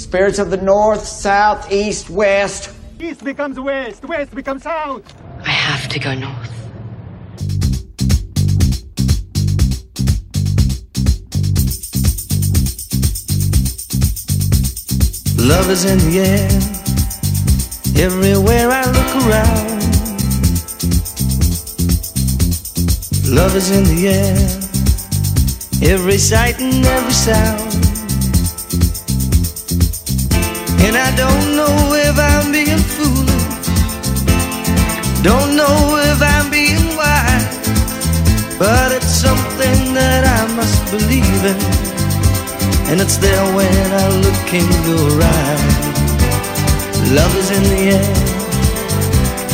Spirits of the north, south, east, west. East becomes west, west becomes south. I have to go north. Love is in the air, everywhere I look around. Love is in the air, every sight and every sound. And I don't know if I'm being foolish, don't know if I'm being wise, but it's something that I must believe in. And it's there when I look in your eyes. Love is in the air,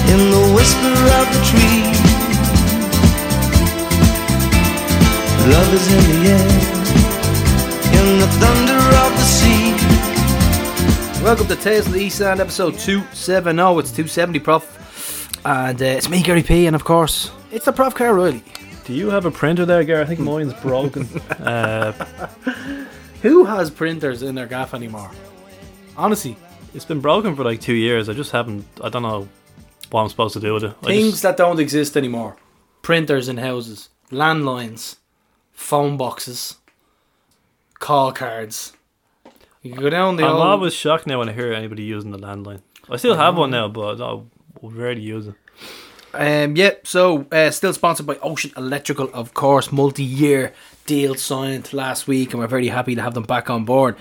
in the whisper of the tree. Love is in the air, in the thunder of the sea. Welcome to Tales of the East Stand, episode 270. It's 270, Prof. And it's me, Gary P. And of course, it's the Prof. Carl Riley. Do you have a printer there, Gary? I think mine's broken. Who has printers in their gaff anymore? Honestly, it's been broken for like 2 years. I don't know what I'm supposed to do with it. That don't exist anymore. Printers in houses, landlines, phone boxes, call cards. You go down the I'm always shocked now when I hear anybody using the landline. I still have one now, but I would rarely use it. Still sponsored by Ocean Electrical, of course. Multi-year deal signed last week, and we're very happy to have them back on board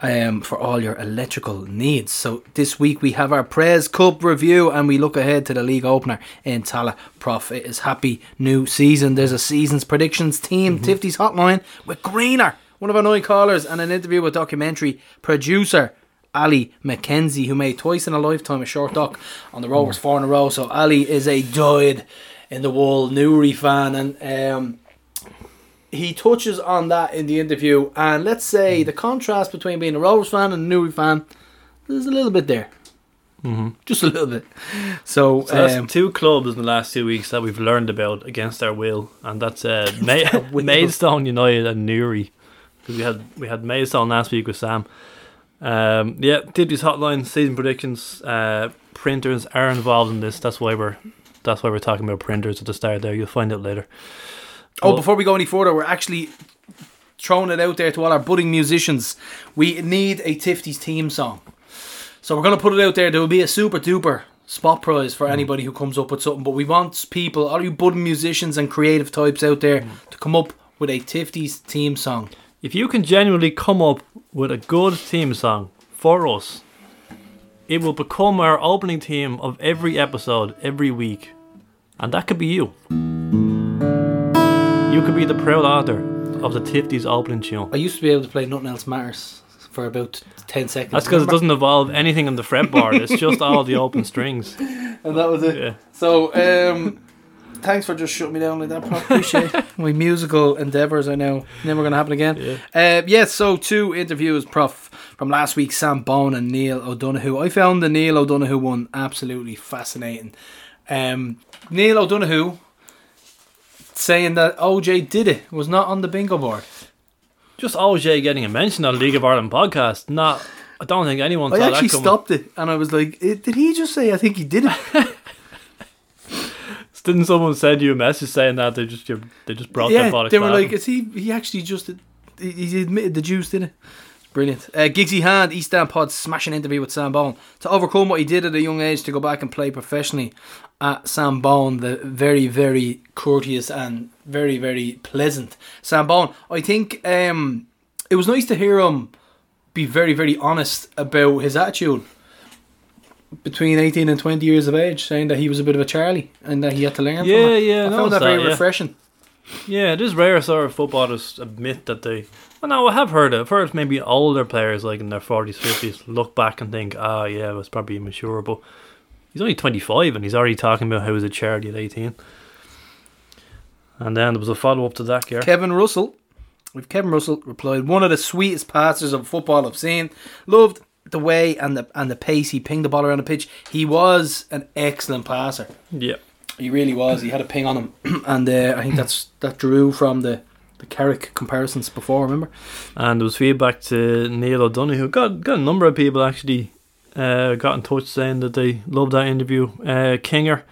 for all your electrical needs. So this week we have our Prez Cup review, and we look ahead to the league opener in Tala. Prof, it is happy new season. There's a season's predictions team, Tifty's Hotline with Greener, one of our 9 callers, and an interview with documentary producer Ali McKenzie, who made twice in a lifetime a short doc on the Rovers 4 in a row. So Ali is a dyed in the wool Newry fan, and he touches on that in the interview. And let's say the contrast between being a Rovers fan and a Newry fan, there's a little bit there, just a little bit. So that's 2 clubs in the last 2 weeks that we've learned about against our will, and that's Maidstone United and Newry, because we had Maidstone last week with Sam. Tifty's Hotline season predictions. Printers are involved in this. That's why we're talking about printers at the start there. You'll find out later. But before we go any further, we're actually throwing it out there to all our budding musicians. We need a Tifty's theme song, so we're going to put it out there. There will be a super duper spot prize for anybody who comes up with something, but we want people, all you budding musicians and creative types out there, to come up with a Tifty's theme song. If you can genuinely come up with a good theme song for us, it will become our opening theme of every episode, every week. And that could be you. You could be the proud author of the Tifty's opening tune. I used to be able to play Nothing Else Matters for about 10 seconds. That's because it doesn't involve anything on the fretboard. It's just all the open strings. And that was it. Yeah. So, thanks for just shutting me down like that, Prof. Appreciate it. My musical endeavours are now never going to happen again. So 2 interviews, Prof, from last week, Sam Bone and Neil O'Donoghue. I found the Neil O'Donoghue one absolutely fascinating. Neil O'Donoghue saying that OJ did it, was not on the bingo board. Just OJ getting a mention on League of Ireland podcast, not... I don't think anyone thought that. I actually stopped it, and I was like, did he just say, I think he did it? Didn't someone send you a message saying that they just brought that product? Yeah, they were like, "Is he actually just? He admitted the juice, didn't he?" Brilliant. Giggsy Hand, East Stand Pod, smashing interview with Sam Bone. To overcome what he did at a young age to go back and play professionally. At Sam Bone, the very, very courteous and very, very pleasant Sam Bone. I think it was nice to hear him be very, very honest about his attitude. Between 18 and 20 years of age, saying that he was a bit of a Charlie and that he had to learn from it. I found that very refreshing. Yeah, it is rare sort of footballers admit that they... Well, no, I have heard it. I've heard maybe older players, like in their 40s, 50s, look back and think, I was probably immature, but he's only 25 and he's already talking about how he was a Charlie at 18. And then there was a follow-up to that, Gary. Kevin Russell replied, one of the sweetest passers of football I've seen. Loved the way and the pace he pinged the ball around the pitch. He was an excellent passer. Yeah, he really was. He had a ping on him, and I think that drew from the the Carrick comparisons before, remember? And there was feedback to Neil O'Donoghue. Got a number of people actually got in touch saying that they loved that interview. Kinger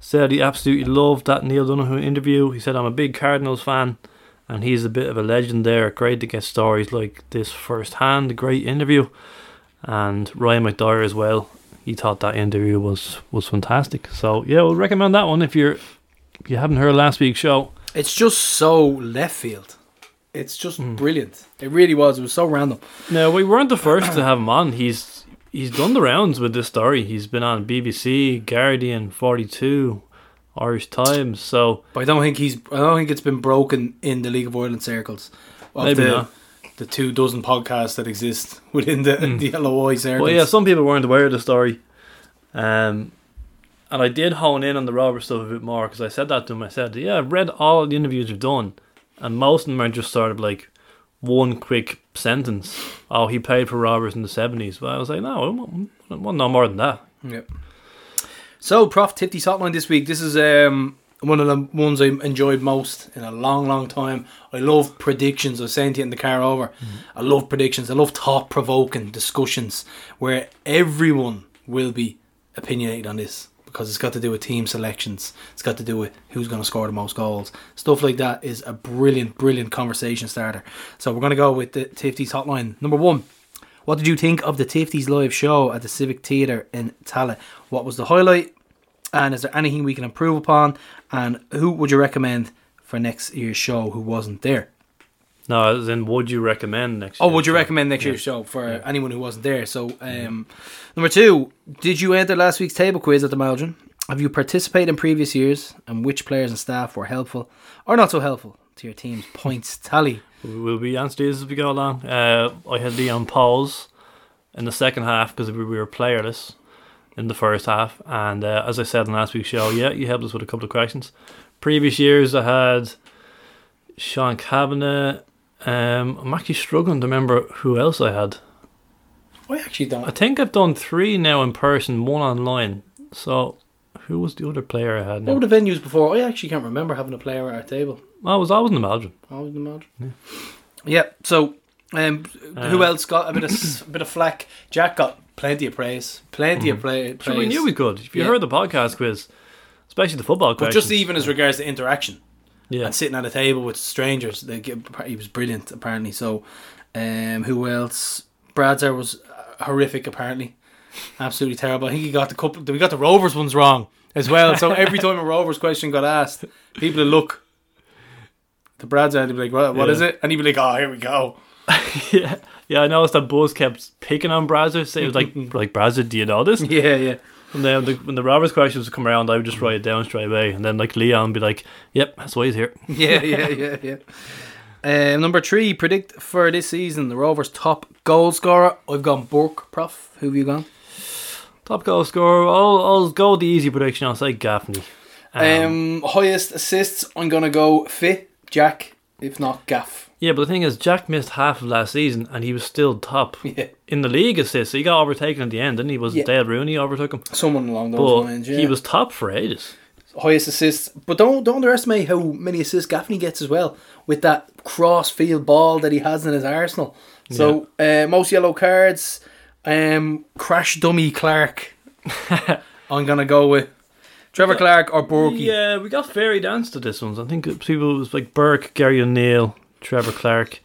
said he absolutely loved that Neil O'Donoghue interview. He said, I'm a big Cardinals fan and he's a bit of a legend there. Great to get stories like this firsthand. Great interview. And Ryan McDyer as well. He thought that interview was fantastic. So yeah, we'll recommend that one if you haven't heard last week's show. It's just so left field. It's just brilliant. It really was. It was so random. Now, we weren't the first to have him on. He's done the rounds with this story. He's been on BBC, Guardian, 42, Irish Times. So, but I don't think it's been broken in the League of Ireland circles. Maybe not. The 24 podcasts that exist within the LOI circles. Well, yeah, some people weren't aware of the story. And I did hone in on the Robert stuff a bit more because I said that to him. I said, yeah, I've read all of the interviews you've done and most of them are just sort of like one quick sentence. Oh, he played for Robbers in the 70s. But I was like, no, I want no more than that. Yep. So, Prof Tipty's hotline this week. This is one of the ones I enjoyed most in a long, long time. I love predictions. I was saying to you in the car over. I love predictions. I love thought-provoking discussions where everyone will be opinionated on this because it's got to do with team selections. It's got to do with who's going to score the most goals. Stuff like that is a brilliant, brilliant conversation starter. So we're going to go with the Tifty's hotline. Number one, what did you think of the Tifty's live show at the Civic Theatre in Tala? What was the highlight? And is there anything we can improve upon? And who would you recommend for next year's show who wasn't there? No, then would you recommend next year? Oh, would you recommend next year's show for anyone who wasn't there? So, number two, did you enter last week's table quiz at the Mildred? Have you participated in previous years? And which players and staff were helpful or not so helpful to your team's points tally? We'll be answering these as we go along. I had Leon Pauls in the second half because we were playerless in the first half. And as I said in last week's show, yeah, you helped us with a couple of questions. Previous years, I had Sean Kavanagh. I'm actually struggling to remember who else I had. I actually don't. I think I've done three now in person, one online. So, who was the other player I had now? What were the venues before? I actually can't remember having a player at our table. I was always in the Maldron. Always in the Maldron. Yeah, so who else got a bit of flack? Jack got plenty of praise. Plenty of praise. Sure, we knew we could. If you heard the podcast quiz, especially the football quiz. But just even as regards to interaction. Yeah. And sitting at a table with strangers, he was brilliant apparently. So, who else? Bradzer was horrific apparently, absolutely terrible. I think we got the Rovers ones wrong as well. So every time a Rovers question got asked, people would look. The Bradzer would be like, "What is it?" And he'd be like, "Oh, here we go." yeah. I noticed that Buzz kept picking on Bradzer. So he was like Bradzer, do you know this? Yeah. And then when the Robbers questions would come around, I would just write it down straight away. And then Leon would be like, yep, that's why he's here. Yeah. Number three, predict for this season the Rovers' top goal scorer. I've gone Burke, Prof. Who have you gone? Top goal scorer. I'll go with the easy prediction. I'll say Gaffney. Highest assists, I'm going to go Fit, Jack, if not Gaff. Yeah, but the thing is, Jack missed half of last season and he was still top in the league assists. So he got overtaken at the end, didn't he? Was it Dale Rooney overtook him? Someone along those lines, he was top for ages. Highest assists. But don't underestimate how many assists Gaffney gets as well with that cross-field ball that he has in his arsenal. So, most yellow cards, crash dummy Clark. I'm going to go with Trevor Clark or Borky. Yeah, we got varied answers to this one. I think people, it was like Burke, Gary O'Neill, Trevor Clark.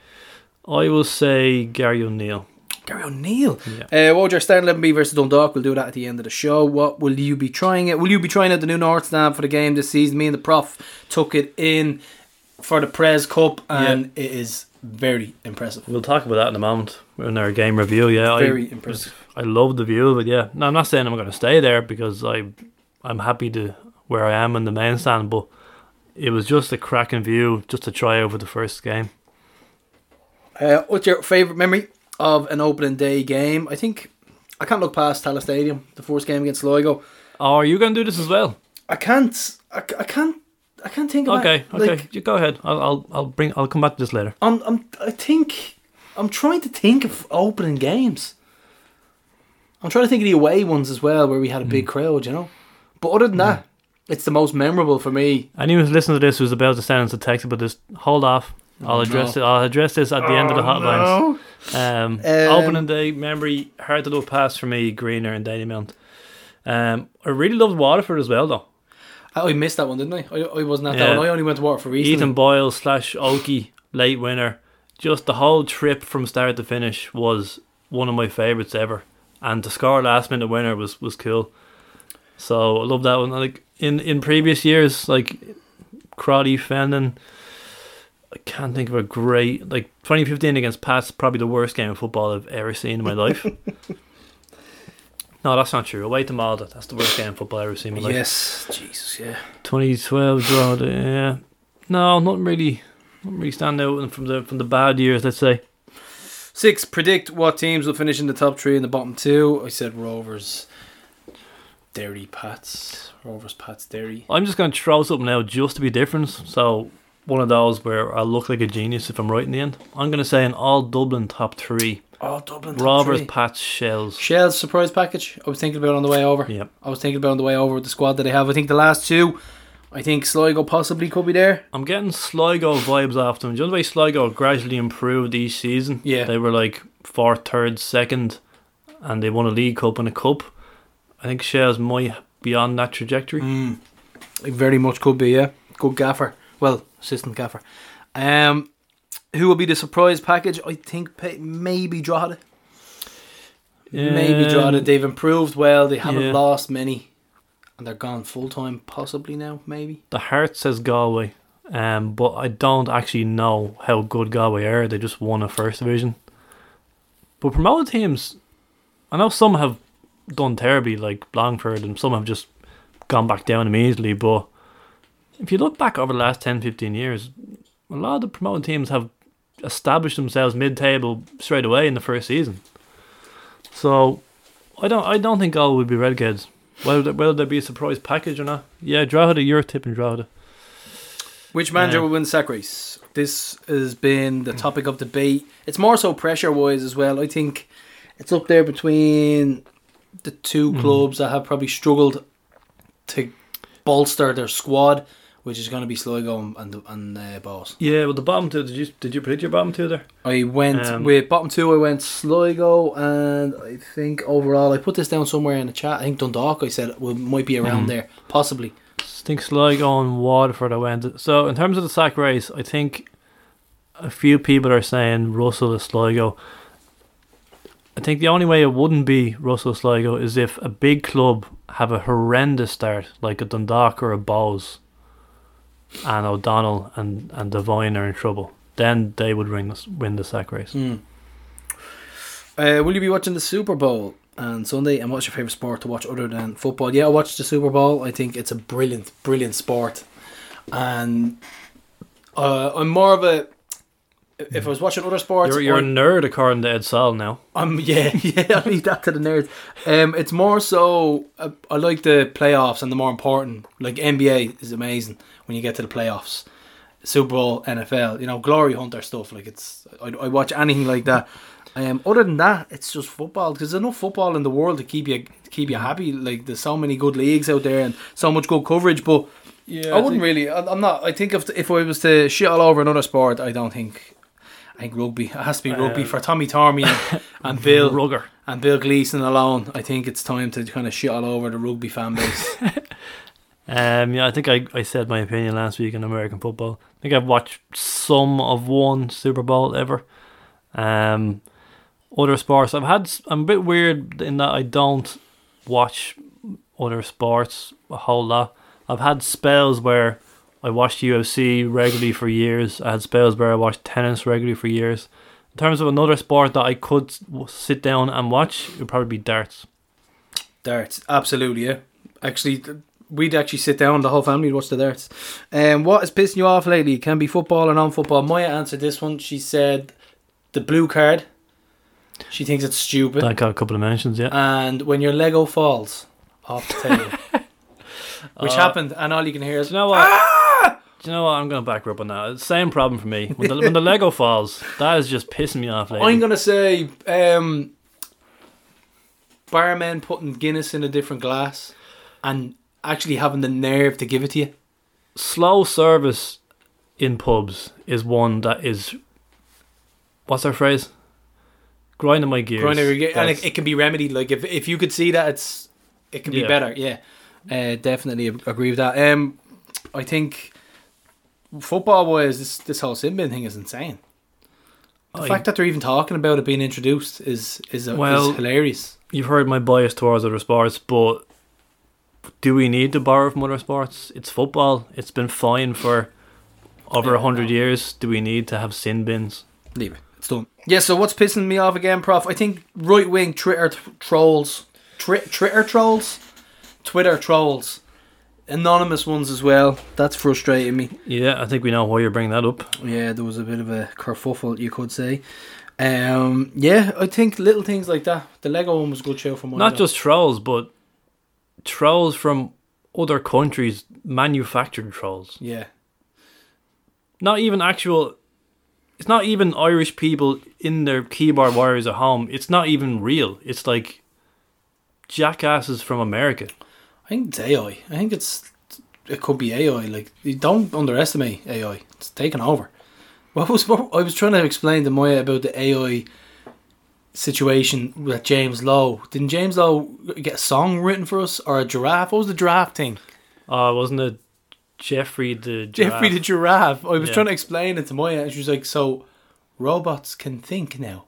I will say Gary O'Neill. Gary O'Neill? Yeah. What would your Stand 11 be versus Dundalk? We'll do that at the end of the show. What will you be trying out? Will you be trying out the new North Stand for the game this season? Me and the Prof took it in for the Prez Cup and it is very impressive. We'll talk about that in a moment in our game review. Yeah, very impressive. I love the view, but yeah. No, I'm not saying I'm going to stay there because I'm happy to where I am in the main stand, but it was just a cracking view, just a try over the first game. What's your favourite memory of an opening day game? I think I can't look past Tala Stadium, the first game against Sligo. Oh, are you going to do this as well? I can't think about it. Okay, you go ahead. I'll come back to this later. I think I'm trying to think of opening games. I'm trying to think of the away ones as well, where we had a big crowd, you know. But other than that, it's the most memorable for me. Anyone who's listening to this who's about to send us a text about this, hold off. I'll address this at the end of the hotlines. Opening day memory, hard to do pass for me, Greener and Dalymount. I really loved Waterford as well though. I missed that one, didn't I? I wasn't at that one. I only went to Waterford recently. Ethan Boyle / Oakey, late winner. Just the whole trip from start to finish was one of my favourites ever, and to score last minute winner was cool. So I love that one. Like in previous years, like Crotty, Fenton, I can't think of a great, like 2015 against Pats, probably the worst game of football I've ever seen in my life. No, that's not true. Away to Malahide, that's the worst game of football I've ever seen in my life. Yes, Jesus, yeah. 2012 Drogheda, yeah. No, not really stand out from the bad years, let's say. 6, predict what teams will finish in the top 3 and the bottom 2. I said Rovers, Derry, Pats. Rovers, Pats, Derry. I'm just going to throw something out just to be different. So one of those where I look like a genius if I'm right in the end. I'm going to say an all Dublin top 3. All Dublin top 3. Rovers, Pats, Shells. Shells surprise package. I was thinking about it on the way over. Yep. I was thinking about it on the way over with the squad that they have. I think the last two, I think Sligo possibly could be there. I'm getting Sligo vibes off them. Do you know the way Sligo gradually improved each season? Yeah. They were like 4th, 3rd, 2nd, and they won a League Cup and a Cup. I think Shells might be on that trajectory. It very much could be, yeah. Good gaffer. Well, assistant gaffer. Who will be the surprise package? I think maybe Drogheda. Maybe Drogheda. They've improved well. They haven't lost many. And they're gone full time, possibly now, maybe. The heart says Galway, but I don't actually know how good Galway are. They just won a first division. But promoted teams, I know some have done terribly, like Longford, and some have just gone back down immediately. But if you look back over the last 10-15 years, a lot of the promoted teams have established themselves mid-table straight away in the first season. So I don't think Galway will be relegated. Whether there be a surprise package or not. Yeah, Drogheda, you're tipping Drogheda. Which manager will win the sack race? This has been the topic of debate. It's more so pressure-wise as well. I think it's up there between the two clubs that have probably struggled to bolster their squad, which is going to be Sligo and Bowes. Yeah, well, the bottom two, did you predict your bottom two there? I went with bottom two, I went Sligo, and I think overall, I put this down somewhere in the chat, I think Dundalk, I said, might be around there, possibly. I think Sligo and Waterford I went. So in terms of the sack race, I think a few people are saying Russell or Sligo. I think the only way it wouldn't be Russell or Sligo is if a big club have a horrendous start, like a Dundalk or a Bowes, and O'Donnell and Devine are in trouble, then they would win the sack race. Will you be watching the Super Bowl on Sunday, and what's your favourite sport to watch other than football? I watched the Super Bowl. I think it's a brilliant sport, and I'm more of a, if I was watching other sports, you're a nerd according to Ed Sol now. Yeah, I leave that to the nerds. It's more so I like the playoffs, and the more important, like NBA is amazing when you get to the playoffs, Super Bowl, NFL, glory hunter stuff. Like I watch anything like that. Other than that, it's just football, because there's enough football in the world to keep you happy. Like there's so many good leagues out there and so much good coverage, but yeah, I think if I was to shit all over another sport, I think rugby. It has to be rugby for Tommy Tormey and Bill Rugger and Bill Gleeson alone. I think it's time to kind of shit all over the rugby fan base. I think I said my opinion last week on American football. I think I've watched some of one Super Bowl ever. Other sports I'm a bit weird in that I don't watch other sports a whole lot. I've had spells where I watched UFC regularly for years. I had spells where I watched tennis regularly for years. In terms of another sport that I could sit down and watch, it would probably be darts. Darts, absolutely, yeah. Actually, we'd sit down, the whole family would watch the darts. What is pissing you off lately? Can be football or non-football. Maya answered this one. She said the blue card. She thinks it's stupid. That got a couple of mentions, yeah. And when your Lego falls off the table. Which happened, and all you can hear is, Do you know what? I'm going to back her up on that. Same problem for me. When the Lego falls, that is just pissing me off lately. I'm going to say barmen putting Guinness in a different glass and actually having the nerve to give it to you. Slow service in pubs is one that is, what's our phrase? Grinding my gears. And it can be remedied. Like if you could see that, it can be better. Yeah, definitely agree with that. I think football-wise, this whole sin bin thing is insane. The fact that they're even talking about it being introduced is hilarious. You've heard my bias towards other sports, but do we need to borrow from other sports? It's football. It's been fine for over 100 years. Do we need to have sin bins? Leave it. It's done. Yeah, so what's pissing me off again, Prof? I think right-wing Twitter trolls, anonymous ones as well. That's frustrating me. Yeah, I think we know why you're bringing that up. Yeah, there was a bit of a kerfuffle, you could say. Yeah, I think little things like that. The Lego one was a good show from not just trolls, but trolls from other countries, manufactured trolls. Yeah. Not even actual. It's not even Irish people in their keyboard warriors at home. It's not even real. It's like jackasses from America. I think it's AI. I think it could be AI. Like, you don't underestimate AI. It's taken over. I was trying to explain to Moya about the AI situation with James Lowe. Didn't James Lowe get a song written for us or a giraffe? What was the giraffe thing? Wasn't it Jeffrey the giraffe? I was trying to explain it to Moya, and she was like, "So robots can think now?"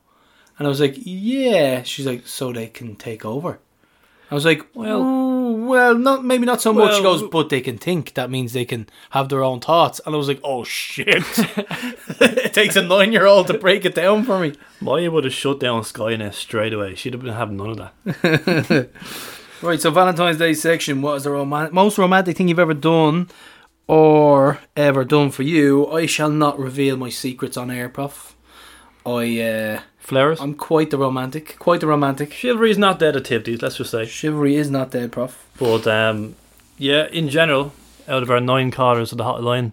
And I was like, "Yeah." She's like, "So they can take over?" I was like, "Well, maybe not so much." She goes, "But they can think. That means they can have their own thoughts." And I was like, "Oh shit!" It takes a 9-year-old to break it down for me. Maya would have shut down Skynet straight away. She'd have been having none of that. Right, so Valentine's Day section. What is the most romantic thing you've ever done, or ever done for you? I shall not reveal my secrets on air, Prof. Flowers? I'm quite the romantic. Chivalry is not dead at Tivties, let's just say. Chivalry is not dead, Prof. But, yeah, in general, out of our 9 callers of the hotline,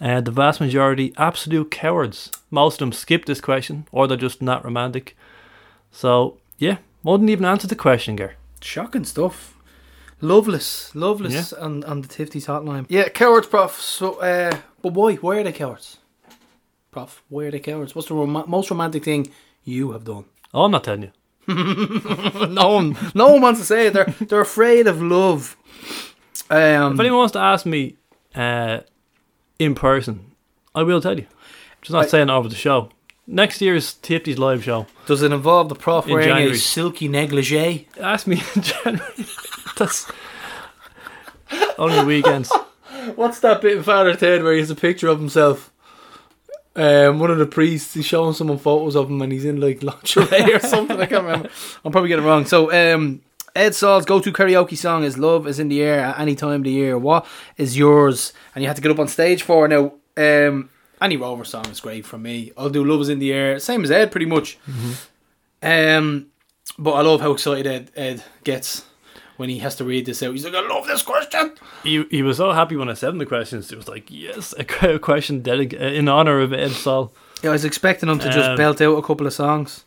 the vast majority, absolute cowards. Most of them skip this question, or they're just not romantic. So, yeah, wouldn't even answer the question, Ger. Shocking stuff. Loveless on the Tivties hotline. Yeah, cowards, Prof. So, but why? Why are they cowards? Prof, why are they cowards? What's the most romantic thing you have done? Oh, I'm not telling you. No one wants to say it. They're afraid of love. If anyone wants to ask me in person, I will tell you. Just not saying it over the show. Next year's Tifty's live show. Does it involve the Prof in wearing January a silky negligee? Ask me in January. That's only weekends. What's that bit in Father Ted where he has a picture of himself? One of the priests, he's showing someone photos of him and he's in like lingerie or something. I can't remember. I'm probably getting it wrong. So Ed Saul's go-to karaoke song is "Love Is in the Air" at any time of the year. What is yours? And you had to get up on stage for now. Any Rover song is great for me. I'll do "Love Is in the Air," same as Ed, pretty much. Mm-hmm. But I love how excited Ed gets when he has to read this out. He's like, "I love this question." He was so happy when I sent him the questions. It was like, yes, a question in honour of Ed Sol. Yeah, I was expecting him to just belt out a couple of songs.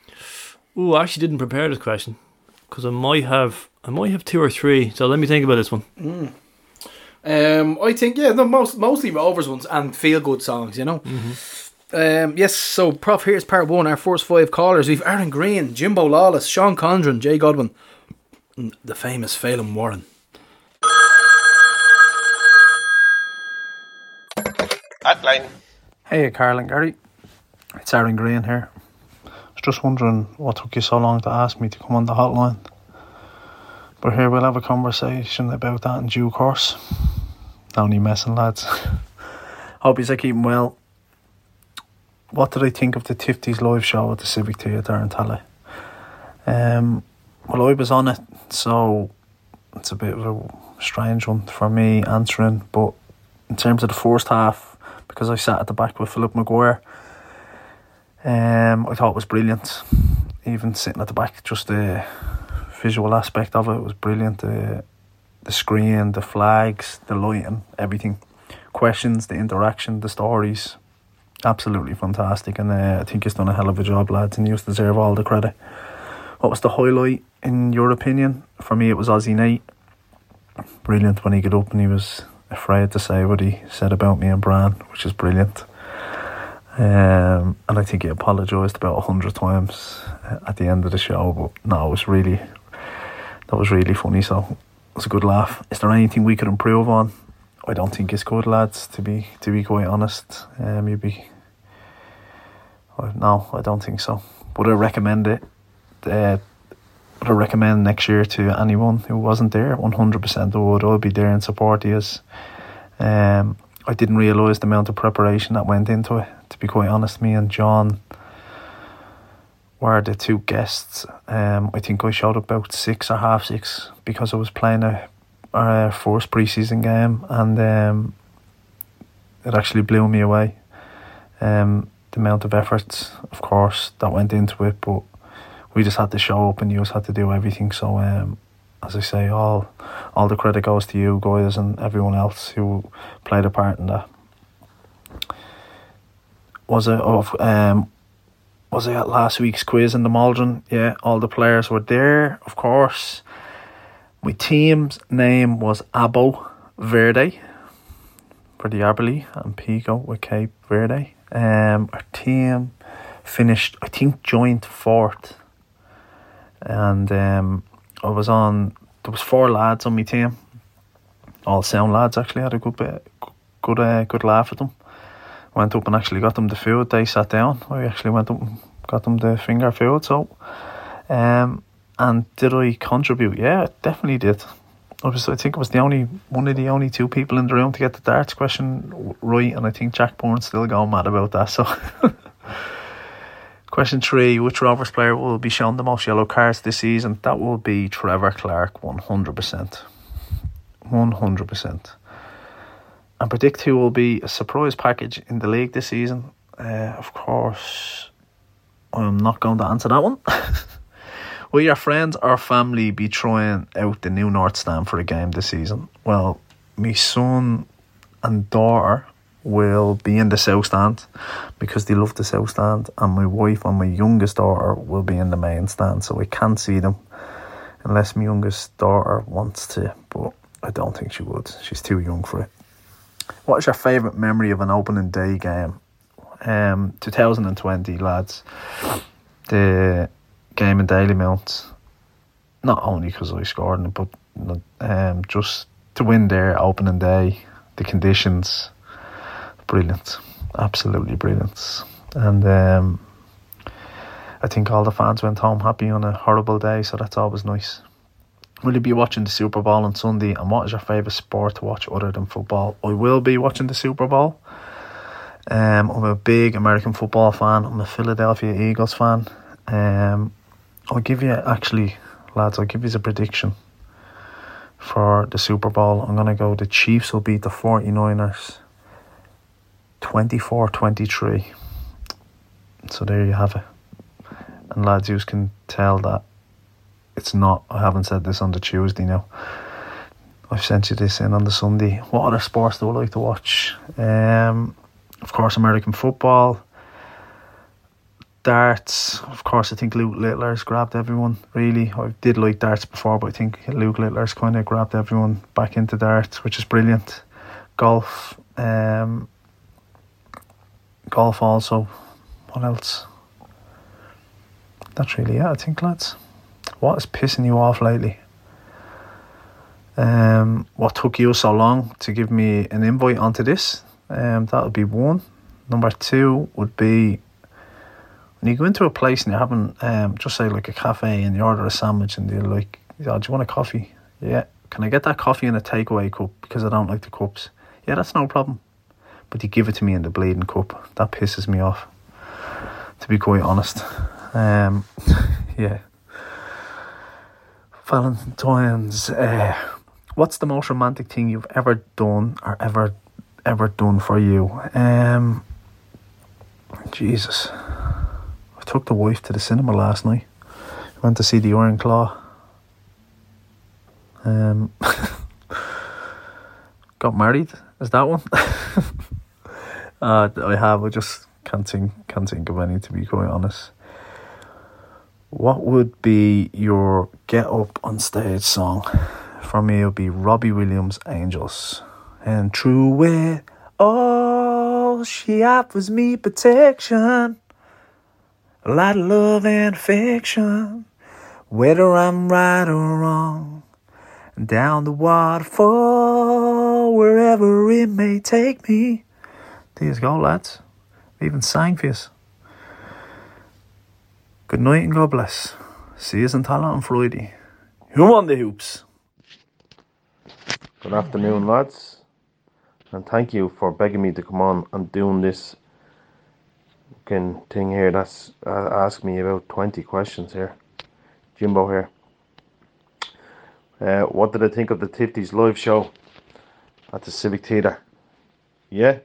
Ooh, I actually didn't prepare this question because I might have 2 or 3. So let me think about this one. Mm. I think mostly Rovers ones and feel good songs, you know. Mm-hmm. Yes, so Prof, here's part 1. Our first 5 callers: we've Aaron Green, Jimbo Lawless, Sean Condren, Jay Godwin, and the famous Phelan Warren. Hotline. Hey, Carl and Gary, it's Aaron Green here. I was just wondering what took you so long to ask me to come on the hotline. But here we'll have a conversation about that in due course. Only messing, lads. Hope you're keeping well. What did I think of the Tifties live show at the Civic Theatre in Tala? Well, I was on it, so it's a bit of a strange one for me answering. But in terms of the first half, because I sat at the back with Philip Maguire, I thought it was brilliant. Even sitting at the back, just visual aspect of it was brilliant. The screen, the flags, the lighting, everything. Questions, the interaction, the stories. Absolutely fantastic. And I think he's done a hell of a job, lads, and you deserve all the credit. What was the highlight, in your opinion? For me, it was Aussie Nate. Brilliant when he got up and he was afraid to say what he said about me and Bran, which is brilliant. And I think he apologised about 100 times at the end of the show, but no, that was really funny, so it was a good laugh. Is there anything we could improve on? I don't think it's good, lads, to be quite honest. No, I don't think so. Would I recommend it? Would I recommend next year to anyone who wasn't there? 100% I would. I'll be there and support you. I didn't realise the amount of preparation that went into it, to be quite honest. Me and John were the two guests. I think I showed up about 6 or half 6 because I was playing our first pre-season game, and it actually blew me away. The amount of efforts, of course, that went into it, but we just had to show up and you just had to do everything. So as I say, all the credit goes to you guys and everyone else who played a part in that. Was it at last week's quiz in the Maldron? Yeah, all the players were there, of course. My team's name was Abo Verde for the Aberley and Pico with Cape Verde. Our team finished, I think, joint fourth, and there was 4 lads on my team, all sound lads. Actually had a good laugh at them. Went up and actually got them the food. They sat down. I actually went up and got them the finger food. So, and did I contribute? Yeah, I definitely did. I think I was one of the only 2 people in the room to get the darts question right, and I think Jack Bourne's still going mad about that. So, question 3: which Rovers player will be shown the most yellow cards this season? That will be Trevor Clark, 100%, 100%. And predict who will be a surprise package in the league this season. Of course, I'm not going to answer that one. Will your friends or family be trying out the new North Stand for a game this season? Well, my son and daughter will be in the South Stand because they love the South Stand, and my wife and my youngest daughter will be in the Main Stand, so I can't see them unless my youngest daughter wants to, but I don't think she would. She's too young for it. What is your favourite memory of an opening day game? 2020, lads. The game in Dalymount, not only because I scored in it, but just to win there, opening day, the conditions, brilliant, absolutely brilliant. And I think all the fans went home happy on a horrible day, so that's always nice. Will you be watching the Super Bowl on Sunday, and what is your favourite sport to watch other than football? I will be watching the Super Bowl. I'm a big American football fan. I'm a Philadelphia Eagles fan. I'll give you a prediction for the Super Bowl. I'm going to go the Chiefs will beat the 49ers 24-23. So there you have it. And lads, you can tell that it's not, I haven't said this on the Tuesday now. I've sent you this in on the Sunday. What other sports do I like to watch? Of course, American football. Darts, of course. I think Luke Littler's grabbed everyone, really. I did like darts before, but I think Luke Littler's kind of grabbed everyone back into darts, which is brilliant. Golf. Golf also. What else? That's really it, I think, lads. What is pissing you off lately? What took you so long to give me an invite onto this? That would be 1. Number 2 would be, when you go into a place and you haven't, just say like a cafe, and you order a sandwich and you're like, oh, do you want a coffee? Yeah. Can I get that coffee in a takeaway cup because I don't like the cups? Yeah, that's no problem. But you give it to me in the bleeding cup. That pisses me off, to be quite honest. Yeah. Valentine's. What's the most romantic thing you've ever done or ever done for you? Jesus. I took the wife to the cinema last night. Went to see The Iron Claw. Got married. Is that one? I have. I just can't think of any, to be quite honest. What would be your get up on stage song? For me, it would be Robbie Williams' Angels. and through it all, she offers me protection, a lot of love and affection, whether I'm right or wrong, down the waterfall, wherever it may take me. There's go, lads. We even sang for you. Good night and God bless. See you in Tala on Friday. Who on the hoops? Good afternoon, lads, and thank you for begging me to come on and doing this fucking thing here. That's asked me about 20 questions here. Jimbo here. What did I think of the Tifties live show at the Civic Theatre? Yeah,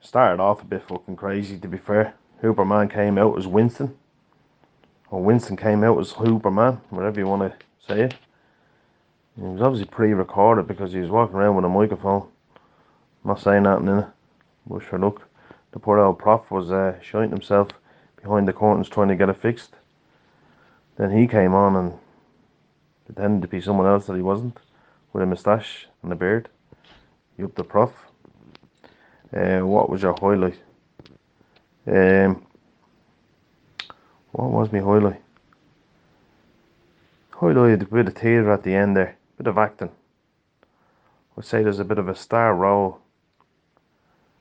started off a bit fucking crazy, to be fair. Hooperman came out as Winston, or Winston came out as Hooperman, whatever you want to say it. It was obviously pre-recorded because he was walking around with a microphone. I'm not saying that, innit? But sure, look, the poor old prof was shitting himself behind the curtains trying to get it fixed. Then he came on and pretended to be someone else that he wasn't, with a moustache and a beard. Yup, the prof. What was your highlight? What was my highlight? Highlighted a bit of theatre at the end there. Bit of acting. I'd say there's a bit of a star role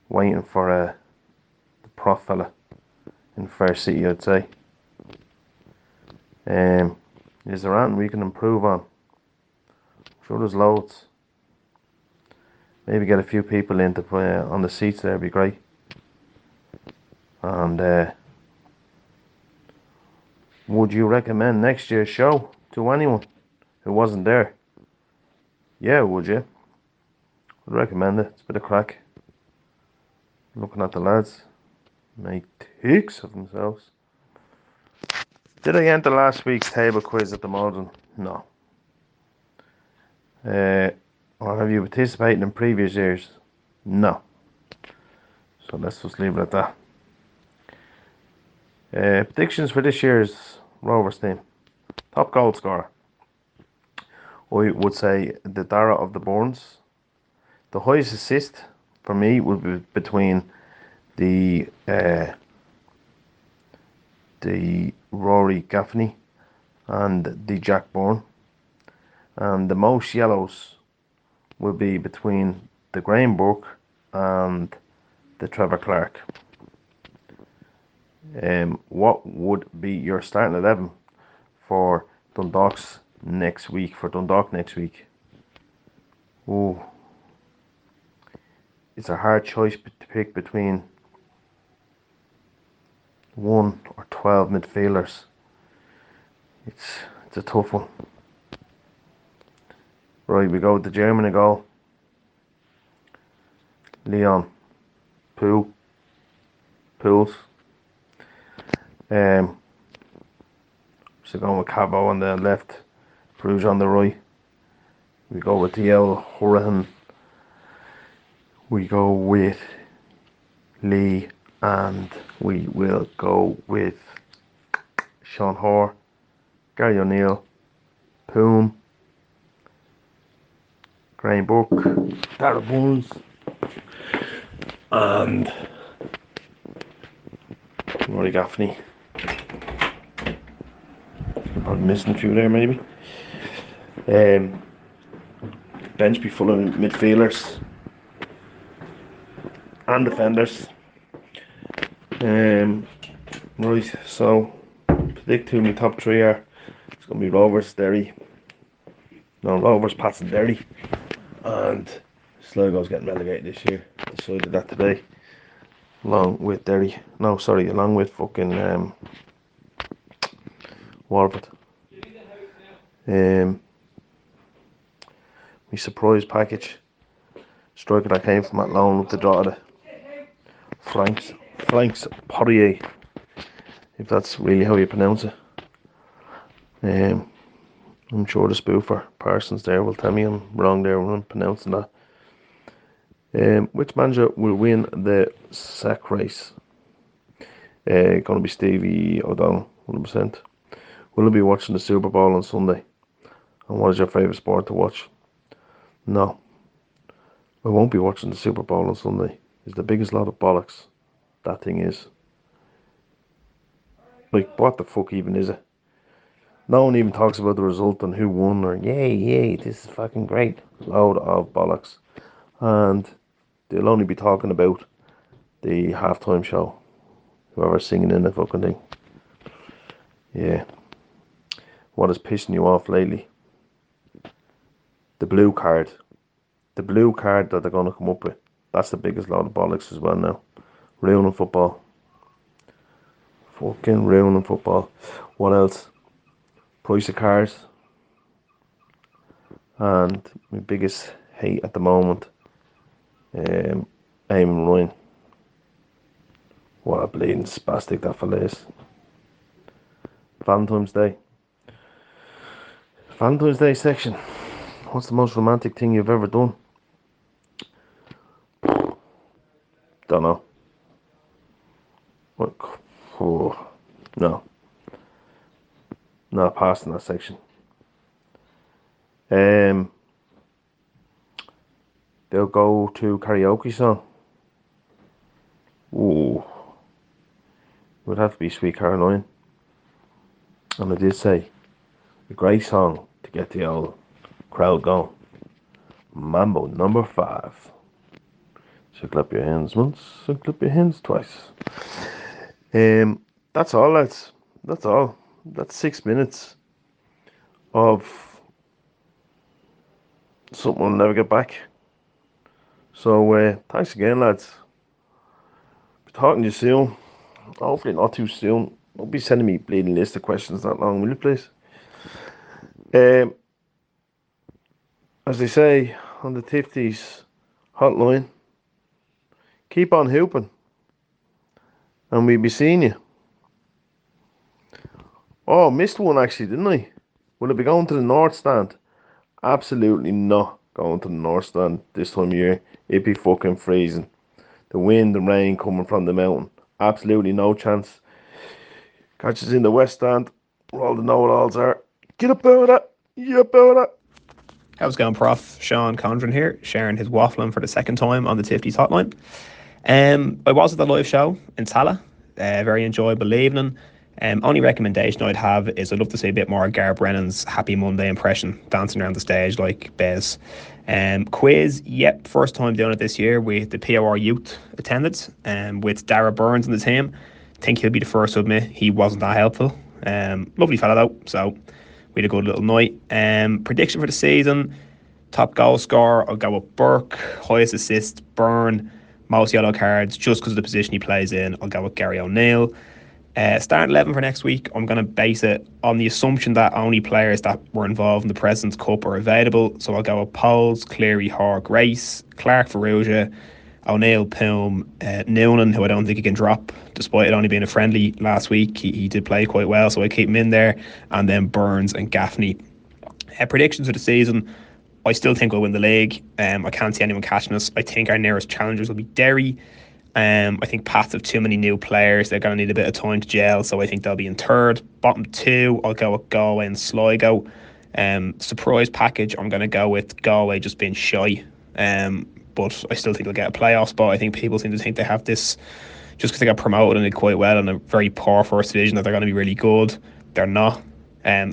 waiting for the prof fella in Fair City, I'd say. Is there anything we can improve on? I'm sure there's loads. Maybe get a few people in to play on the seats there, would be great. And would you recommend next year's show to anyone who wasn't there? Yeah, would you? I'd recommend it. It's a bit of crack. Looking at the lads, make ticks of themselves. Did I enter last week's table quiz at the Maldon? No. Or have you participated in previous years? No. So let's just leave it at that. Predictions for this year's Rovers team. Top goal scorer. I would say the Dara of the Burns. The highest assist for me would be between the Rory Gaffney and the Jack Bourne. And the most yellows will be between the Graham Burke and the Trevor Clark. What would be your starting 11 for Dundalk next week? Ooh, it's a hard choice to pick between 1 or 12 midfielders. It's a tough one. Right, we go with the German in goal. Leon. Pools. So going with Cabo on the left, Bruges on the right. We go with DL Hurrihan. We go with Lee. And we will go with Sean Hoare, Gary O'Neill, Poom, Graham Burke, Dara Burns, and Rory Gaffney. I'm missing through there, maybe. Bench be full of midfielders and defenders. Right, so predict who my top three are. It's going to be Rovers, Pats and Derry, and Sligo's getting relegated this year. Decided that today, along with fucking Warrenpoint. My surprise package striker that came from that loan with the Drogheda, Franks Poirier, if that's really how you pronounce it. I'm sure the spoofer Parsons there will tell me I'm wrong there when I'm pronouncing that. Which manager will win the sack race? Going to be Stevie O'Donnell, 100%. Will you be watching the Super Bowl on Sunday? And what is your favourite sport to watch? No. We won't be watching the Super Bowl on Sunday. It's the biggest lot of bollocks that thing is. Like, what the fuck even is it? No one even talks about the result and who won or yay, this is fucking great. Load of bollocks. And they'll only be talking about the halftime show. Whoever's singing in the fucking thing. Yeah. What is pissing you off lately? The blue card. The blue card that they're going to come up with. That's the biggest load of bollocks as well now. Ruining football. Fucking ruining football. What else? Price of cars, and my biggest hate at the moment, Eamon Ryan. What a bleeding spastic that fella is. Valentine's Day section. What's the most romantic thing you've ever done? Don't know. What? Oh, no. Not passing that section. They'll go to karaoke song. Ooh. It would have to be Sweet Caroline. And I did say, a great song to get the old crowd going. Mambo number 5. So clap your hands once, so clap your hands twice. That's all, lads. That's all. That's 6 minutes of something I'll never get back. So, thanks again, lads. Be talking to you soon. Hopefully not too soon. Don't be sending me a bleeding list of questions that long, will you please? As they say on the Tifties hotline, keep on hooping. And we'll be seeing you. Oh, missed one actually, didn't I? Will it be going to the North Stand? Absolutely not going to the North Stand this time of year. It'd be fucking freezing. The wind and rain coming from the mountain. Absolutely no chance. Catch us in the West Stand, where all the know-it-alls are. Get up out of that. You up out of that. How's it going, Prof? Sean Condren here, sharing his waffling for the second time on the Tifties hotline. I was at the live show in Tala. Very enjoyable evening. Only recommendation I'd have is I'd love to see a bit more of Gar Brennan's Happy Monday impression dancing around the stage like Bez. Quiz, yep, first time doing it this year with the POR youth attended, with Dara Burns on the team. Think he'll be the first to admit he wasn't that helpful. Lovely fella though, so we had a good little night. Prediction for the season, top goal scorer, I'll go with Burke, highest assist, Byrne, most yellow cards, just because of the position he plays in, I'll go with Gary O'Neill. Start 11 for next week, I'm going to base it on the assumption that only players that were involved in the President's Cup are available. So I'll go with Poles, Cleary, Hoare, Grace, Clark, Ferrugia, O'Neill, Pilm, Noonan, who I don't think he can drop, despite it only being a friendly last week. He did play quite well, so I keep him in there. And then Burns and Gaffney. Predictions for the season, I still think we'll win the league. I can't see anyone catching us. I think our nearest challengers will be Derry. I think Pats have too many new players. They're going to need a bit of time to gel, so I think they'll be in third. Bottom two, I'll go with Galway and Sligo. Surprise package, I'm going to go with Galway just being shy. But I still think they'll get a playoff spot. I think people seem to think they have this just because they got promoted and did quite well in a very poor first division that they're going to be really good. They're not.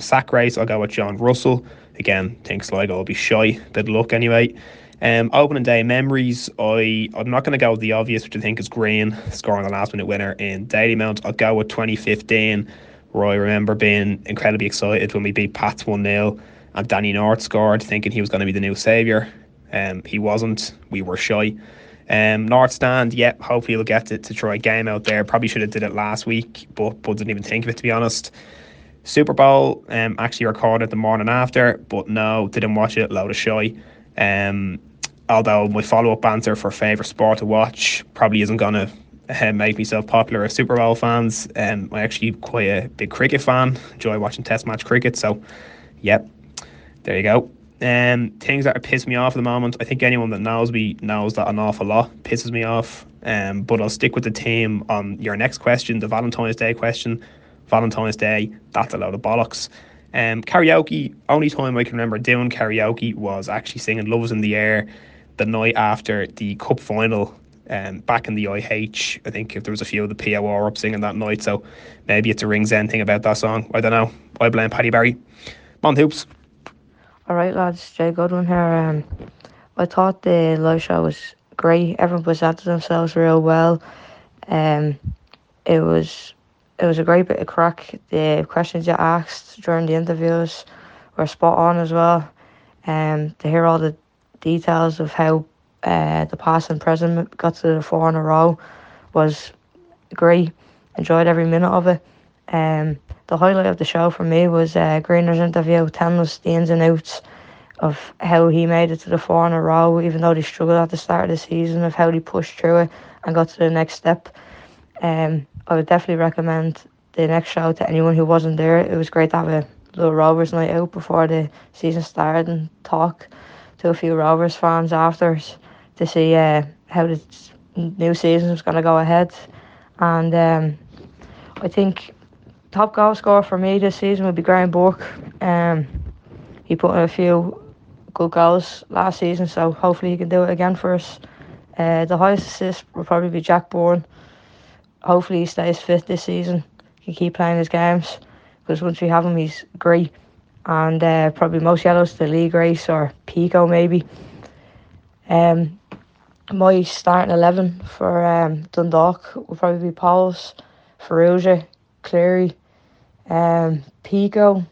Sack race, I'll go with John Russell. Again, think Sligo will be shy. Good luck anyway. Opening day memories, I'm not going to go with the obvious, which I think is Green scoring the last minute winner in Dalymount. I'll go with 2015, where I remember being incredibly excited when we beat Pats 1-0 and Danny North scored, thinking he was going to be the new saviour. He wasn't, we were shy. North Stand, yep, hopefully we'll get to try a game out there. Probably should have did it last week, but didn't even think of it, to be honest. Super Bowl, actually recorded the morning after, but no, didn't watch it, load of shy. Although my follow-up answer for favourite sport to watch probably isn't going to make myself popular as Super Bowl fans. I'm actually quite a big cricket fan, enjoy watching test match cricket, so yep, there you go. Things that are pissing me off at the moment, I think anyone that knows me knows that an awful lot pisses me off, but I'll stick with the team on your next question, the Valentine's Day question. Valentine's Day, that's a load of bollocks. Karaoke, only time I can remember doing karaoke was actually singing Love Is in the Air the night after the cup final back in the IH. I think if there was a few of the POR up singing that night, so maybe it's a Ring's End thing about that song. I don't know. I blame Paddy Barry. Mon Hoops. Alright lads, Jay Goodwin here. I thought the live show was great. Everyone presented themselves real well. It was a great bit of crack. The questions you asked during the interviews were spot on as well. To hear all the details of how the past and present got to the four in a row was great. Enjoyed every minute of it. The highlight of the show for me was Greener's interview, telling us the ins and outs of how he made it to the four in a row, even though they struggled at the start of the season, of how they pushed through it and got to the next step. I would definitely recommend the next show to anyone who wasn't there. It was great to have a little Rovers night out before the season started and talk to a few Rovers fans after to see how the new season was going to go ahead. And I think top goal scorer for me this season would be Graham Bourke. He put in a few good goals last season, so hopefully he can do it again for us. The highest assist will probably be Jack Bourne. Hopefully he stays fit this season. He can keep playing his games, because once we have him, he's great. And probably most yellows to the league race, or Pico maybe. My starting 11 for Dundalk will probably be Pauls, Ferrugia, Cleary, Pico,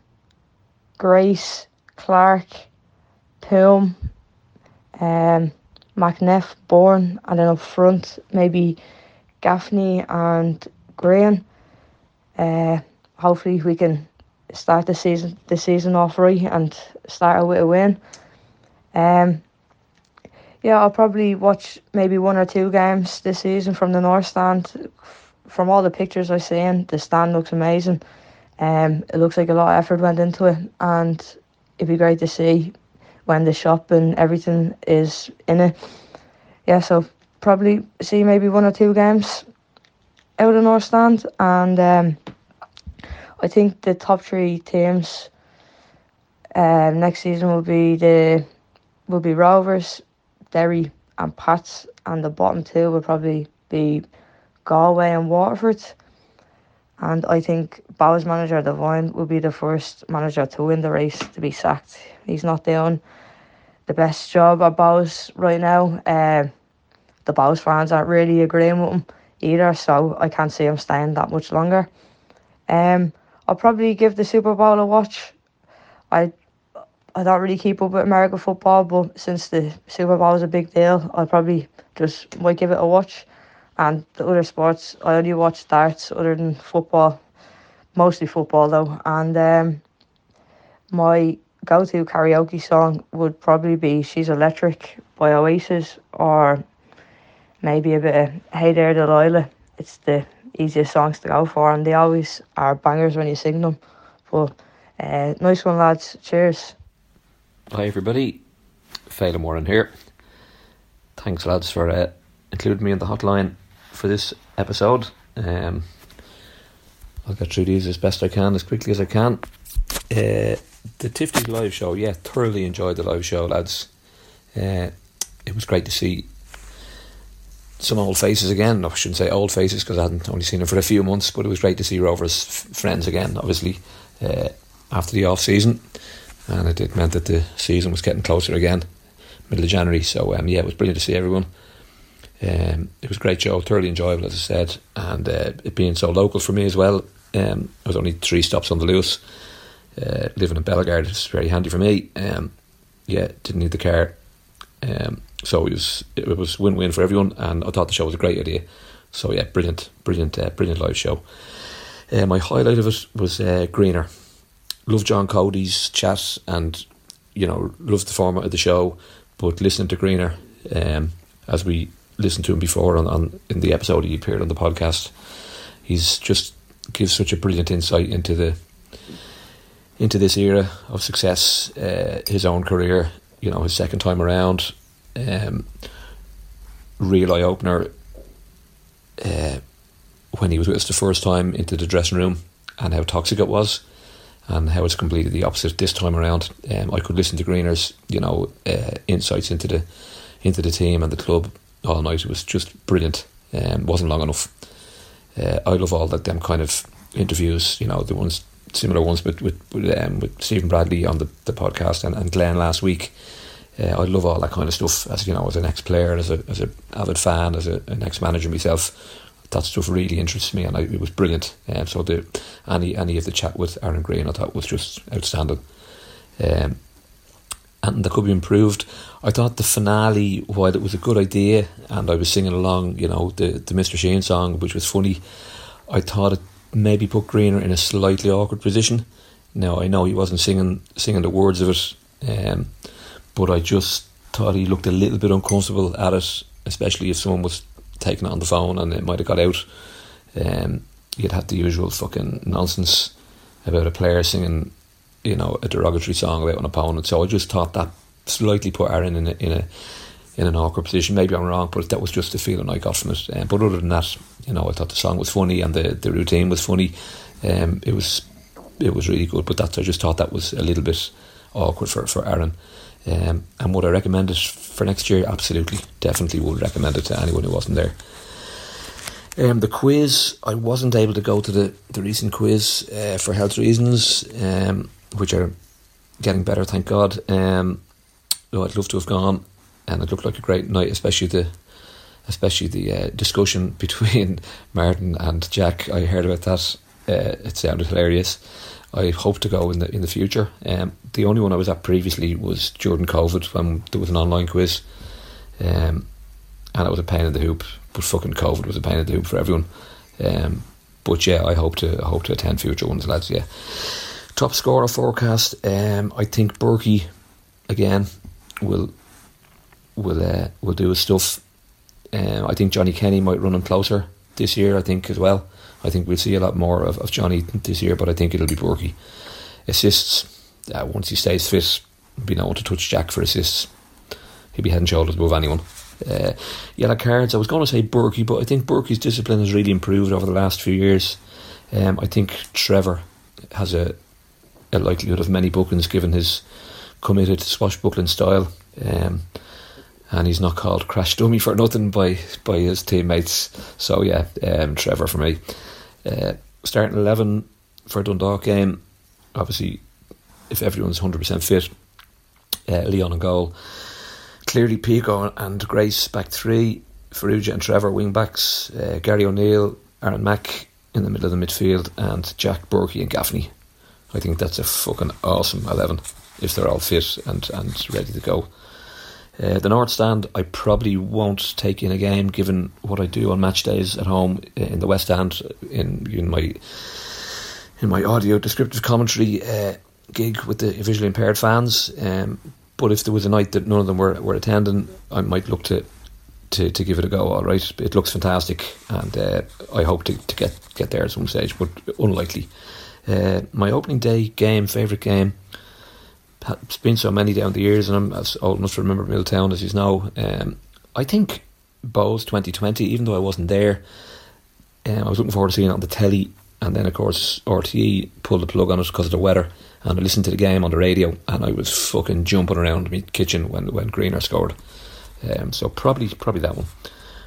Grace, Clark, Poom, McNeff, Bourne, and then up front maybe Gaffney and Green. Hopefully we can start the season off right and start out with a win. I'll probably watch maybe one or two games this season from the North Stand. From all the pictures I've seen, the stand looks amazing. It looks like a lot of effort went into it, and it'd be great to see when the shop and everything is in it. Yeah, so probably see maybe one or two games out of the North Stand. And I think the top three teams next season will be Rovers, Derry and Pats, and the bottom two will probably be Galway and Waterford. And I think Bowes manager Devine will be the first manager to win the race to be sacked. He's not doing the best job at Bowes right now. The Bowes fans aren't really agreeing with him either, so I can't see him staying that much longer. I'll probably give the Super Bowl a watch. I don't really keep up with American football, but since the Super Bowl is a big deal, I'll probably just might give it a watch. And the other sports, I only watch darts other than football, mostly football though. And my go-to karaoke song would probably be She's Electric by Oasis, or maybe a bit of Hey There Delilah. It's the easiest songs to go for, and they always are bangers when you sing them. But nice one, lads. Cheers. Hi everybody, Phelan Warren here. Thanks lads for including me in the hotline for this episode. I'll get through these as best I can, as quickly as I can. The Tifty's live show, thoroughly enjoyed the live show, lads. It was great to see some old faces again. I shouldn't say old faces because I hadn't only seen them for a few months, but it was great to see Rovers friends again, obviously, after the off-season. And it meant that the season was getting closer again, middle of January. So, it was brilliant to see everyone. It was a great show, thoroughly enjoyable, as I said. And it being so local for me as well, I was only 3 stops on the loose. Living in Bellegarde, it was very handy for me. Didn't need the car. So it was win-win for everyone, and I thought the show was a great idea. So brilliant live show. My highlight of it was Greener. Loved John Cody's chat, and loved the format of the show. But listening to Greener, as we listened to him before in the episode he appeared on the podcast, he's just gives such a brilliant insight into this era of success, his own career, his second time around. Real eye opener when he was with us the first time into the dressing room, and how toxic it was, and how it's completely the opposite this time around. I could listen to Greener's insights into the into the team and the club all night. It was just brilliant. Wasn't long enough. I love all that them kind of interviews, you know, the ones similar ones with Stephen Bradley on the podcast and Glenn last week. I love all that kind of stuff. As you know, as an ex-player, as an avid fan, as an ex-manager myself, that stuff really interests me, and it was brilliant. So any of the chat with Aaron Green, I thought was just outstanding. And that could be improved. I thought the finale, while it was a good idea, and I was singing along, you know, the Mr. Sheen song, which was funny, I thought it maybe put Greener in a slightly awkward position. Now, I know he wasn't singing the words of it, but I just thought he looked a little bit uncomfortable at it, especially if someone was taking it on the phone and it might have got out. You'd had the usual fucking nonsense about a player singing, you know, a derogatory song about an opponent. So I just thought that slightly put Aaron in an awkward position. Maybe I'm wrong, but that was just the feeling I got from it. But other than that, you know, I thought the song was funny and the routine was funny. It was really good. But I just thought that was a little bit awkward for Aaron. And would I recommend it for next year? Absolutely, definitely would recommend it to anyone who wasn't there. The quiz, I wasn't able to go to the recent quiz for health reasons, which are getting better, thank God. I'd love to have gone, and it looked like a great night, especially the discussion between Martin and Jack. I heard about that. It sounded hilarious. I hope to go in the future. The only one I was at previously was during COVID, when there was an online quiz, and it was a pain in the hoop. But fucking COVID was a pain in the hoop for everyone. But yeah, I hope to attend future ones, lads. Yeah, top scorer forecast. I think Berkey again will do his stuff. I think Johnny Kenny might run him closer this year. I think as well. I think we'll see a lot more of Johnny this year, but I think it'll be Berkey. Assists, once he stays fit, be known to touch Jack for assists. He'd be head and shoulders above anyone. Yellow cards, I was going to say Berkey, but I think Berkey's discipline has really improved over the last few years. I think Trevor has a likelihood of many bookings given his committed swashbuckling style. And he's not called Crash Dummy for nothing by his teammates. So yeah, Trevor for me. Starting 11 for Dundalk game, obviously if everyone's 100% fit, Leon in goal, clearly Pico and Grace back three, Ferrugia and Trevor wing backs, Gary O'Neill, Aaron Mack in the middle of the midfield, and Jack, Berkey and Gaffney. I think that's a fucking awesome 11 if they're all fit and ready to go. The North Stand, I probably won't take in a game given what I do on match days at home in the West Stand in my audio descriptive commentary gig with the visually impaired fans. But if there was a night that none of them were attending, I might look to give it a go. All right, it looks fantastic, and I hope to get there at some stage, but unlikely. My opening day game, favourite game. It's been so many down the years, and I'm as old enough to remember Milltown as you know. I think Bowes 2020, even though I wasn't there, I was looking forward to seeing it on the telly, and then of course RTE pulled the plug on it because of the weather, and I listened to the game on the radio, and I was fucking jumping around my kitchen when Greener scored. So probably that one.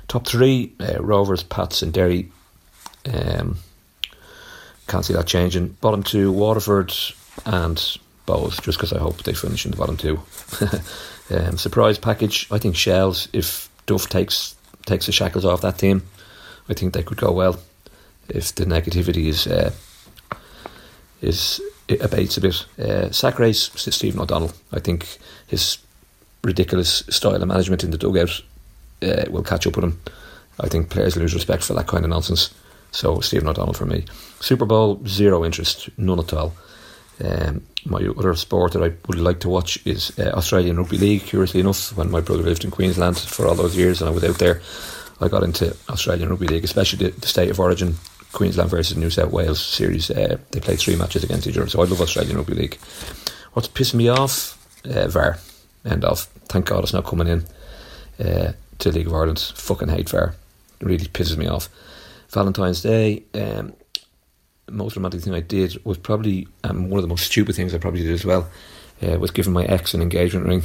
Top three, Rovers, Pats and Derry. Can't see that changing. Bottom two, Waterford and Bowes, just because I hope they finish in the bottom two. Surprise package, I think Shells, if Duff takes the shackles off that team, I think they could go well if the negativity is abates a bit. Sack race, Stephen O'Donnell. I think his ridiculous style of management in the dugout will catch up with him. I think players lose respect for that kind of nonsense. So Stephen O'Donnell for me. Super Bowl, zero interest, none at all. My other sport that I would like to watch is Australian Rugby League. Curiously enough, when my brother lived in Queensland for all those years and I was out there, I got into Australian Rugby League, especially the State of Origin, Queensland versus New South Wales series. They played three matches against each other, so I love Australian Rugby League. What's pissing me off? VAR. End of. Thank God it's not coming in to League of Ireland. Fucking hate VAR. It really pisses me off. Valentine's Day. Most romantic thing I did was probably one of the most stupid things I probably did as well was giving my ex an engagement ring.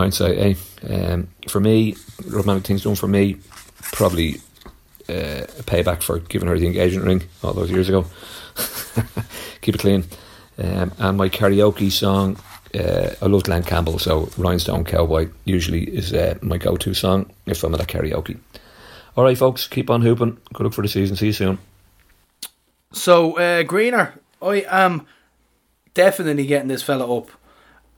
hindsight, eh? For me, romantic things done for me, probably a payback for giving her the engagement ring all those years ago. Keep it clean. And my karaoke song, I loved Len Campbell, so Rhinestone Cowboy usually is my go-to song if I'm at a karaoke. Alright folks, keep on hooping. Good luck for the season. See you soon. So, Greener, I am definitely getting this fella up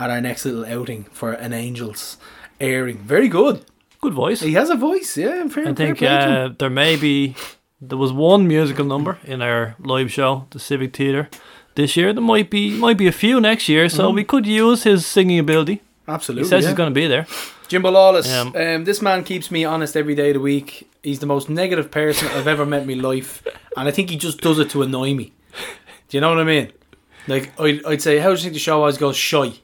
at our next little outing for an Angels airing. Very good. Good voice. He has a voice, yeah. I think there was one musical number in our live show, the Civic Theatre, this year. There might be a few next year, so we could use his singing ability. Absolutely. He says he's going to be there. Jimbo Lawless. This man keeps me honest every day of the week. He's the most negative person I've ever met in my life, and I think he just does it to annoy me. Do you know what I mean? Like, I'd say, how do you think the show was? Goes shy.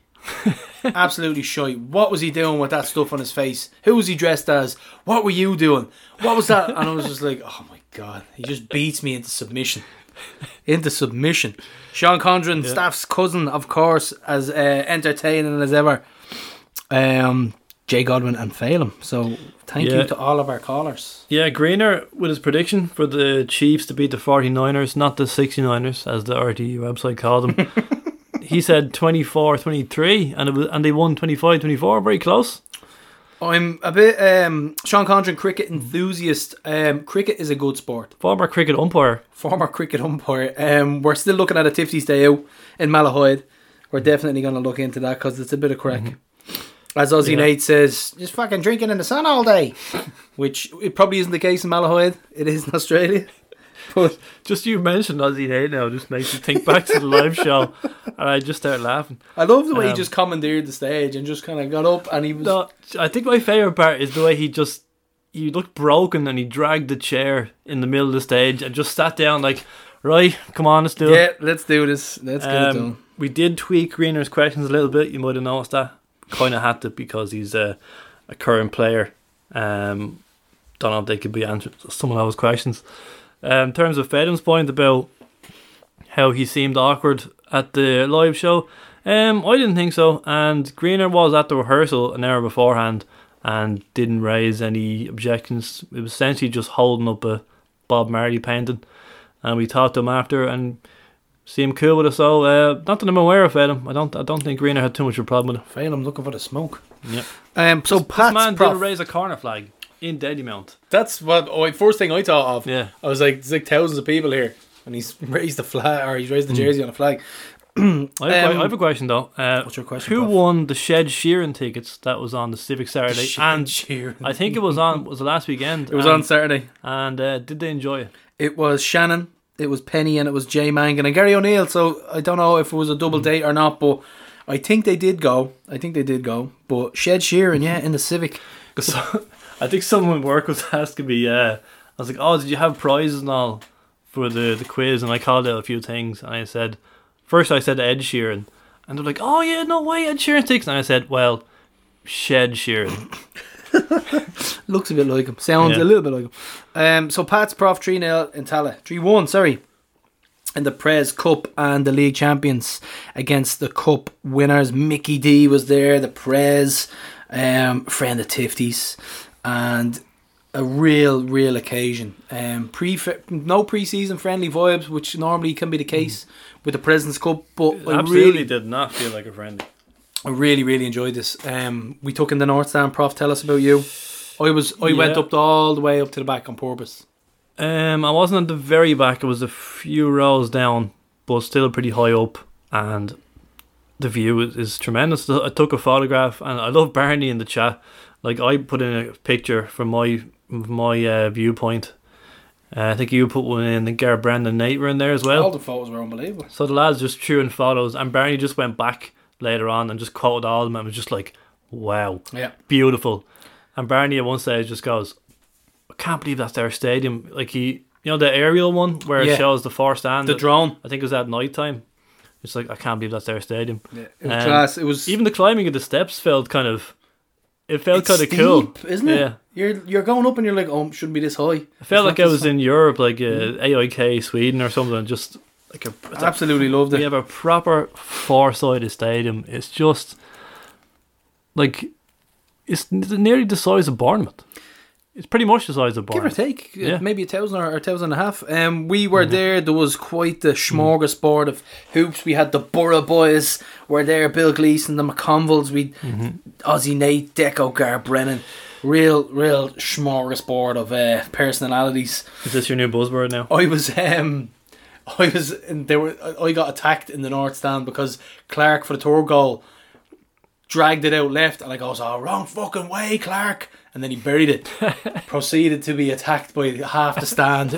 Absolutely shy. What was he doing with that stuff on his face? Who was he dressed as? What were you doing? What was that? And I was just like, oh my God. He just beats me into submission. Sean Condren, Staff's cousin, of course, as entertaining as ever. Jay Godwin and Phelan. So thank you to all of our callers. Yeah, Greener with his prediction for the Chiefs to beat the 49ers, not the 69ers as the RTE website called them. He said 24-23 and they won 25-24, very close. I'm a bit Sean Condren, cricket enthusiast. Cricket is a good sport. Former cricket umpire. We're still looking at a Tifty's Day Out in Malahide. We're definitely going to look into that because it's a bit of crack. As Aussie Nate says, just fucking drinking in the sun all day. Which it probably isn't the case in Malahide. It is in Australia. But just you mentioned Aussie Nate now just makes you think back to the live show. And I just started laughing. I love the way he just commandeered the stage and just kind of got up and he was... No, I think my favourite part is the way he looked broken and he dragged the chair in the middle of the stage and just sat down like, right, come on, let's do it. Yeah, let's do this. Let's get it done. We did tweak Greener's questions a little bit. You might have noticed that. Kind of had to because he's a current player. Don't know if they could be answered some of those questions. In terms of Fedham's point about how he seemed awkward at the live show, I didn't think so. And Greener was at the rehearsal an hour beforehand and didn't raise any objections. It was essentially just holding up a Bob Marley painting. And we talked to him after and seemed cool with us. So not that I'm aware of Fedham. I don't think Greener had too much of a problem with him. Fedham looking for the smoke. Yeah. So Pat's man did raise a corner flag in Dalymount. That's what first thing I thought of. Yeah. I was like, there's like thousands of people here, and he's raised the jersey on a flag. I have a question though. What's your question? Who won the Shed Sheeran tickets that was on the Civic Saturday? Sheeran. I think it was the last weekend. It was on Saturday. And did they enjoy it? It was Shannon. It was Penny and it was Jay Mangan and Gary O'Neill. So I don't know if it was a double date or not, but I think they did go. But Shed Sheeran, in the Civic. So, I think someone at work was asking me, I was like, oh, did you have prizes and all for the quiz? And I called out a few things. And I said Ed Sheeran. And they're like, oh, yeah, no way, Ed Sheeran tickets. And I said, well, Shed Sheeran. Looks a bit like him. Sounds a little bit like him. So Pat's Prof 3-0 in Tala 3-1 in the Prez Cup and the League Champions against the Cup winners. Mickey D was there, the Prez friend of Tifty's, and a real occasion. No pre-season friendly vibes, which normally can be the case with the President's Cup, but I really did not feel like a friendly. I really enjoyed this. We took in the North Stand, Prof. Tell us about you. I went up all the way up to the back on purpose. I wasn't at the very back. It was a few rows down, but still pretty high up. And the view is tremendous. I took a photograph, and I love Barney in the chat. Like I put in a picture from my viewpoint. I think you put one in. I think Gareth, Brandon, Nate were in there as well. All the photos were unbelievable. So the lads just threw in photos, and Barney just went back later on and just quoted all of them and was just like, wow, beautiful. And Barney at one stage just goes, I can't believe that's their stadium. Like the aerial one where it shows the Four Stand, the drone, I think it was at night time. It's like, I can't believe that's their stadium. It was class. It was even the climbing of the steps felt kind of steep, cool, isn't it? Yeah. You're going up and you're like, oh, shouldn't be this high. I felt like I was in Europe, like AIK Sweden or something, just like absolutely loved it. We have a proper four-sided stadium. It's just like it's nearly the size of Bournemouth. It's pretty much the size of Bournemouth. Give or take, yeah. Maybe 1,000 or 1,500. We were there. There was quite the smorgasbord of hoops. We had the Borough Boys were there, Bill Gleeson, the McConvilles, we Ozzie Nate, Deco, Gar Brennan. Real smorgasbord of personalities. Is this your new buzzword now? I got attacked in the North Stand because Clark for the third goal dragged it out left, and I goes, "Oh, wrong fucking way, Clark!" And then he buried it. Proceeded to be attacked by half the stand.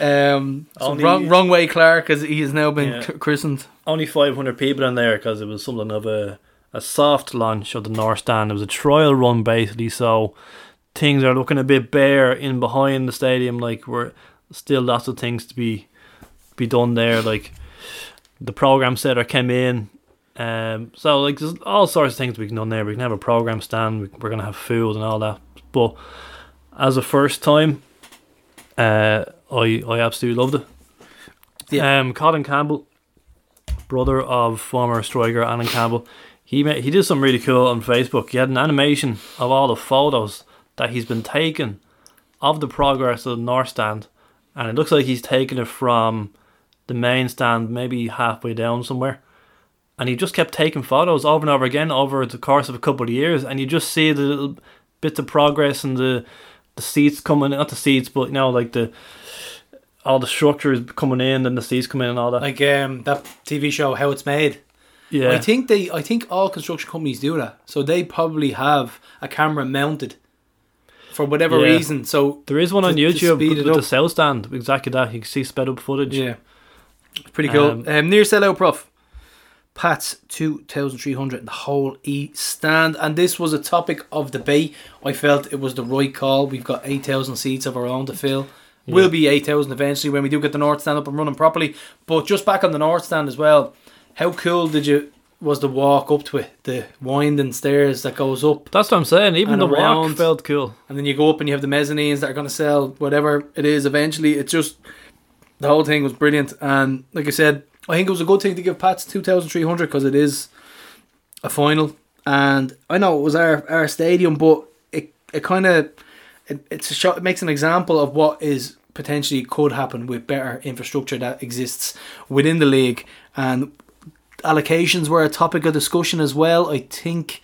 Wrong way, Clark, as he has now been christened. Only 500 people in there because it was something of a soft launch of the North Stand. It was a trial run basically, so things are looking a bit bare in behind the stadium. Like, we're still lots of things to be done there. Like, the program setter came in. So like, there's all sorts of things we can do there. We can have a program stand. We're gonna have food and all that. But as a first time, I absolutely loved it. Yeah. Colin Campbell, brother of former striker Alan Campbell, he did something really cool on Facebook. He had an animation of all the photos that he's been taking of the progress of the North Stand, and it looks like he's taken it from the main stand, maybe halfway down somewhere. And he just kept taking photos over and over again over the course of a couple of years, and you just see the little bits of progress and the seats coming, not the seats, but you know, like all the structures coming in and the seats coming in and all that. Like that TV show How It's Made. Yeah, I think all construction companies do that. So they probably have a camera mounted for whatever reason. So there is one on YouTube with the South Stand, exactly that. You can see sped up footage. Yeah, it's pretty cool. Near sellout, prof. Pats 2,300 in the whole East Stand, and this was a topic of debate. I felt it was the right call. We've got 8,000 seats of our own to fill. Yeah. Will be 8,000 eventually when we do get the North Stand up and running properly. But just back on the North Stand as well, how cool was the walk up to it? The winding stairs that goes up. That's what I'm saying. Even the walk felt cool. And then you go up and you have the mezzanines that are going to sell whatever it is eventually. It's just, the whole thing was brilliant. And like I said, I think it was a good thing to give Pats 2,300 because it is a final, and I know it was our stadium, but it makes an example of what is potentially could happen with better infrastructure that exists within the league. And allocations were a topic of discussion as well. I think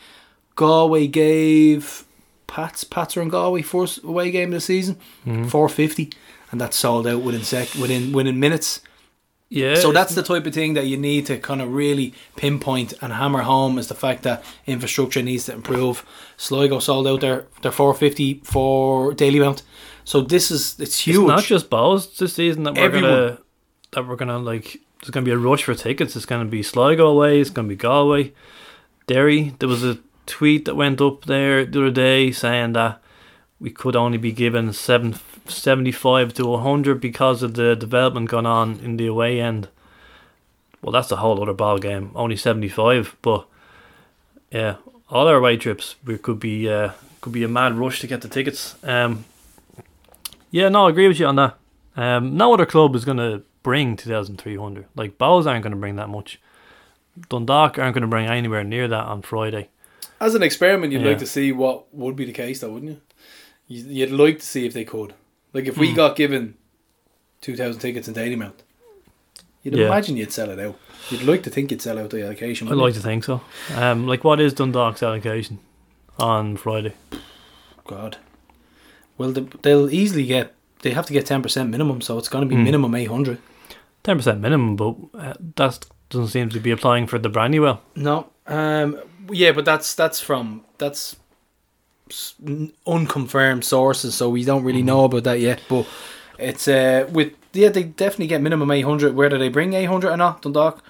Galway gave Pats are in Galway first away game of the season, 450, and that sold out within minutes. Yeah. So that's the type of thing that you need to kind of really pinpoint and hammer home, is the fact that infrastructure needs to improve. Sligo sold out their 450 for Dalymount. So it's huge. It's not just Bowes this season that we're gonna there's gonna be a rush for tickets. It's gonna be Sligo away, it's gonna be Galway, Derry. There was a tweet that went up there the other day saying that we could only be given 75 to 100 because of the development going on in the away end. Well, that's a whole other ball game. Only 75, but yeah, all our away trips we could be a mad rush to get the tickets. I agree with you on that. No other club is going to bring 2,300. Like, Bowes aren't going to bring that much. Dundalk aren't going to bring anywhere near that on Friday. As an experiment, you'd like to see what would be the case, though, wouldn't you? You'd like to see if they could. Like, if we got given 2,000 tickets in Dalymount, you'd imagine you'd sell it out. You'd like to think you'd sell out the allocation. I'd like to think so. What is Dundalk's allocation on Friday? God. Well, they have to get 10% minimum, so it's going to be minimum 800. 10% minimum, but that doesn't seem to be applying for the Brandywell. No. But that's unconfirmed sources, so we don't really know about that yet. But it's they definitely get minimum 800. Whether they bring 800 or not, Dundalk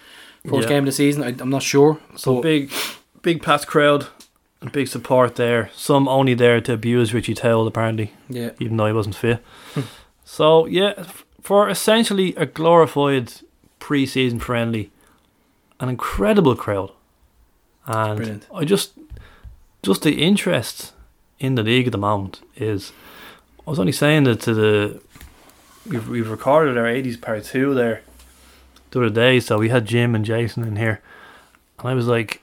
first game of the season, I'm not sure. So big Pats crowd and big support there. Some only there to abuse Richie Towle apparently. Yeah, even though he wasn't fit. So for essentially a glorified pre-season friendly, an incredible crowd, and brilliant. I just the interest in the league at the moment is, I was only saying that to we've recorded our 80s part 2 there the other day, so we had Jim and Jason in here, and I was like,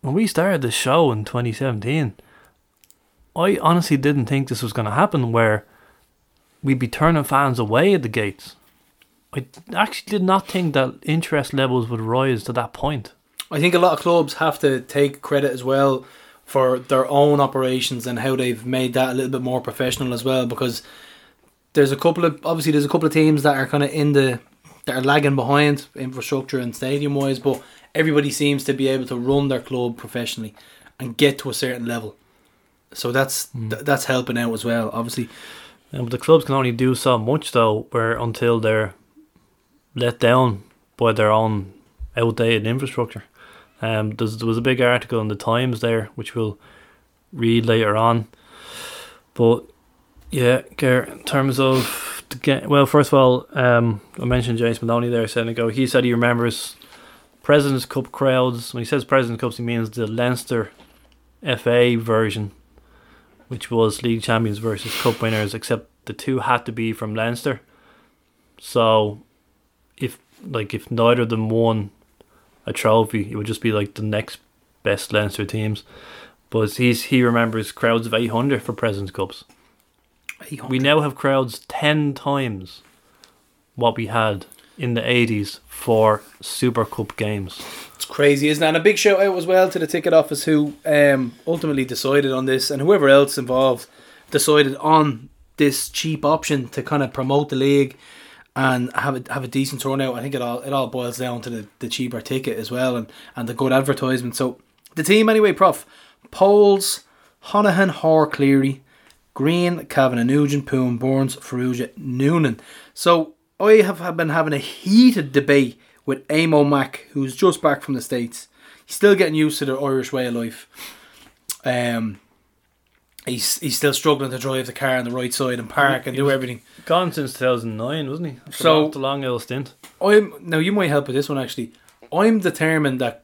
when we started the show in 2017, I honestly didn't think this was going to happen, where we'd be turning fans away at the gates. I actually did not think that interest levels would rise to that point. I think a lot of clubs have to take credit as well for their own operations and how they've made that a little bit more professional as well, because there's a couple of teams that are kind of that are lagging behind infrastructure and stadium wise, but everybody seems to be able to run their club professionally and get to a certain level. So that's helping out as well, obviously. Yeah, but the clubs can only do so much though, until they're let down by their own outdated infrastructure. There was a big article in the Times there, which we'll read later on. But yeah, in terms of the game, well, first of all, I mentioned James Maloney there a second ago. He said he remembers President's Cup crowds. When he says President's Cups, he means the Leinster FA version, which was league champions versus cup winners, except the two had to be from Leinster. So if neither of them won a trophy, it would just be like the next best Leinster teams. But he remembers crowds of 800 for President's Cups. 800. We now have crowds 10 times what we had in the 80s for Super Cup games. It's crazy, isn't it? And a big shout out as well to the ticket office, who ultimately decided on this, and whoever else involved decided on this cheap option to kind of promote the league and have a decent turnout. I think it all boils down to the cheaper ticket as well, and the good advertisement. So the team anyway, Prof: Poles, Honohan, Hoare, Cleary, Green, Kavanagh, Nugent, Poon, Burns, Ferrugia, Noonan. So I have been having a heated debate with Amo Mack, who's just back from the States. He's still getting used to the Irish way of life. He's still struggling to drive the car on the right side and park and do everything. Gone since 2009, wasn't he? That's a long old stint. Now, you might help with this one, actually. I'm determined that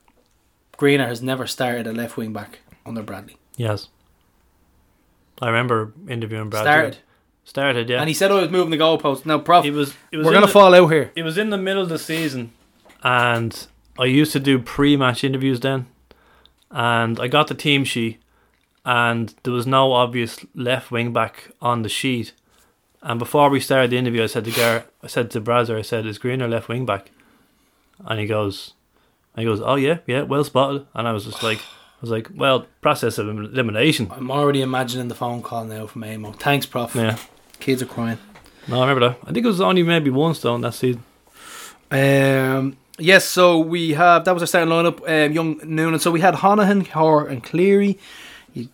Greener has never started a left wing back under Bradley. Yes. I remember interviewing Bradley. Started, yeah. And he said I was moving the goalpost. Now, Prof, we're going to fall out here. It was in the middle of the season, and I used to do pre-match interviews then, and I got the team sheet, and there was no obvious left wing back on the sheet. And before we started the interview, I said to Brazzer, I said, "Is Greener left wing back?" And he goes, "Oh yeah, well spotted." And I was just like, well, process of elimination. I'm already imagining the phone call now from Amo. Thanks, Prof. Yeah. Kids are crying. No, I remember that. I think it was only maybe once though in that season. Yes, so we have, that was our starting lineup, young Noonan. So we had Honohan, Hoare and Cleary. You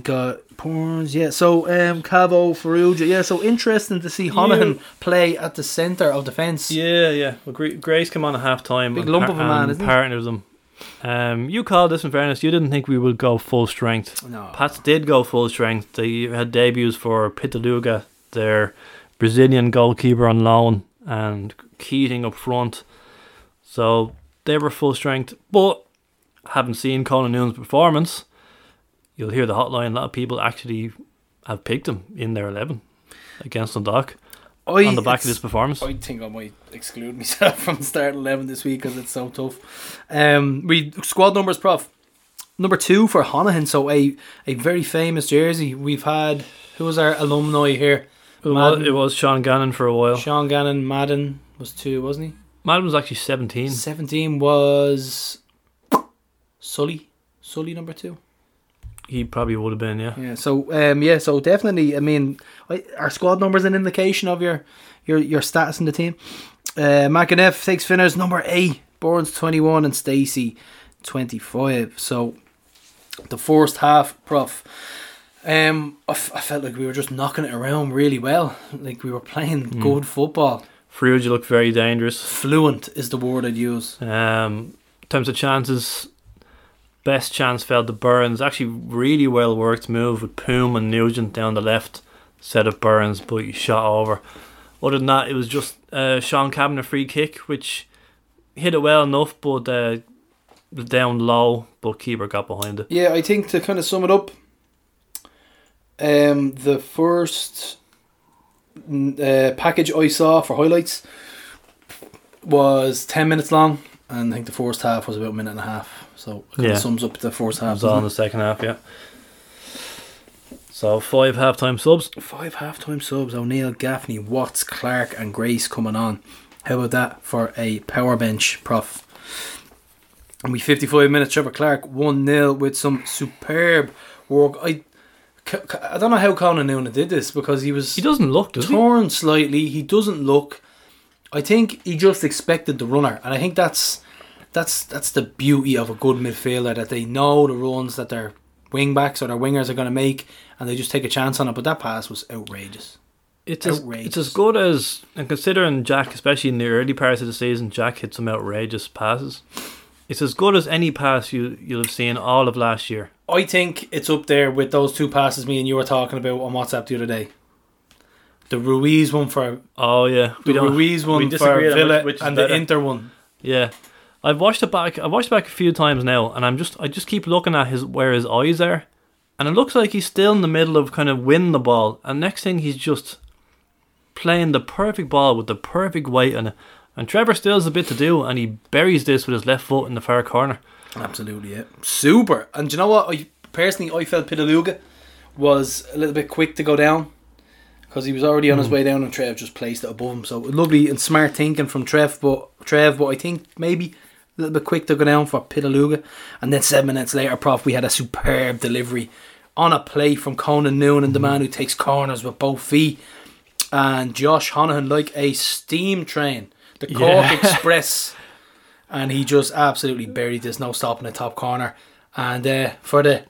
got Porns, yeah. So Cavo, Ferrugia, yeah. So interesting to see Honohan play at the centre of defence. Yeah. Well, Grace came on at half time. Big lump of a man, isn't he? Partnered them. You called this, in fairness. You didn't think we would go full strength. No. Pats did go full strength. They had debuts for Pitaluga, their Brazilian goalkeeper on loan, and Keating up front. So they were full strength, but haven't seen Colin Noon's performance. You'll hear the hotline. A lot of people actually have picked him in their 11 against Dundalk on the back of this performance. I think I might exclude myself from the starting 11 this week because it's so tough. We squad numbers, Prof. Number 2 for Honohan, so a very famous jersey. We've had, who was our alumni here? It was Sean Gannon for a while. Sean Gannon, Madden was 2, wasn't he? Madden was actually 17. 17 was Sully. Sully number 2. He probably would have been, yeah. Yeah. So definitely. I mean, are squad numbers an indication of your status in the team? McInniff takes Finners number 8, Burns 21, and Stacey 25. So the first half, Prof. I felt like we were just knocking it around really well. Like we were playing good football. Ferrugia looked very dangerous. Fluent is the word I'd use. In terms of chances, best chance fell to Burns. Actually, really well worked move with Poom and Nugent down the left, set up Burns, but he shot over. Other than that, it was just Sean Kavanagh free kick, which hit it well enough, but was down low, but keeper got behind it. Yeah, I think to kind of sum it up, the first package I saw for highlights was 10 minutes long, and I think the first half was about a minute and a half. So it sums up the first half. It was all in the second half, yeah. So 5 half-time subs. 5 half-time subs. O'Neill, Gaffney, Watts, Clark and Grace coming on. How about that for a power bench, Prof? And we 55 minutes, Trevor Clark 1-0 with some superb work. I don't know how Conan Noonan did this, because he doesn't look, does torn he? Slightly. He doesn't look. I think he just expected the runner, and I think that's the beauty of a good midfielder, that they know the runs that their wing backs or their wingers are going to make, and they just take a chance on it. But that pass was outrageous. It's as good as, and considering Jack, especially in the early parts of the season, Jack hit some outrageous passes. It's as good as any pass you'll have seen all of last year. I think it's up there with those two passes me and you were talking about on WhatsApp the other day. The Ruiz one for... Oh, yeah. The Ruiz one for Villa, and the Inter one. Yeah. I've watched it back a few times now, and I just keep looking at where his eyes are, and it looks like he's still in the middle of kind of winning the ball, and next thing he's just playing the perfect ball with the perfect weight on it. And Trevor still has a bit to do, and he buries this with his left foot in the far corner. Absolutely, yeah. Super. And do you know what? I felt Pitaluga was a little bit quick to go down, because he was already on his way down, and Trev just placed it above him. So lovely and smart thinking from Trev, but I think maybe a little bit quick to go down for Pitaluga. And then 7 minutes later, Prof, we had a superb delivery on a play from Conan Noonan, the man who takes corners with both feet. And Josh Honohan, like a steam train, the Cork Express, and he just absolutely buried this, no stopping the top corner. And for the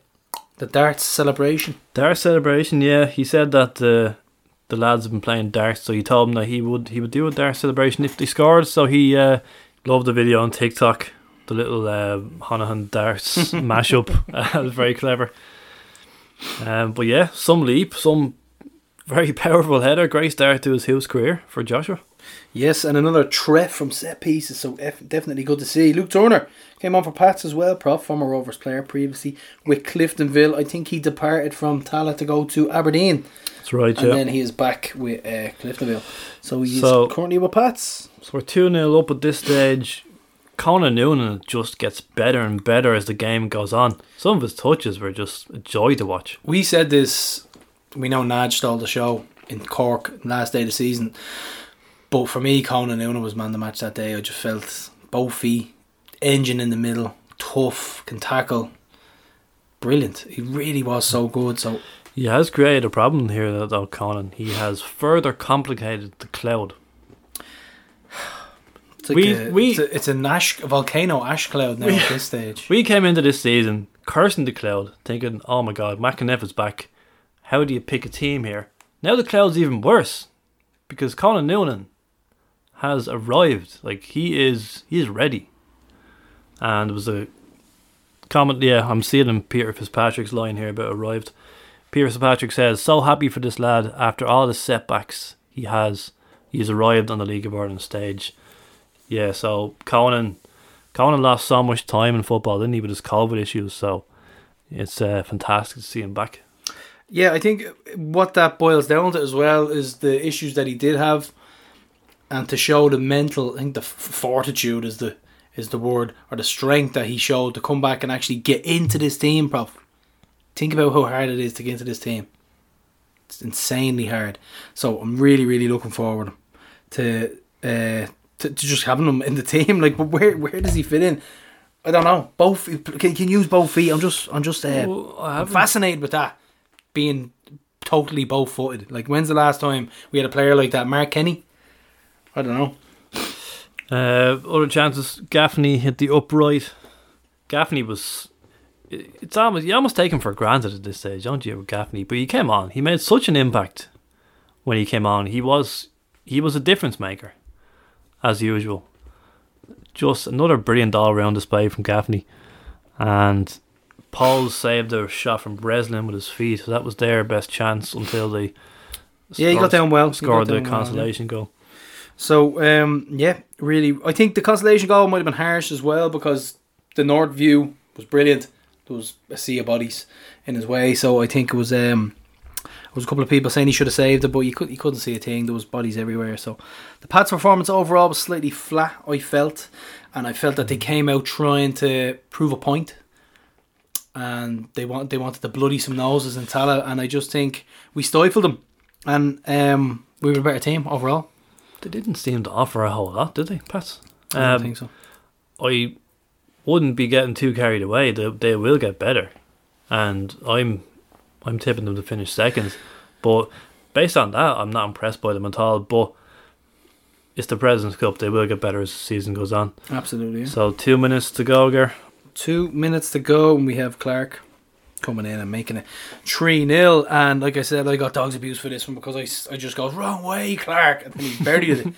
darts celebration. Darts celebration, yeah. He said that the lads have been playing darts, so he told him that he would do a darts celebration if they scored. So he loved the video on TikTok, the little Honohan darts mashup. It was very clever. But yeah, some leap, some very powerful header. Great start to his Hughes career for Joshua. Yes, and another threat from set pieces, so definitely good to see. Luke Turner came on for Pats as well, Prof, former Rovers player previously with Cliftonville. I think he departed from Tala to go to Aberdeen. That's right, and then he is back with Cliftonville. So he's currently with Pats. So we're 2-0 up at this stage. Conan Noonan just gets better and better as the game goes on. Some of his touches were just a joy to watch. We said this, we know Naj stole the show in Cork last day of the season. But for me, Conan Noonan was man of the match that day. I just felt both feet, engine in the middle, tough, can tackle. Brilliant. He really was so good. So he has created a problem here, though, Conan. He has further complicated the cloud. It's like a volcano ash cloud now at this stage. We came into this season cursing the cloud, thinking, oh my God, McInniff is back. How do you pick a team here? Now the cloud's even worse, because Conan Noonan has arrived. Like, he is ready. And there was a comment, I'm seeing him, Peter Fitzpatrick's line here about arrived. Peter Fitzpatrick says, so happy for this lad after all the setbacks he has. He's arrived on the League of Ireland stage. Yeah, so Conan lost so much time in football, didn't he, with his COVID issues, so it's fantastic to see him back. Yeah, I think what that boils down to as well is the issues that he did have, and to show the mental, I think the fortitude is the word, or the strength that he showed to come back and actually get into this team, Prof. Think about how hard it is to get into this team. It's insanely hard. So I'm really, really looking forward to just having him in the team. Like, but where does he fit in? I don't know. Both can use both feet. I'm fascinated with that. Being totally bow-footed. Like, when's the last time we had a player like that? Mark Kenny? I don't know. Other chances. Gaffney hit the upright. Gaffney was... It's almost, you almost take him for granted at this stage, don't you, with Gaffney? But he came on. He made such an impact when he came on. He was a difference maker, as usual. Just another brilliant all-round display from Gaffney. And Paul saved a shot from Breslin with his feet, so that was their best chance until they scored the consolation goal. So, really, I think the consolation goal might have been harsh as well, because the North view was brilliant. There was a sea of bodies in his way, so I think it was a couple of people saying he should have saved it, but he couldn't see a thing. There was bodies everywhere. So the Pats' performance overall was slightly flat, I felt, and I felt that they came out trying to prove a point. and they wanted to bloody some noses in Tala, and I just think we stifled them, and we were a better team overall. They didn't seem to offer a whole lot, did they, Pats? I don't think so. I wouldn't be getting too carried away. They will get better, and I'm tipping them to finish second, but based on that, I'm not impressed by them at all. But it's the President's Cup. They will get better as the season goes on. Absolutely. Yeah. So 2 minutes to go, Ger. 2 minutes to go, and we have Clark coming in and making it 3-0. And like I said, I got dog's abuse for this one because I just go, wrong way, Clark. And then he buried it.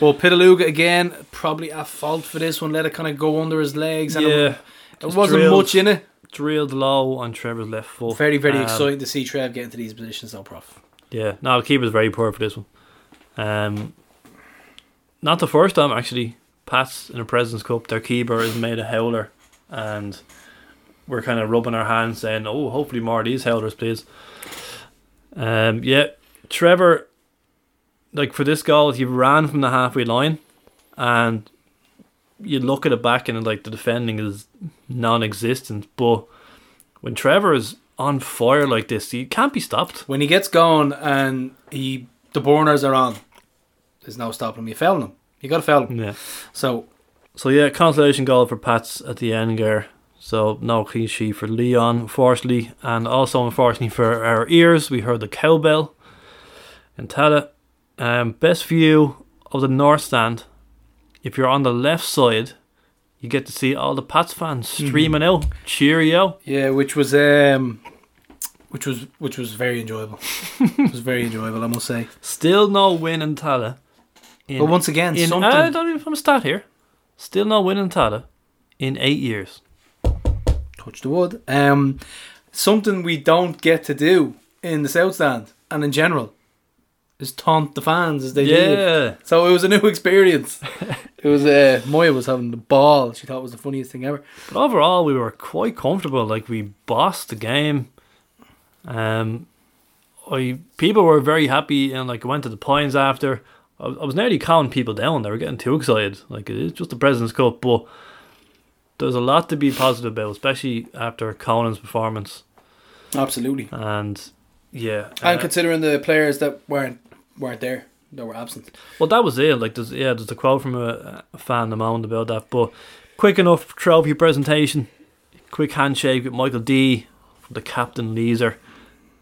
Well, Pitaluga again, probably at fault for this one. Let it kind of go under his legs. And yeah. It wasn't much in it. Drilled low on Trevor's left foot. Very, very exciting to see Trev get into these positions, though, Prof. Yeah. No, the keeper's very poor for this one. Not the first time, actually. Pats in the President's Cup, their keeper is made a howler, and we're kind of rubbing our hands saying, oh, hopefully more of these howlers, please. Yeah, Trevor, like for this goal, he ran from the halfway line, and you look at it back and like the defending is non-existent, but when Trevor is on fire like this, he can't be stopped. When he gets going and the burners are on, there's no stopping him. You're fouling him. You got to foul him. Yeah. So yeah, consolation goal for Pats at the end, Ger. So no clean sheet for Leon, unfortunately. And also, unfortunately for our ears, we heard the cowbell in Tala. Best view of the North Stand. If you're on the left side, you get to see all the Pats fans streaming out, cheerio. Yeah, which was very enjoyable. It was very enjoyable, I must say. Still no win in Tala. But once again, something. I don't even have a stat here. Still no win in Tala in 8 years. Touch the wood. Something we don't get to do in the South Stand and in general is taunt the fans as they leave. So it was a new experience. It was Moya was having the ball. She thought it was the funniest thing ever. But overall, we were quite comfortable. Like, we bossed the game. People were very happy, and like went to the Pines after. I was nearly calming people down. They were getting too excited. Like, it is just the President's Cup, but there's a lot to be positive about, especially after Conan's performance. Absolutely. And yeah, and considering the players that weren't there, that were absent. Well, that was it. Like, there's a quote from a fan a moment about that. But quick enough trophy presentation, quick handshake with Michael D, the captain Leeser,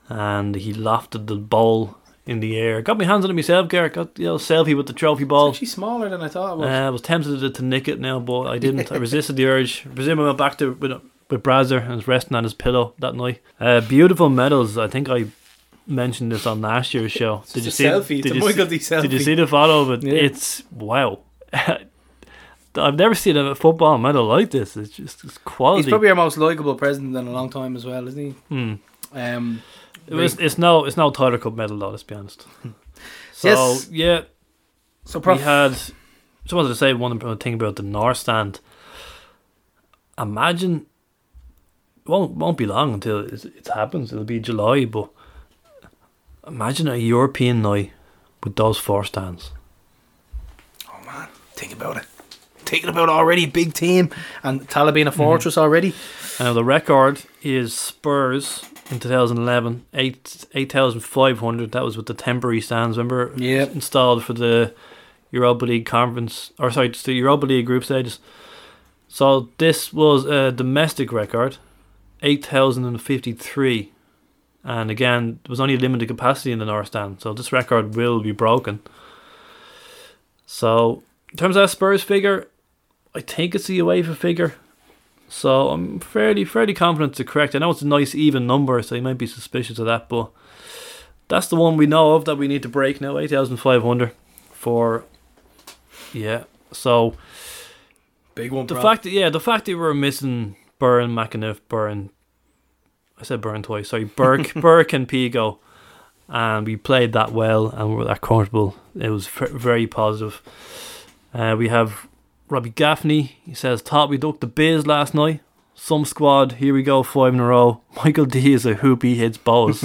and he lofted the bowl in the air. Got my hands on it myself, Garrett. Got the old selfie with the trophy ball. It's actually smaller than I thought it was. I was tempted to nick it now, but I didn't. I resisted the urge. I presume I went back to with Brazzer and was resting on his pillow that night. Beautiful medals. I think I mentioned this on last year's show. It's did you see? Selfie. Did it's you a Michael D selfie. Did you see the photo of it? Yeah. It's wow. I've never seen a football medal like this. It's just quality. He's probably our most likeable president in a long time as well, isn't he? It's no Tyler Cup medal though, let's be honest. So yes. Yeah. So we had just wanted to say one thing about the North Stand. Imagine won't be long until it happens. It'll be July, but imagine a European night with those four stands. Oh man, think about it. Thinking about already, big team, and Tala being a fortress already. Now the record is Spurs in 2011, 8,500. That was with the temporary stands, remember? Yeah. Installed for the Europa League conference, or sorry, just the Europa League group stages. So this was a domestic record, 8,053, and again there was only a limited capacity in the North Stand, so this record will be broken. So in terms of that Spurs figure, I think it's the UEFA figure, so I'm fairly confident to correct. I know it's a nice even number, so you might be suspicious of that, but that's the one we know of that we need to break now, 8,500 for, yeah. So big one. The fact that we're missing Burke, Burke and Pigo, and we played that well and we were that comfortable. It was very positive. We have Robbie Gaffney. He says, "Thought we ducked the biz last night. Some squad. Here we go, 5 in a row. Michael D is a hoop. He hits Bowes."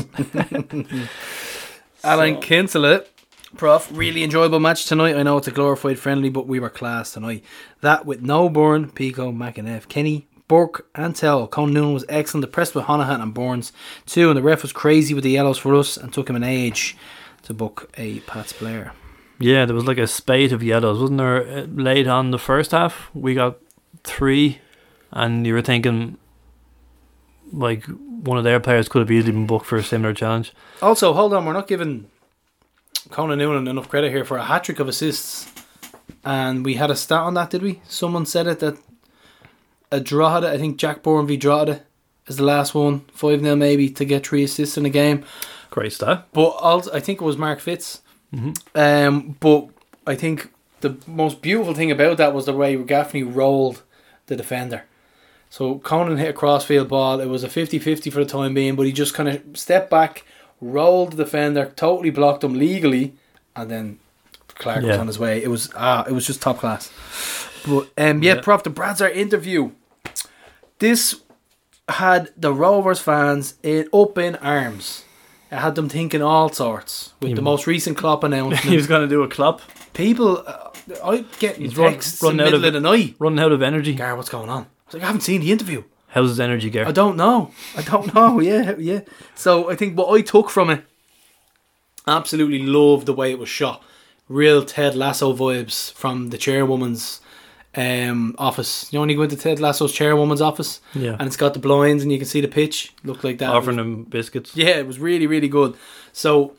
Alan Kinselet, Prof. Really enjoyable match tonight. I know it's a glorified friendly, but we were class tonight. That with no burn, Pico, McInniff, Kenny, Burke, Antel, Con Noonan was excellent. They pressed with Honohan and Burns too, and the ref was crazy with the yellows for us and took him an age to book a Pats player. Yeah, there was like a spate of yellows, wasn't there? Late on the first half, we got 3, and you were thinking, like, one of their players could have easily been booked for a similar challenge. Also, hold on, we're not giving Conan Noonan enough credit here for a hat-trick of assists. And we had a stat on that, did we? Someone said it, that a Drogheda, I think Jack Bourne v Drogheda is the last one, 5-0 maybe, to get 3 assists in a game. Great stat. But also, I think it was Mark Fitz. Mm-hmm. But I think the most beautiful thing about that was the way Gaffney rolled the defender. So Conan hit a crossfield ball. It was a 50-50 for the time being, but he just kind of stepped back, rolled the defender, totally blocked him legally, and then Clark was on his way. It was just top class. But Prof, the Bradshaw interview. This had the Rovers fans up in arms. It had them thinking all sorts with the most recent Klopp announcement. He was going to do a Klopp. People, I get texts in the middle of the night, running out of energy. Gar, what's going on? I was like, I haven't seen the interview. How's his energy, Gar? I don't know. Yeah. So I think what I took from it, absolutely loved the way it was shot. Real Ted Lasso vibes from the chairwoman's office. You know when you go into Ted Lasso's chairwoman's office? Yeah. And it's got the blinds and you can see the pitch. Looked like that. Offering them biscuits. Yeah, it was really, really good. So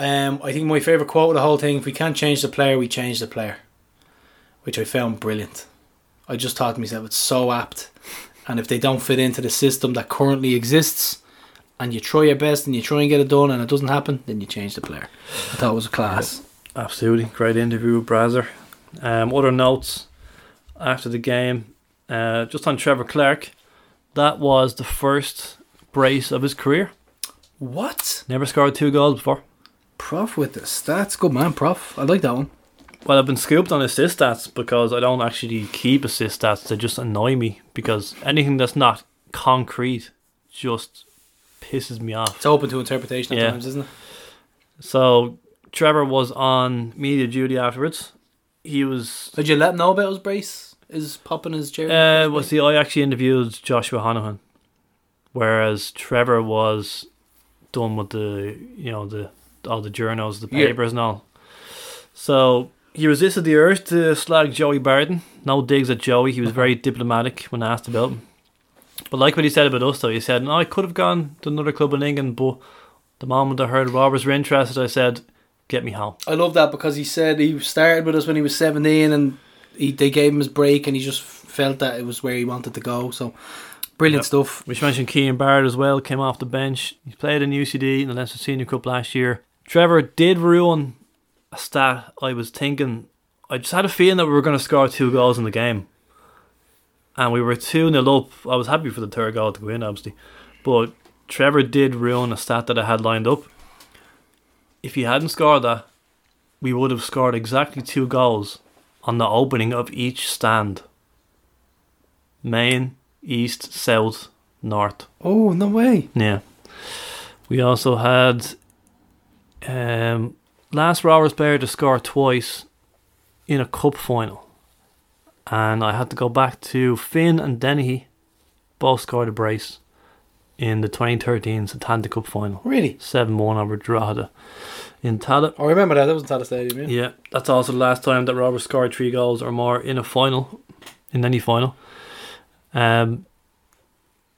I think my favourite quote of the whole thing, if we can't change the player, we change the player. Which I found brilliant. I just thought to myself, it's so apt. And if they don't fit into the system that currently exists, and you try your best and you try and get it done and it doesn't happen, then you change the player. I thought it was a class. Yeah. Absolutely, great interview with Brazier. Other notes after the game, just on Trevor Clark, that was the first brace of his career. What? Never scored 2 goals before. Prof with the stats, good man, Prof. I like that one. Well, I've been scooped on assist stats because I don't actually keep assist stats. They just annoy me because anything that's not concrete just pisses me off. It's open to interpretation at times, isn't it? So Trevor was on media duty afterwards. He was... Did you let him know about his brace? His popping his chair? I actually interviewed Joshua Honohan, whereas Trevor was done with the all the journals, the papers and all. So he resisted the urge to slag Joey Barton. No digs at Joey. He was very diplomatic when asked about him. But like what he said about us though, he said, no, I could have gone to another club in England, but the moment I heard Robbers were interested, I said... get me home. I love that because he said he started with us when he was 17 and they gave him his break and he just felt that it was where he wanted to go. So brilliant stuff. We should mention Cian Barrett as well, came off the bench. He played in UCD in the Leinster Senior Cup last year. Trevor did ruin a stat I was thinking. I just had a feeling that we were going to score 2 goals in the game. And we were 2-0 up. I was happy for the 3rd goal to go in, obviously. But Trevor did ruin a stat that I had lined up. If he hadn't scored that, we would have scored exactly 2 goals on the opening of each stand. Main, East, South, North. Oh, no way. Yeah. We also had last Rovers player to score twice in a cup final. And I had to go back to Finn and Dennehy. Both scored a brace in the 2013 Satanta Cup final. Really? 7-1 over Drogheda in Tala. I remember that. That was in Tala Stadium, yeah. Yeah, that's also the last time that Roberts scored 3 goals or more in a final, in any final.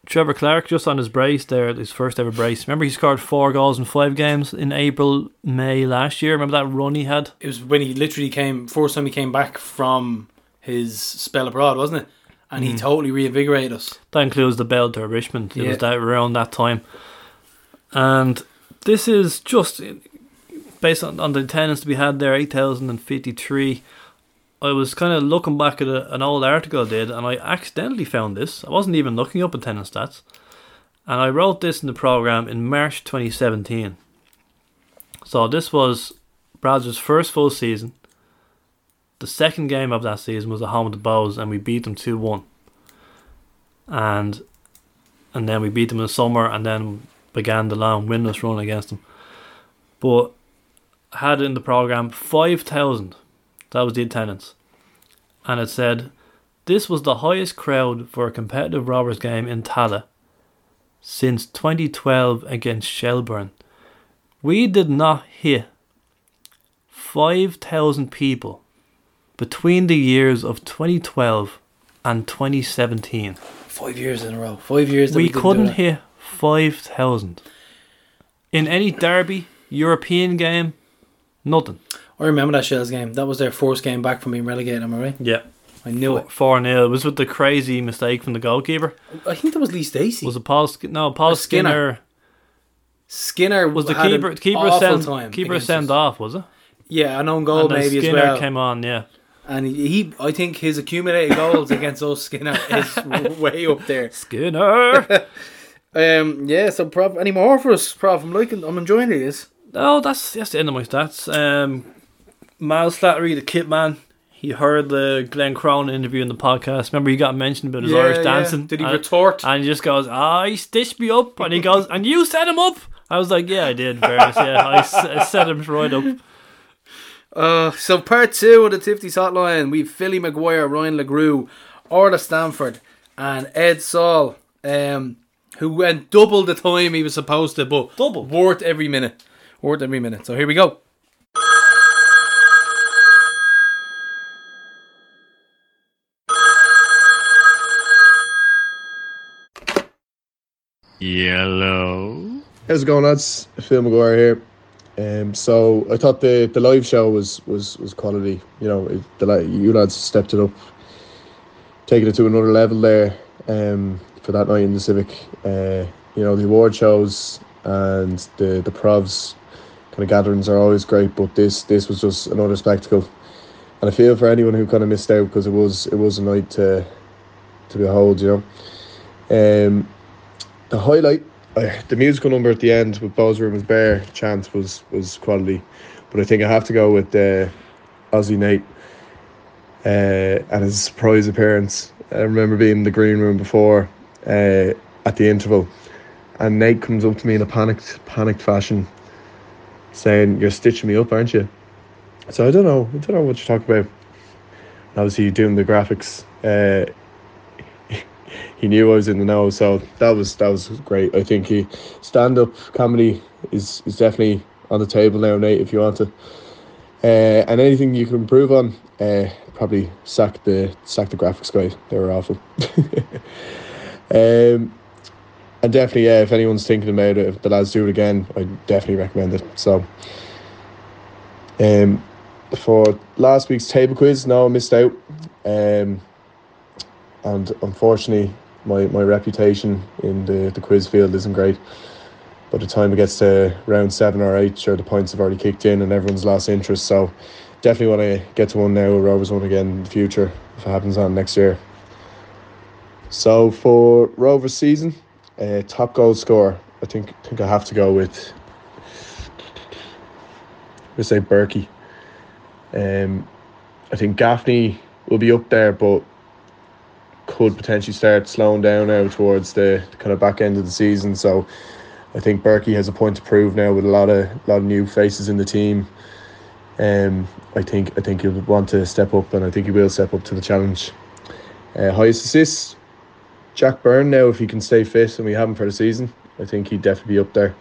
Trevor Clark, just on his brace there, his first ever brace. Remember he scored 4 goals in 5 games in April, May last year? Remember that run he had? It was when he literally came, first time he came back from his spell abroad, wasn't it? And he totally reinvigorated us. That includes the bell to Richmond. It was that around that time. And this is just based on the attendance we had there, 8,053. I was kind of looking back at an old article I did, and I accidentally found this. I wasn't even looking up attendance stats. And I wrote this in the programme in March 2017. So this was Brazzers' first full season. The second game of that season was at home to Bowes and we beat them 2-1. And then we beat them in the summer and then began the long winless run against them. But had in the programme 5,000. That was the attendance. And it said This was the highest crowd for a competitive Rovers game in Tala since 2012 against Shelburne. We did not hit 5,000 people between the years of 2012 and 2017. 5 years in a row. 5 years that we couldn't hit 5,000. In any derby, European game, nothing. I remember that Shells game. That was their first game back from being relegated, am I right? Yeah. I knew it. 4-0. It was with the crazy mistake from the goalkeeper. I think that was Lee Stacey. Was it Paul Skinner? No, Paul Skinner. Skinner was the keeper. Keeper sent off, was it? Yeah, an own goal and maybe Skinner as well. Skinner came on, yeah. And he, I think his accumulated goals against us Skinner is way up there. Skinner. Yeah. So, Prov, any more for us, Prov? I'm enjoying this. Oh, that's the end of my stats. Miles Slattery, the kit man. He heard the Glenn Crone interview in the podcast. Remember, he got mentioned about his Irish dancing. Yeah. Did he retort? And he just goes, he stitched me up. And he goes, and you set him up? I was like, yeah, I did. Fairness, yeah, I set him right up. So part two of the Tifties Hotline. We've Philly Maguire, Ryan LaGrue, Orla Stanford, and Ed Saul, who went double the time he was supposed to, but worth every minute. Worth every minute. So here we go. Yellow. How's it going? That's Phil McGuire here. So I thought the live show was quality. You know, you lads stepped it up, taking it to another level there. For that night in the Civic, you know, the award shows and the Provs kind of gatherings are always great, but this was just another spectacle. And I feel for anyone who kind of missed out because it was a night to behold. You know, the highlight, the musical number at the end with Bowes Room is Bare chant was quality, but I think I have to go with Aussie Nate and his surprise appearance. I remember being in the green room before at the interval, and Nate comes up to me in a panicked fashion, saying, "You're stitching me up, aren't you?" So I don't know what you're talking about. And obviously, doing the graphics. He knew I was in the know, so that was great. I think he stand-up comedy is definitely on the table now, Nate, if you want to. And anything you can improve on, probably sack the graphics guy. They were awful. And definitely, yeah, if anyone's thinking about it, if the lads do it again, I definitely recommend it. So, for last week's table quiz, no, I missed out. And unfortunately, my reputation in the quiz field isn't great. By the time it gets to round 7 or 8, sure, the points have already kicked in and everyone's lost interest. So definitely want to get to one now, or Rovers one again in the future, if it happens on next year. So for Rovers season, top goal scorer, I think I have to go with, I'm going to say Berkey. I think Gaffney will be up there, but could potentially start slowing down now towards the kind of back end of the season. So I think Berkey has a point to prove now with a lot of new faces in the team. I think he'll want to step up, and I think he will step up to the challenge. Highest assist, Jack Byrne now, if he can stay fit, and we have him for the season. I think he'd definitely be up there.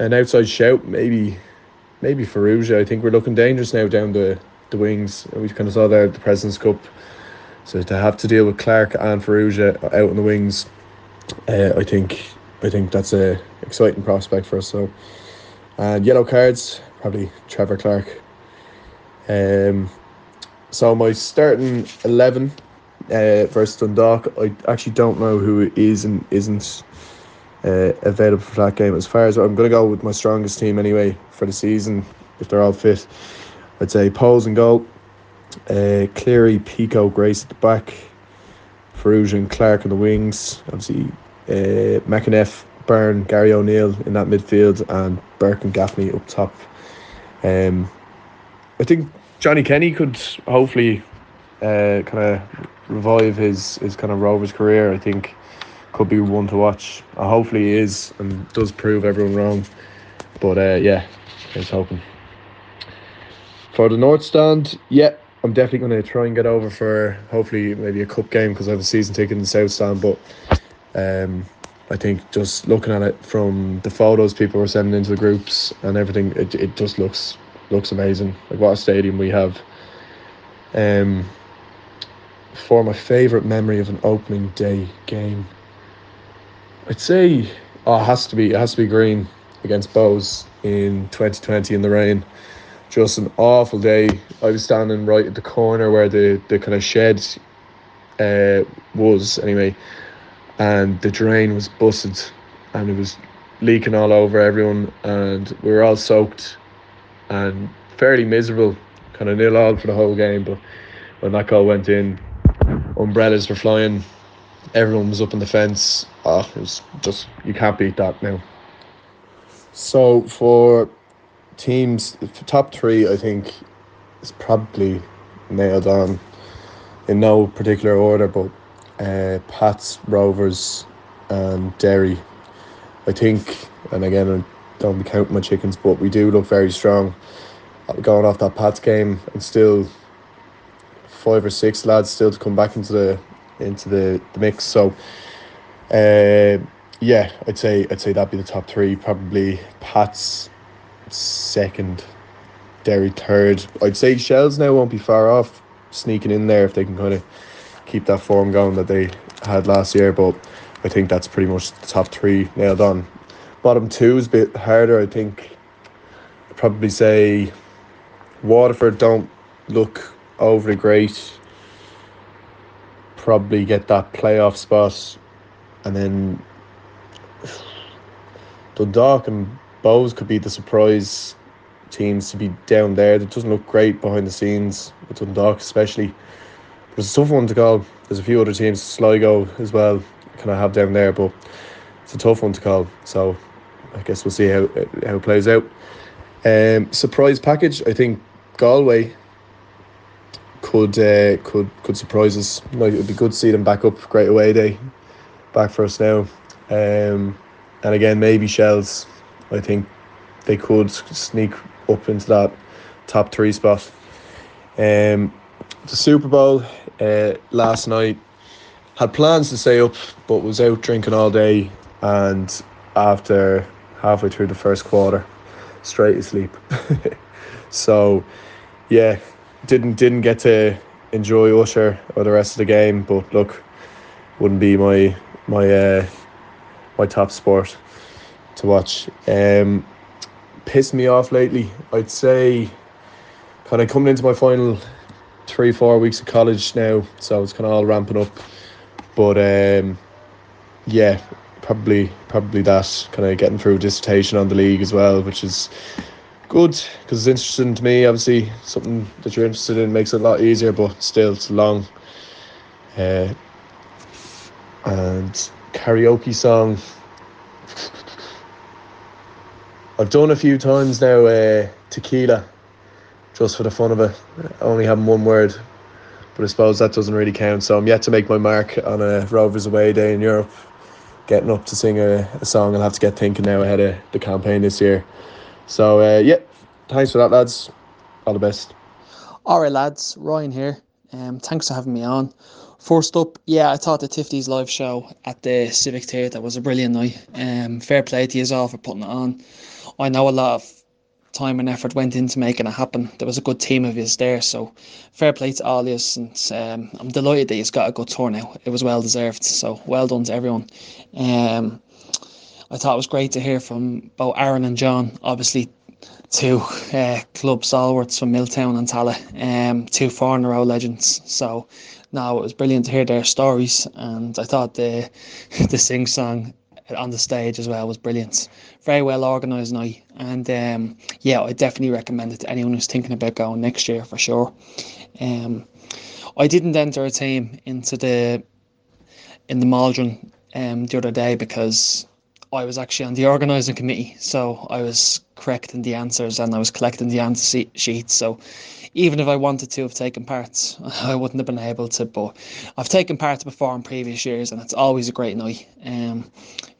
An outside shout, maybe Farrugia. I think we're looking dangerous now down the wings. We kind of saw there at the President's Cup. So to have to deal with Clark and Farrugia out on the wings, I think that's a exciting prospect for us. So, and yellow cards, probably Trevor Clark. So my starting 11 versus Dundalk, I actually don't know who is and isn't available for that game. As far as I'm going to go with my strongest team anyway for the season, if they're all fit, I'd say Poles and goal. Cleary, Pico, Grace at the back, Farrugia and Clark in the wings, obviously McInniff, Byrne, Gary O'Neill in that midfield, and Burke and Gaffney up top. I think Johnny Kenny could hopefully kind of revive his kind of Rovers career. I think could be one to watch. Hopefully he is and does prove everyone wrong, but yeah, I was hoping. For the North Stand, yeah, I'm definitely going to try and get over for hopefully maybe a cup game, because I have a season ticket in the South Stand. But I think just looking at it from the photos people were sending into the groups and everything, it just looks amazing. Like, what a stadium we have. For my favourite memory of an opening day game, I'd say it has to be Green against Bowes in 2020 in the rain. Just an awful day. I was standing right at the corner where the kind of shed was anyway, and the drain was busted and it was leaking all over everyone, and we were all soaked and fairly miserable, kind of nil all for the whole game. But when that goal went in, umbrellas were flying, everyone was up on the fence. It was just, you can't beat that now. So for teams, the top three I think is probably nailed on in no particular order, but Pats, Rovers and Derry, I think. And again, I don't be counting my chickens, but we do look very strong. Going off that Pats game, and still 5 or 6 lads still to come back into the mix. So yeah, I'd say that'd be the top three. Probably Pats second, Derry third. I'd say Shells now won't be far off sneaking in there if they can kind of keep that form going that they had last year. But I think that's pretty much the top three nailed on. Bottom two is a bit harder, I think. I'd probably say Waterford don't look overly great, probably get that playoff spot, and then Dundalk and Bowes could be the surprise teams to be down there. It doesn't look great behind the scenes with Dundalk especially, but it's a tough one to call. There's a few other teams, Sligo as well, can I have down there, but it's a tough one to call. So I guess we'll see how it plays out. Surprise package, I think Galway could surprise us. Like, it'd be good to see them back up. Great away day back for us now. And again, maybe Shells. I think they could sneak up into that top three spot. The Super Bowl last night, had plans to stay up but was out drinking all day, and after halfway through the first quarter, straight to sleep. So yeah, didn't get to enjoy Usher or the rest of the game, but look, wouldn't be my top sport to watch. Pissed me off lately, I'd say, kind of coming into my final 3-4 weeks of college now, so it's kind of all ramping up. But yeah, probably that, kind of getting through dissertation on the league as well, which is good because it's interesting to me. Obviously, something that you're interested in makes it a lot easier, but still it's long. And karaoke song, I've done a few times now. Tequila, just for the fun of it, only having one word, but I suppose that doesn't really count. So I'm yet to make my mark on a Rovers away day in Europe, getting up to sing a song. I'll have to get thinking now ahead of the campaign this year. So, yeah, thanks for that, lads. All the best. All right, lads. Ryan here. Thanks for having me on. First up, yeah, I thought the Tifties live show at the Civic Theatre was a brilliant night. Fair play to you all for putting it on. I know a lot of time and effort went into making it happen. There was a good team of yous there, so fair play to all yous. And I'm delighted that yous got a good turnout. It was well-deserved, so well done to everyone. I thought it was great to hear from both Aaron and John, obviously two club stalwarts from Milltown and Tala, two four-in-a-row legends. So, no, it was brilliant to hear their stories, and I thought the sing-song on the stage as well was brilliant. Very well organised night, and yeah, I definitely recommend it to anyone who's thinking about going next year for sure. I didn't enter a team into the Mildred the other day because I was actually on the organising committee, so I was correcting the answers and I was collecting the answer sheets. So even if I wanted to have taken part, I wouldn't have been able to. But I've taken part before in previous years, and it's always a great night.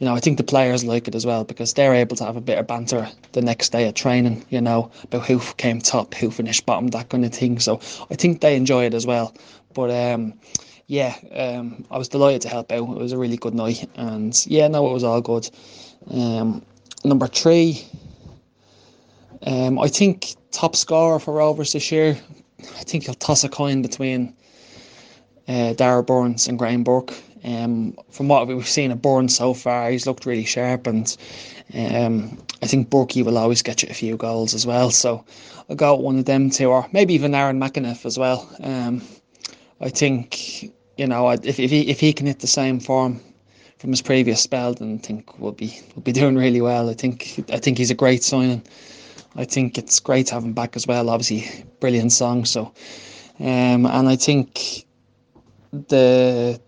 You know, I think the players like it as well because they're able to have a bit of banter the next day at training, you know, about who came top, who finished bottom, that kind of thing. So I think they enjoy it as well. But I was delighted to help out. It was a really good night, and it was all good. Number three, I think top scorer for Rovers this year, I think he'll toss a coin between Dara Burns and Graham Burke. From what we've seen of Burns so far, he's looked really sharp, and I think Burkey will always get you a few goals as well. So I'll go with one of them two, or maybe even Aaron McInniff as well. I think, you know, if he can hit the same form from his previous spell, then I think we'll be doing really well. I think he's a great signing. I think it's great to have him back as well. Obviously, brilliant song. So, and I think the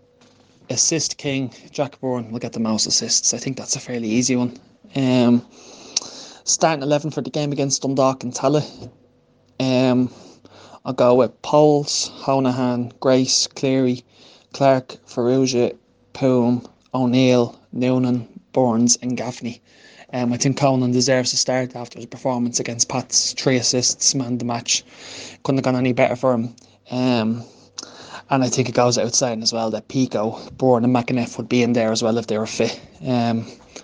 assist king Jack Bourne will get the most assists. I think that's a fairly easy one. Starting 11 for the game against Dundalk and Tala. I'll go with Poles, Honahan, Grace, Cleary, Clark, Ferrugia, Poom, O'Neill, Noonan, Burns and Gaffney. I think Conan deserves a start after his performance against Pats. 3 assists, man the match. Couldn't have gone any better for him. And I think it goes out saying as well that Pico, Bourne and McInniff would be in there as well if they were fit.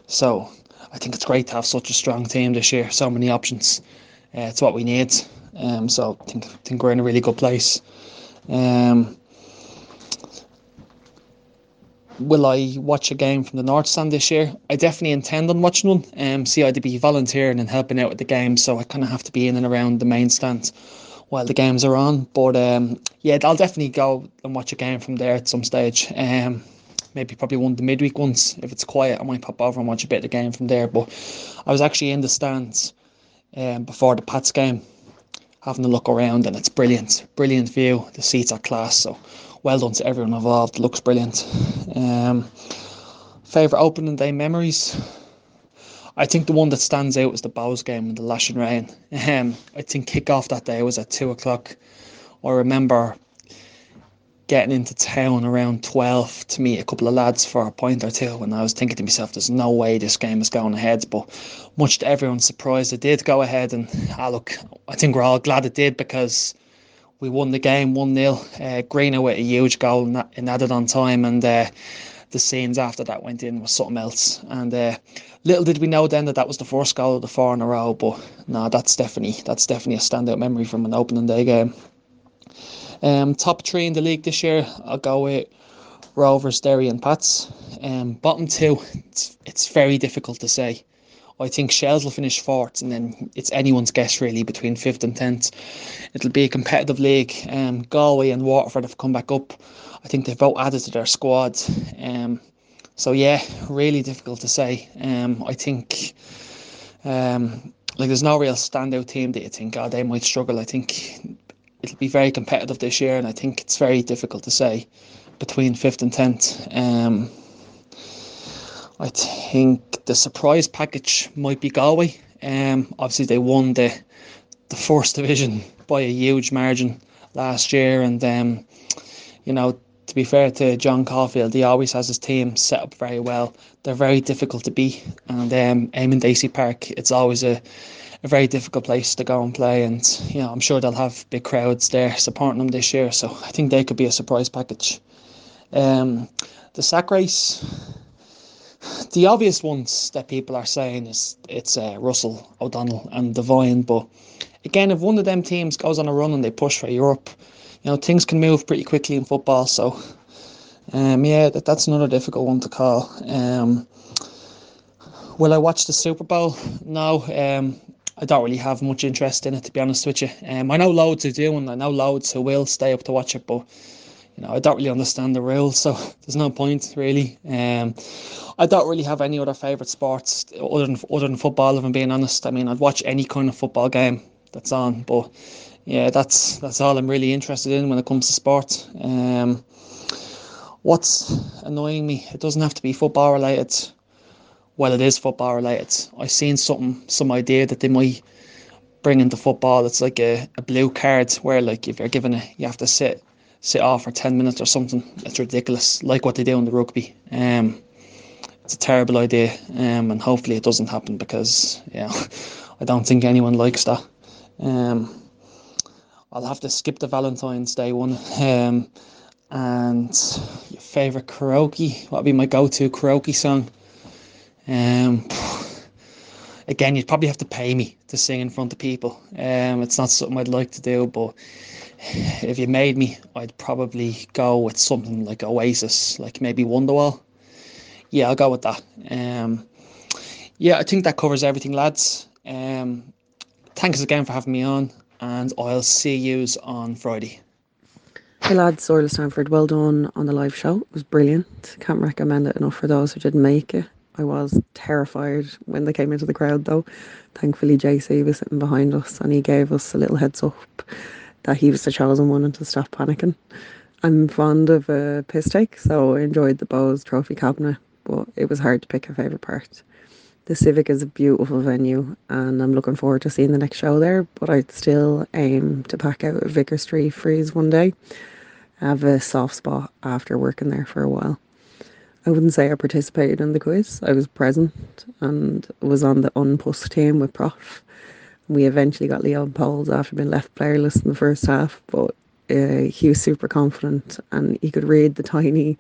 So I think it's great to have such a strong team this year. So many options. It's what we need. So I think we're in a really good place. Will I watch a game from the North Stand this year? I definitely intend on watching one. I'd be volunteering and helping out with the game, so I kind of have to be in and around the main stand while the games are on. But I'll definitely go and watch a game from there at some stage. Maybe one of the midweek ones. If it's quiet, I might pop over and watch a bit of the game from there. But I was actually in the stands before the Pats game, having a look around, and it's brilliant view. The seats are class, so well done to everyone involved. It looks brilliant. Favourite opening day memories? I think the one that stands out is the Bowes game with the lashing rain. I think kick-off that day was at 2:00. I remember getting into town around 12 to meet a couple of lads for a pint or two, and I was thinking to myself, there's no way this game is going ahead, but much to everyone's surprise it did go ahead, and I think we're all glad it did because we won the game 1-0. Greener with a huge goal and added on time, and the scenes after that went in was something else, and little did we know then that was the first goal of the 4 in a row. But no, that's definitely a standout memory from an opening day game. Top 3 in the league this year, I'll go with Rovers, Derry and Pats. Bottom 2, it's very difficult to say. I think Shells will finish 4th, and then it's anyone's guess really between 5th and 10th. It'll be a competitive league. Galway and Waterford have come back up. I think they've both added to their squad. Really difficult to say. I think there's no real standout team that you think, oh, they might struggle. I think it'll be very competitive this year, and I think it's very difficult to say between 5th and 10th. I think the surprise package might be Galway. Obviously they won the first division by a huge margin last year, and to be fair to John Caulfield, he always has his team set up very well. They're very difficult to beat, and Eamon Dacey Park, it's always a very difficult place to go and play, and I'm sure they'll have big crowds there supporting them this year, so I think they could be a surprise package. The sack race, the obvious ones that people are saying is it's Russell, O'Donnell and Devine, but again, if one of them teams goes on a run and they push for Europe, things can move pretty quickly in football, so that's another difficult one to call. Will I watch the Super Bowl? No, I don't really have much interest in it, to be honest with you. I know loads who do, and I know loads who will stay up to watch it, but I don't really understand the rules, so there's no point really. I don't really have any other favourite sports other than football, if I'm being honest. I mean, I'd watch any kind of football game that's on, but that's all I'm really interested in when it comes to sport. What's annoying me? It doesn't have to be football related. well, it is football related. I seen some idea that they might bring into football. It's like a blue card where, like, if you're given it, you have to sit off for 10 minutes or something. It's ridiculous, like what they do in the rugby. It's a terrible idea, and hopefully it doesn't happen because, yeah, I don't think anyone likes that. I'll have to skip the Valentine's Day one. And your favourite karaoke? What would be my go-to karaoke song? Again, you'd probably have to pay me to sing in front of people. It's not something I'd like to do, but if you made me, I'd probably go with something like Oasis, like maybe Wonderwall. Yeah, I'll go with that. Yeah, I think that covers everything, lads. Thanks again for having me on, and I'll see yous on Friday. Hey lads, Oriel Stanford, well done on the live show. It was brilliant. Can't recommend it enough for those who didn't make it. I was terrified when they came into the crowd though. Thankfully JC was sitting behind us and he gave us a little heads up that he was the chosen one and to stop panicking. I'm fond of a piss take, so I enjoyed the Bowes trophy cabinet, but it was hard to pick a favourite part. The Civic is a beautiful venue and I'm looking forward to seeing the next show there, but I'd still aim to pack out a Vicar Street freeze one day. I have a soft spot after working there for a while. I wouldn't say I participated in the quiz. I was present and was on the unpuss team with Prof. We eventually got Leon Poles after being left playerless in the first half, but he was super confident and he could read the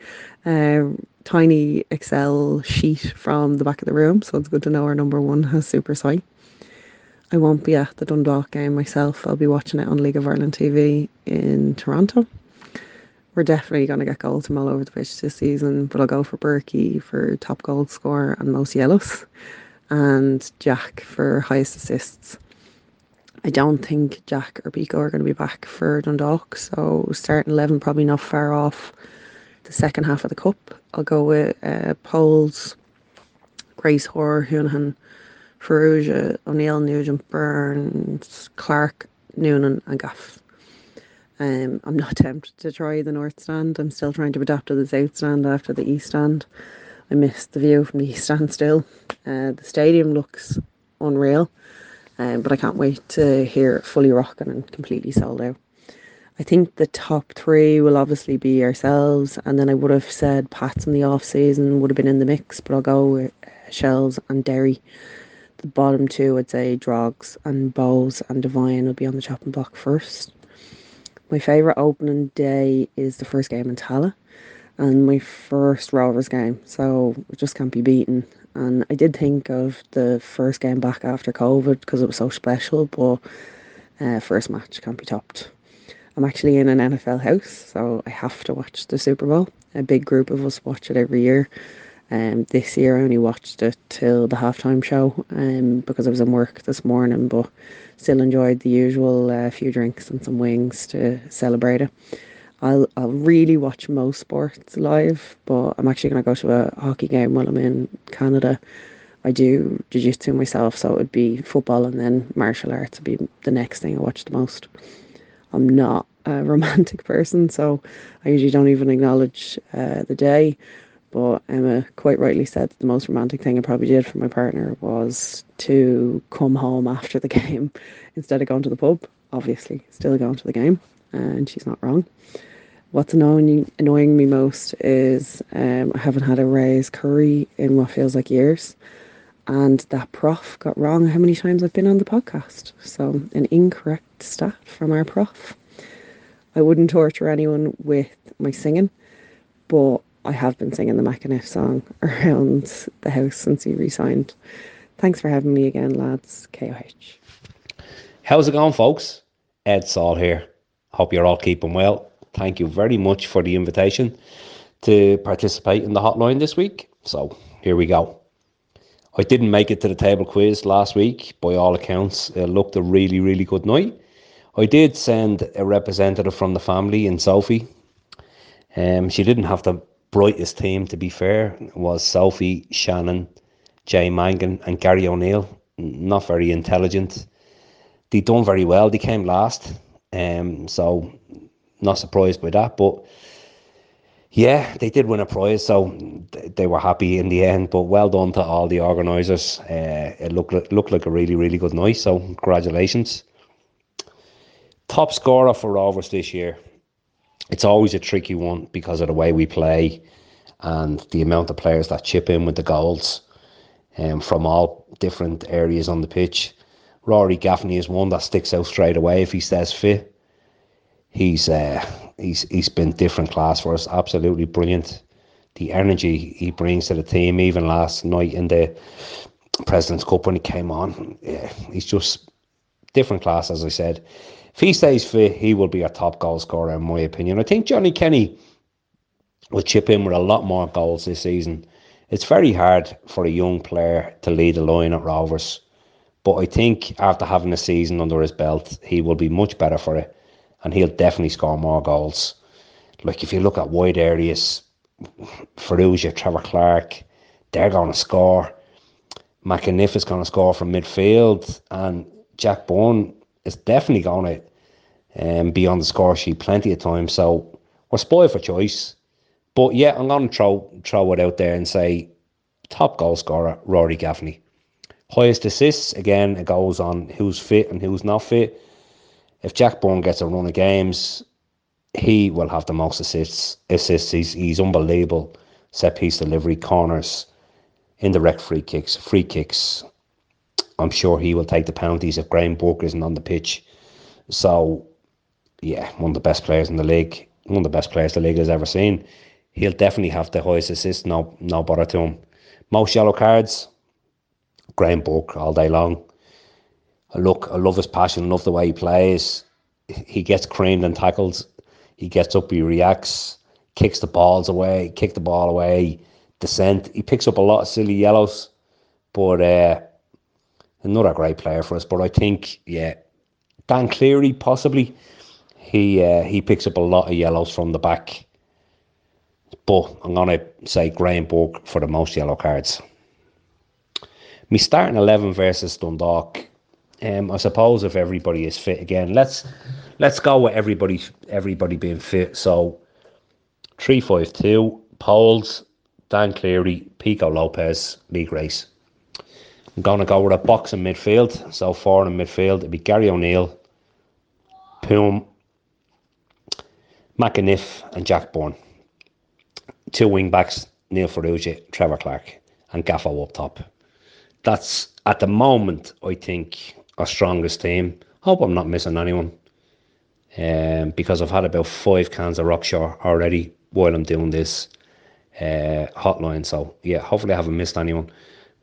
tiny Excel sheet from the back of the room, so it's good to know our number one has super sight. I won't be at the Dundalk game myself. I'll be watching it on League of Ireland TV in Toronto. We're definitely going to get goals from all over the pitch this season, but I'll go for Berkey for top goal scorer and most yellows, and Jack for highest assists. I don't think Jack or Pico are going to be back for Dundalk, so starting 11 probably not far off the second half of the cup. I'll go with Poles, Grace Hoare, Hoonahan, Ferrugia, O'Neill, Nugent, Burns, Clark, Noonan and Gaff. I'm not tempted to try the North Stand. I'm still trying to adapt to the South Stand after the East Stand. I missed the view from the East Stand still. The stadium looks unreal, but I can't wait to hear it fully rocking and completely sold out. I think the top three will obviously be ourselves, and then I would have said Pats in the off-season would have been in the mix, but I'll go with Shells and Derry. The bottom two, I'd say Drogs and Bowes and Divine will be on the chopping block first. My favourite opening day is the first game in Tala, and my first Rovers game, so it just can't be beaten. And I did think of the first game back after COVID because it was so special, but first match can't be topped. I'm actually in an NFL house, so I have to watch the Super Bowl. A big group of us watch it every year. This year I only watched it till the halftime show because I was in work this morning, but still enjoyed the usual few drinks and some wings to celebrate it. I'll really watch most sports live, but I'm actually going to go to a hockey game while I'm in Canada. I do jiu-jitsu myself, so it would be football and then martial arts would be the next thing I watch the most. I'm not a romantic person, so I usually don't even acknowledge the day. But Emma quite rightly said that the most romantic thing I probably did for my partner was to come home after the game instead of going to the pub. Obviously, still going to the game, and she's not wrong. What's annoying me most is I haven't had a Ray's curry in what feels like years. And that prof got wrong how many times I've been on the podcast. So an incorrect stat from our prof. I wouldn't torture anyone with my singing, but I have been singing the McInniff song around the house since he resigned. Thanks for having me again, lads. KOH. How's it going, folks? Ed Saul here. Hope you're all keeping well. Thank you very much for the invitation to participate in the hotline this week. So here we go. I didn't make it to the table quiz last week. By all accounts, it looked a really, really good night. I did send a representative from the family in Sophie. She didn't have the brightest team, to be fair. It was Sophie, Shannon, Jay Mangan and Gary O'Neill. Not very intelligent. They done very well. They came last. So not surprised by that. But Yeah, they did win a prize, so they were happy in the end. But well done to all the organisers. It looked like a really, really good night, so congratulations. Top scorer for Rovers this year. It's always a tricky one because of the way we play and the amount of players that chip in with the goals from all different areas on the pitch. Rory Gaffney is one that sticks out straight away if he stays fit. He's been different class for us. Absolutely brilliant. The energy he brings to the team, even last night in the President's Cup when he came on, he's just different class, as I said. If he stays fit, he will be our top goal scorer, in my opinion. I think Johnny Kenny will chip in with a lot more goals this season. It's very hard for a young player to lead the line at Rovers, but I think after having a season under his belt, he will be much better for it, and he'll definitely score more goals. Like, if you look at wide areas, Ferrugia, Trevor Clark, they're going to score. McAniff is going to score from midfield, and Jack Bourne is definitely going to be on the score sheet plenty of times. So we're spoiled for choice. But yeah, I'm going to throw it out there and say top goal scorer, Rory Gaffney. Highest assists, again, it goes on who's fit and who's not fit. If Jack Bourne gets a run of games, he will have the most assists. He's unbelievable. Set-piece delivery, corners, indirect free kicks. I'm sure he will take the penalties if Graham Burke isn't on the pitch. So, yeah, one of the best players in the league. One of the best players the league has ever seen. He'll definitely have the highest assists, no bother to him. Most yellow cards, Graham Burke all day long. Look, I love his passion, love the way he plays. He gets creamed and tackles. He gets up, he reacts, kicks the balls away, kick the ball away, descent. He picks up a lot of silly yellows, but another great player for us. But I think, yeah, Dan Cleary possibly. He picks up a lot of yellows from the back. But I'm going to say Graham Burke for the most yellow cards. Me starting 11 versus Dundalk. I suppose if everybody is fit again, let's go with everybody being fit. So 3-5-2, Poles, Dan Cleary, Pico Lopez, Lee Grace. I'm going to go with a box in midfield. So forward in midfield, it'd be Gary O'Neill, Poom, McAniff and Jack Bourne. Two wing backs, Neil Ferrugia, Trevor Clark and Gaffo up top. That's, at the moment, I think, our strongest team. Hope I'm not missing anyone, because I've had about 5 cans of Rockshore already while I'm doing this hotline. So yeah, hopefully I haven't missed anyone.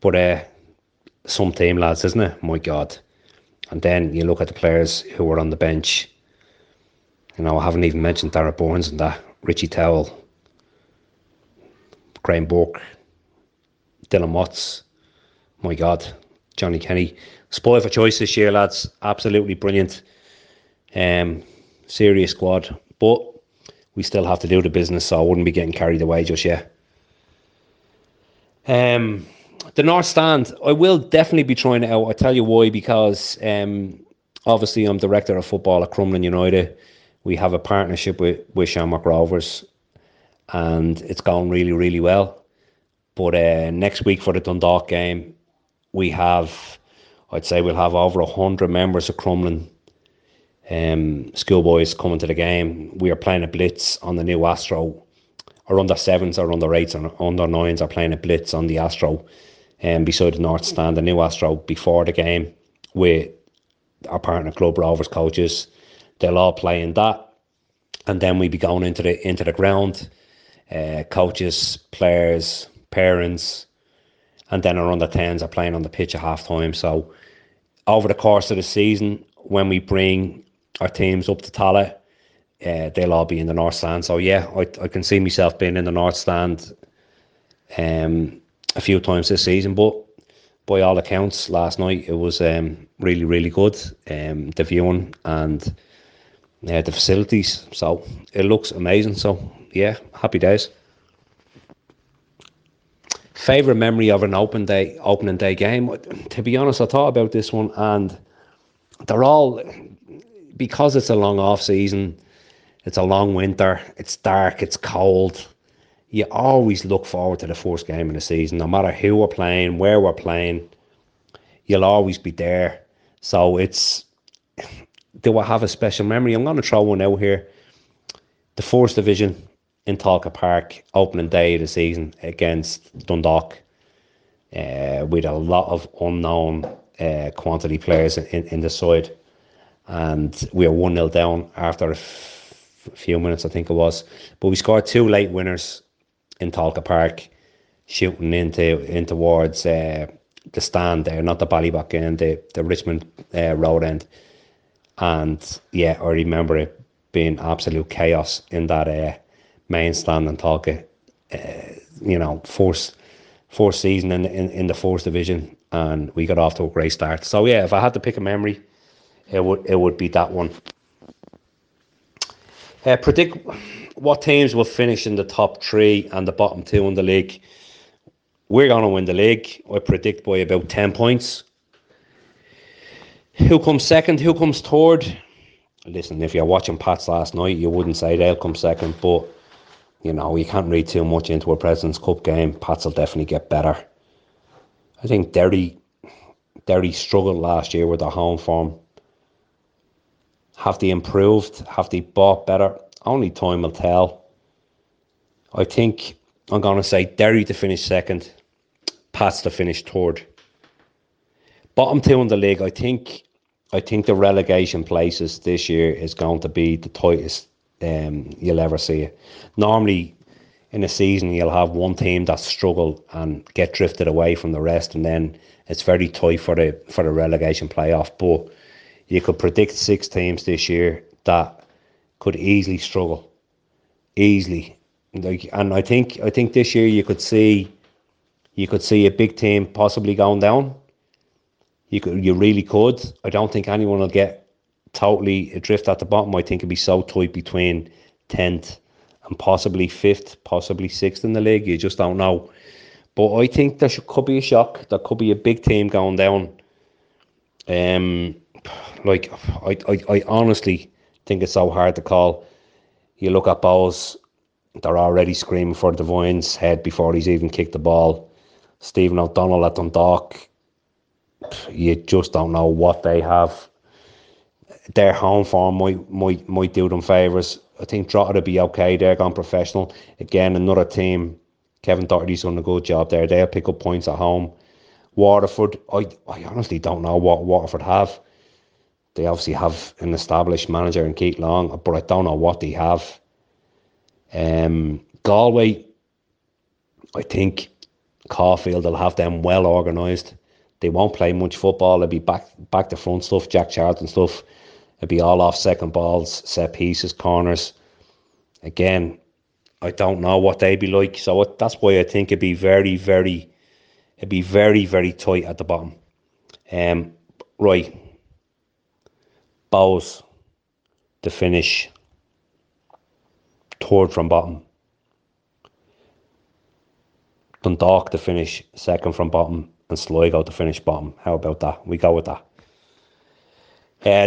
But some team, lads, isn't it? My God. And then you look at the players who were on the bench. You know, I haven't even mentioned Darragh Burns and that, Richie Towell, Graham Burke, Dylan Watts. My God. Johnny Kenny, spoil for choice this year, lads. Absolutely brilliant. Serious squad, but we still have to do the business, so I wouldn't be getting carried away just yet. The North Stand, I will definitely be trying it out. I tell you why, because obviously I'm director of football at Crumlin United. We have a partnership with Shamrock Rovers, and it's gone really, really well. But next week for the Dundalk game, we'll have over 100 members of Crumlin schoolboys coming to the game. We are playing a blitz on the new Astro. Our under 7s, our under 8s and under 9s are playing a blitz on the Astro beside the North Stand, the new Astro, before the game with our partner club Rovers coaches. They'll all play in that, and then we'll be going into the ground. Coaches, players, parents, and then our under 10s are playing on the pitch at half time. So over the course of the season, when we bring our teams up to Tala, they'll all be in the North Stand. So yeah, I can see myself being in the North Stand a few times this season. But by all accounts, last night it was really, really good. The viewing and the facilities. So it looks amazing. So yeah, happy days. Favourite memory of an opening day game? To be honest, I thought about this one, and they're all, because it's a long off season, it's a long winter, it's dark, it's cold, you always look forward to the first game of the season, no matter who we're playing, where we're playing, you'll always be there. So it's, do I have a special memory? I'm going to throw one out here. The First Division in Talca Park, opening day of the season against Dundalk, with a lot of unknown quantity players in the side. And we were 1-0 down after a few minutes, I think it was. But we scored two late winners in Talca Park, shooting in towards the stand there, not the Ballybock end, the Richmond road end. And yeah, I remember it being absolute chaos in that Main Stand and Talca, first season in the First Division, and we got off to a great start. So yeah, if I had to pick a memory, it would be that one. Predict what teams will finish in the top three and the bottom two in the league. We're going to win the league, I predict, by about 10 points. Who comes second? Who comes third? Listen, if you're watching Pats last night, you wouldn't say they'll come second, but you can't read too much into a President's Cup game. Pats will definitely get better. I think Derry struggled last year with their home form. Have they improved? Have they bought better? Only time will tell. I think I'm going to say Derry to finish second, Pats to finish third. Bottom two in the league, I think the relegation places this year is going to be the tightest you'll ever see it. Normally, in a season, you'll have one team that struggle and get drifted away from the rest, and then it's very tight for the relegation playoff. But you could predict six teams this year that could easily struggle, and I think this year you could see a big team possibly going down. You really could. I don't think anyone will get totally adrift at the bottom. I think it'd be so tight between 10th and possibly 5th, possibly 6th in the league. You just don't know. But I think there could be a shock. There could be a big team going down. I honestly think it's so hard to call. You look at Bowes, they're already screaming for Devine's head before he's even kicked the ball. Stephen O'Donnell at Dundalk, you just don't know what they have. Their home form might do them favours. I think Drogheda will be okay. They're gone professional. Again, another team. Kevin Doherty's done a good job there. They'll pick up points at home. Waterford, I honestly don't know what Waterford have. They obviously have an established manager in Keith Long, but I don't know what they have. Galway, I think Caulfield will have them well organised. They won't play much football. It'll be back to front stuff, Jack Charlton stuff. It'll be all off second balls, set pieces, corners. Again, I don't know what they'd be like. So that's why I think it'd be very, very tight at the bottom. Right. Bowes to finish third from bottom. Dundalk to finish second from bottom. And Sligo to finish bottom. How about that? We go with that.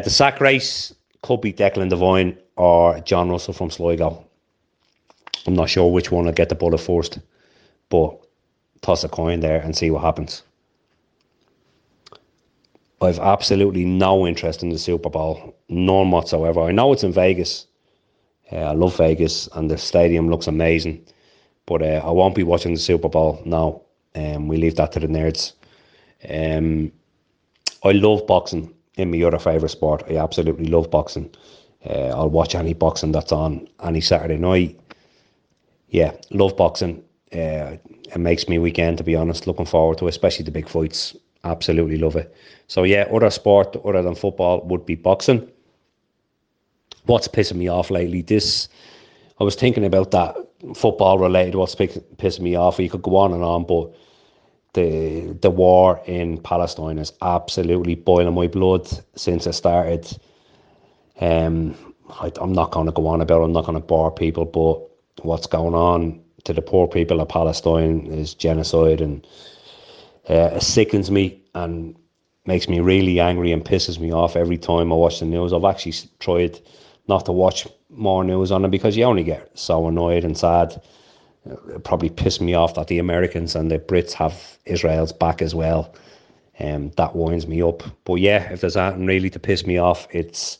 The sack race could be Declan Devine or John Russell from Sligo. I'm not sure which one will get the bullet first, but toss a coin there and see what happens. I've absolutely no interest in the Super Bowl, none whatsoever. I know it's in Vegas. I love Vegas, and the stadium looks amazing, but I won't be watching the Super Bowl now. We leave that to the nerds. I love boxing in my other favourite sport. I absolutely love boxing. I'll watch any boxing that's on any Saturday night. Yeah, love boxing. It makes me weekend, to be honest. Looking forward to it, especially the big fights. Absolutely love it. So yeah, other sport other than football would be boxing. What's pissing me off lately? I was thinking about that, football related, what's pissing me off. You could go on and on, but the war in Palestine is absolutely boiling my blood since it started. I'm not going to go on about it. I'm not going to bore people, but what's going on to the poor people of Palestine is genocide, and it sickens me and makes me really angry and pisses me off every time I watch the news. I've actually tried not to watch more news on it because you only get so annoyed and sad It probably pissed me off that the Americans and the Brits have Israel's back as well. That winds me up. But yeah, if there's anything really to piss me off, it's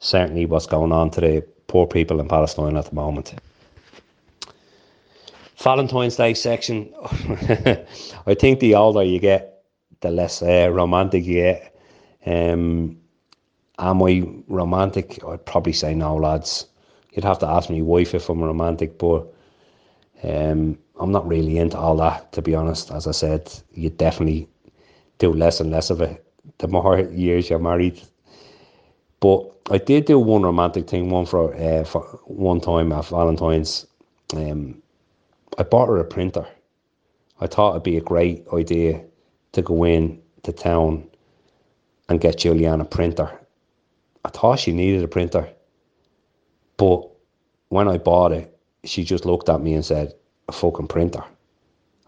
certainly what's going on to the poor people in Palestine at the moment. Valentine's Day section. I think the older you get, the less romantic you get. Am I romantic? I'd probably say no, lads. You'd have to ask my wife if I'm romantic, but I'm not really into all that, to be honest. As I said, you definitely do less and less of it the more years you're married. But I did do one romantic thing for one time at Valentine's. I bought her a printer. I thought it'd be a great idea to go in to town and get Julianne a printer. I thought she needed a printer, but when I bought it, she just looked at me and said, "A fucking printer?"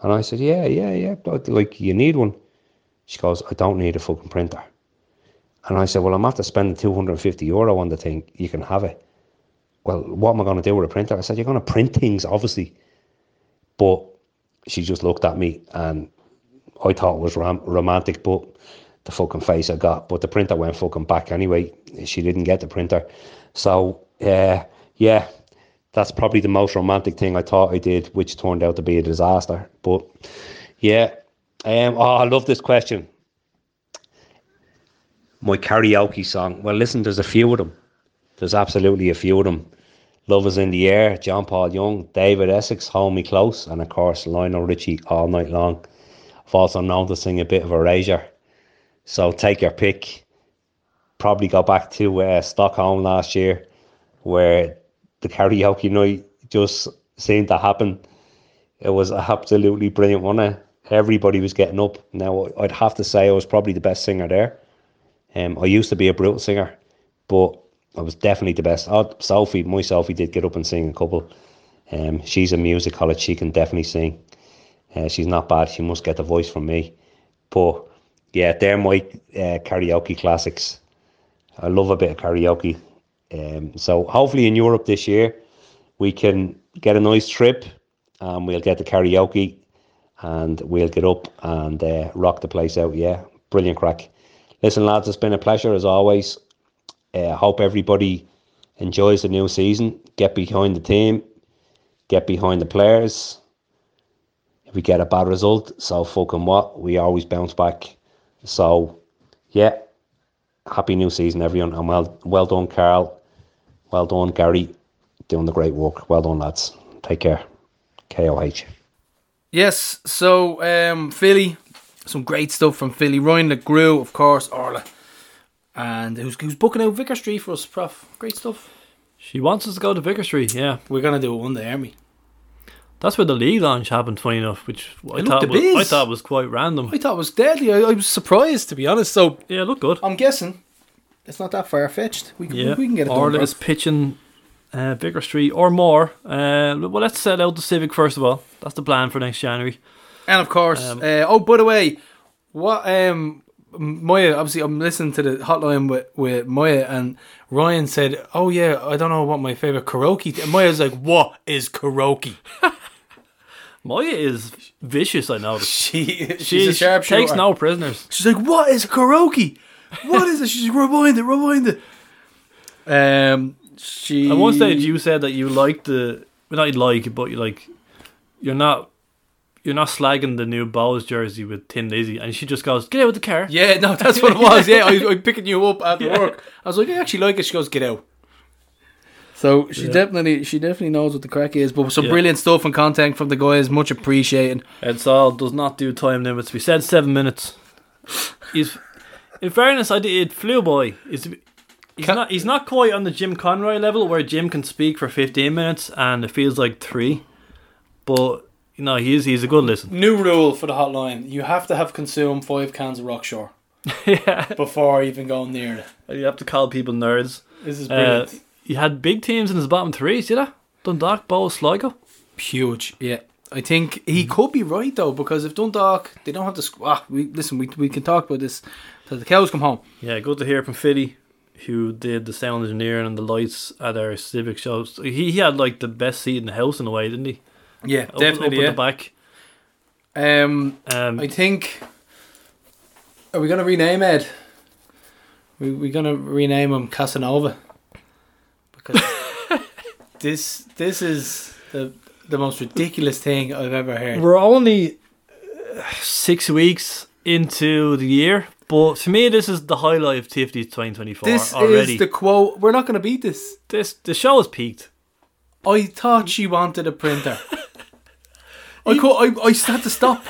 And I said, yeah, but like, you need one. She goes, "I don't need a fucking printer." And I said, "Well, I'm after spending €250 on the thing. You can have it." "Well, what am I going to do with a printer?" I said, "You're going to print things, obviously." But she just looked at me, and I thought it was romantic, but the fucking face I got. But the printer went fucking back anyway. She didn't get the printer. So, yeah, that's probably the most romantic thing I thought I did, which turned out to be a disaster. But, yeah. I love this question. My karaoke song. Well, listen, there's a few of them. There's absolutely a few of them. Love Is in the Air, John Paul Young, David Essex, Hold Me Close, and of course Lionel Richie, All Night Long. I've also known to sing a bit of Erasure. So take your pick. Probably go back to Stockholm last year, where the karaoke night just seemed to happen. It was absolutely brilliant, wasn't it? Everybody was getting up. Now, I'd have to say I was probably the best singer there. I used to be a brutal singer, but I was definitely the best. My Sophie did get up and sing a couple. She's in music college. She can definitely sing. She's not bad. She must get the voice from me. But yeah, they're my karaoke classics. I love a bit of karaoke. So hopefully in Europe this year, we can get a nice trip and we'll get the karaoke and we'll get up and rock the place out. Yeah, brilliant crack. Listen, lads, it's been a pleasure as always. Hope everybody enjoys the new season. Get behind the team. Get behind the players. If we get a bad result, so fucking what? We always bounce back. So, yeah. Happy new season, everyone. And well done, Carl. Well done, Gary. Doing the great work. Well done, lads. Take care. KOH. Yes, so Philly. Some great stuff from Philly. Ryan LeGrew, of course. Orla. And who's booking out Vicar Street for us, Prof? Great stuff. She wants us to go to Vicar Street, yeah. We're going to do it one day, aren't we? That's where the league launch happened, funny enough, which I thought was quite random. I thought it was deadly. I was surprised, to be honest. So yeah, it looked good. I'm guessing it's not that far-fetched. We can get it done. Orla is pitching Vicar Street or more. Well, let's set out the Civic first of all. That's the plan for next January. And, of course, by the way, what... Moya, obviously I'm listening to the hotline with Moya, and Ryan said, "Oh yeah, I don't know what my favourite karaoke." Moya's like, "What is karaoke?" Moya is vicious, I noticed. She's a sharpshooter. Takes no prisoners. She's like, "What is karaoke? What is it?" She's like, rewind it. At one stage you said that you like you're not slagging the new Bowes jersey with Tin Lizzy, and she just goes, "Get out of the car." Yeah, no, that's what it was. Yeah, I'm picking you up at work. I was like, "I actually like it." She goes, "Get out." So she definitely knows what the crack is. But some brilliant stuff and content from the guys, much appreciated. Ed Saul does not do time limits. We said 7 minutes. In fairness, it flew by. He's not quite on the Jim Conroy level where Jim can speak for 15 minutes and it feels like 3, but. No, he's a good listen. New rule for the hotline: you have to have consumed 5 cans of Rockshore before even going near it. You have to call people nerds. This is brilliant. You had big teams in his bottom 3. See that? Dundalk, Bowes, Sligo. Huge. Yeah, I think he could be right though, because if Dundalk, they don't have to. We can talk about this till the cows come home. Yeah, good to hear from Fiddy, who did the sound engineering and the lights at our Civic shows. He had like the best seat in the house in a way, didn't he? Yeah, definitely. Open the back. I think. Are we gonna rename Ed? We're gonna rename him Casanova, because this is the most ridiculous thing I've ever heard. We're only 6 weeks into the year, but to me this is the highlight of TFD 2024 this already. Is the quote. We're not gonna beat this. The show has peaked. I thought she wanted a printer. I had to stop.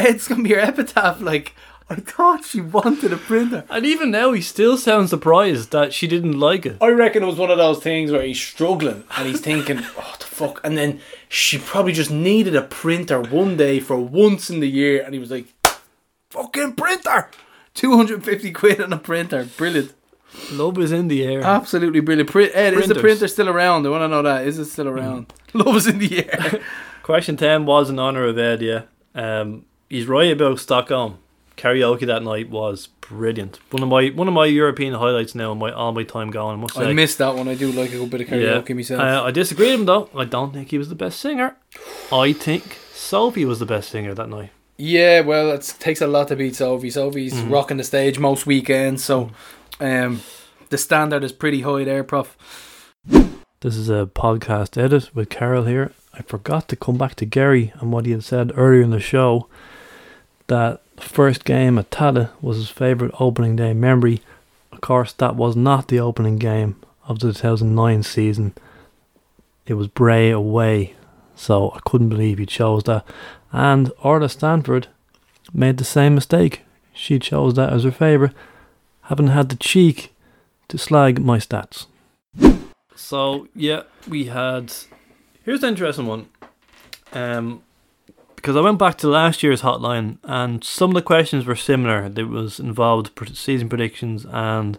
It's gonna be your epitaph. Like, I thought she wanted a printer. And even now he still sounds surprised that she didn't like it. I reckon it was one of those things where he's struggling and he's thinking, oh, the fuck. And then she probably just needed a printer one day for once in the year, and he was like, fucking printer. 250 quid on a printer. Brilliant. Love is in the air. Absolutely brilliant. Ed, printers. Is the printer still around? I want to know that. Is it still around? Love is in the air. Question 10 was in honour of Ed, yeah. He's right about Stockholm. Karaoke that night was brilliant. One of my European highlights now, all my time going, I must say. I missed that one. I do like a good bit of karaoke myself. I disagree with him though. I don't think he was the best singer. I think Sophie was the best singer that night. Yeah, well, it takes a lot to beat Sophie. Sophie's rocking the stage most weekends, so... the standard is pretty high there, Prof. This is a podcast edit with Carol here. I forgot to come back to Gary and what he had said earlier in the show, that the first game at Tala was his favourite opening day memory. Of course, that was not the opening game of the 2009 season. It was Bray away, so I couldn't believe he chose that. And Orla Stanford made the same mistake. She chose that as her favourite, haven't had the cheek to slag my stats. So, yeah, we had... Here's an interesting one. Because I went back to last year's hotline, and some of the questions were similar. It was involved season predictions and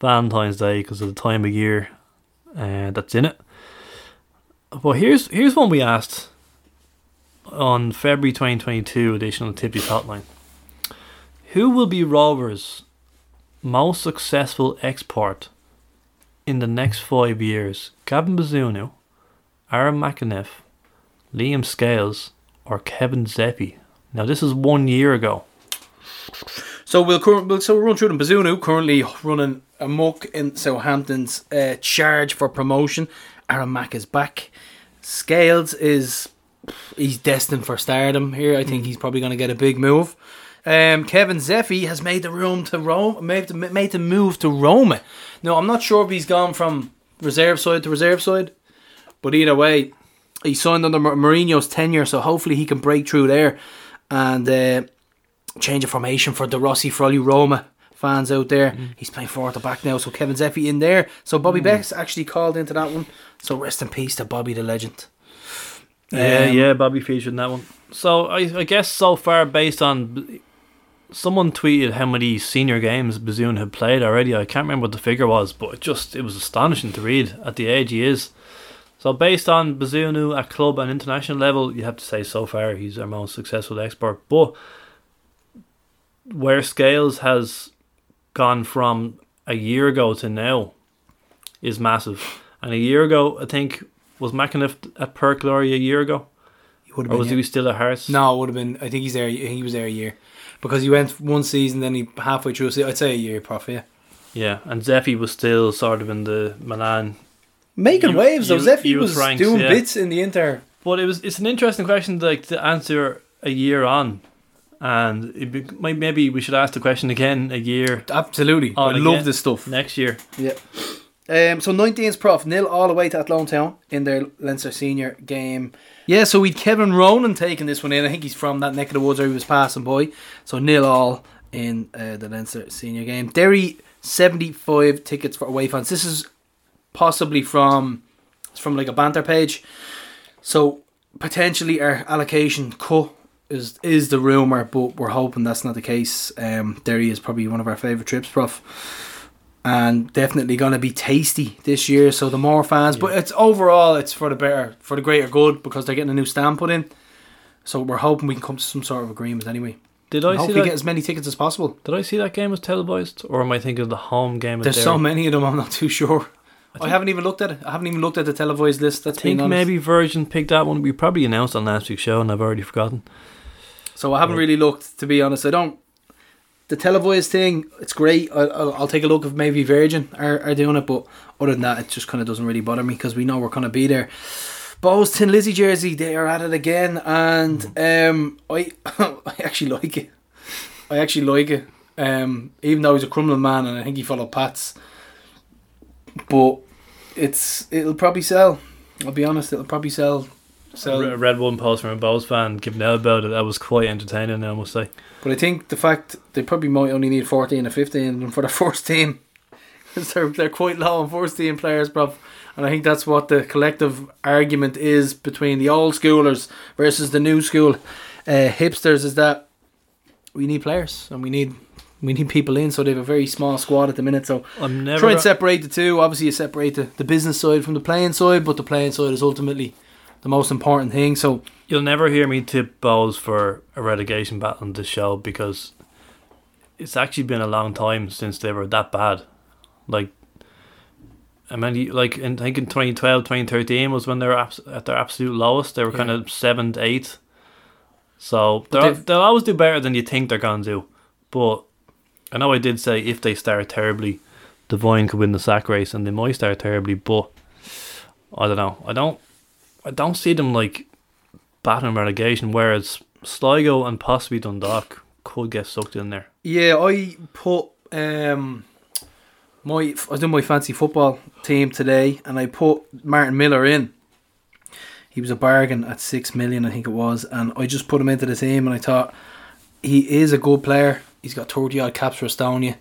Valentine's Day because of the time of year that's in it. But here's one we asked on February 2022 edition of Tippy's Hotline. Who will be Rovers' most successful export in the next 5 years? Gavin Bazunu, Aaron McInniff, Liam Scales, or Kevin Zeppi? Now this is 1 year ago, so we'll run through them. Bazunu currently running amok in Southampton's charge for promotion. Aaron Mack is back. Scales he's destined for stardom here. I think he's probably going to get a big move. Kevin Zeppi has made the room to Rome, made the move to Roma. Now I'm not sure if he's gone from reserve side to reserve side, but either way, he signed under Mourinho's tenure, so hopefully he can break through there and change of formation for De Rossi for all you Roma fans out there. He's playing forward to back now, so Kevin Zeppi in there. So Bobby Beck's actually called into that one. So rest in peace to Bobby the legend. Yeah, Bobby featured in that one. So I guess so far, based on... Someone tweeted how many senior games Bazun had played already. I can't remember what the figure was, but it was astonishing to read at the age he is. So based on Bazunu at club and international level, you have to say so far he's our most successful export. But where Scales has gone from a year ago to now is massive. And a year ago, I think, was McInniff at Perth Glory a year ago? Or was he still at Hearts? No, it would have been. I think he's there. He was there a year. Because he went one season, then he halfway through. So I'd say a year, Prof. Yeah. Yeah, and Zeppi was still sort of in the Milan, making waves. Though Zeppi was ranks, doing bits in the Inter. But it's an interesting question, like, to answer a year on, and maybe we should ask the question again a year. Absolutely, I love this stuff. Next year, yeah. So 19th, Prof. 0 all the way to Athlone Town in their Leinster senior game. Yeah, so we'd Kevin Ronan taking this one in. I think he's from that neck of the woods where he was passing by. So 0-0 in the Leinster senior game. Derry 75 tickets for away fans. This is possibly from like a banter page. So potentially our allocation cut is the rumour, but we're hoping that's not the case. Derry is probably one of our favourite trips, Prof. And definitely going to be tasty this year. So the more fans, but it's overall it's for the better, for the greater good, because they're getting a new stand put in. So we're hoping we can come to some sort of agreement anyway. Did I hopefully get as many tickets as possible? Did I see that game was televised, or am I thinking of the home game? There's so many of them, I'm not too sure. I haven't even looked at it. I haven't even looked at the televised list. That's I think maybe Virgin picked that one. We probably announced on last week's show, and I've already forgotten. So I haven't really looked, to be honest. I don't. The televised thing, it's great. I'll take a look if maybe Virgin are doing it, but other than that, it just kind of doesn't really bother me because we know we're going to be there. Bowes Tin Lizzie jersey, they are at it again, and I actually like it. I actually like it. Even though he's a Crumlin man, and I think he followed Pats, but it'll probably sell. I'll be honest, it'll probably sell. So I read one post from a Bowes fan giving out about it. That was quite entertaining, I must say. But I think the fact they probably might only need 14 or 15 for the first team, because they're quite low on first team players, bruv. And I think that's what the collective argument is between the old schoolers versus the new school hipsters, is that we need players and we need people in. So they have a very small squad at the minute. So try and separate the two. Obviously you separate the business side from the playing side, but the playing side is ultimately the most important thing. So you'll never hear me tip Bowes for a relegation battle on this show, because it's actually been a long time since they were that bad. Like, I mean, like I think in 2012, 2013 was when they were at their absolute lowest. They were kind of 7th, 8th. So they'll always do better than you think they're going to do. But I know I did say if they start terribly, Devine could win the sack race, and they might start terribly, but I don't know. I don't see them like battling relegation, whereas Sligo and possibly Dundalk could get sucked in there. Yeah, I put I was doing my fancy football team today, and I put Martin Miller in. He was a bargain at 6 million, I think it was, and I just put him into the team, and I thought he is a good player. He's got 30 odd caps for Estonia.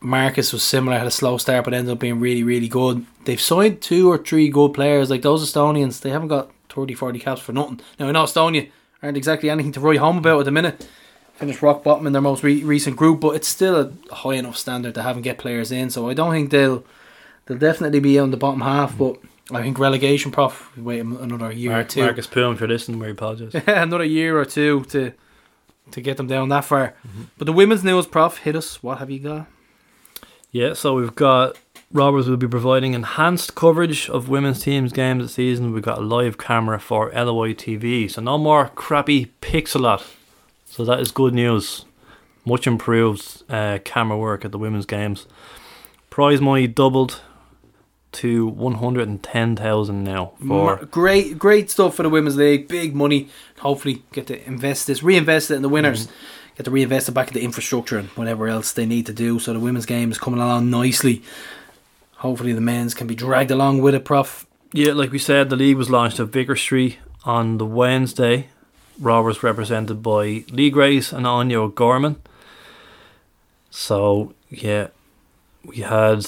Marcus was similar, had a slow start but ended up being really, really good. They've signed 2 or 3 good players. Like, those Estonians, they haven't got 30, 40 caps for nothing. Now, I know Estonia aren't exactly anything to write home about at the minute. Finished rock bottom in their most recent group, but it's still a high enough standard to have and get players in. So I don't think they'll definitely be on the bottom half, but I think relegation, prof, wait another year or two. Marcus Poon, for this, and we apologise. Another year or two to get them down that far. Mm-hmm. But the women's news, prof, hit us. What have you got? Yeah, so we've got Rovers will be providing enhanced coverage of women's teams games this season. We've got a live camera for LOI TV, so no more crappy pixelot. So that is good news. Much improved camera work at the women's games. Prize money doubled to 110,000 now. For great stuff for the women's league. Big money. Hopefully get to reinvest it in the winners. Mm. Get to reinvest it back into infrastructure and whatever else they need to do. So the women's game is coming along nicely. Hopefully the men's can be dragged along with it, prof. Yeah, like we said, the league was launched at Vicar Street on the Wednesday. Rovers represented by Lee Grace and Anya O'Gorman. So yeah, we had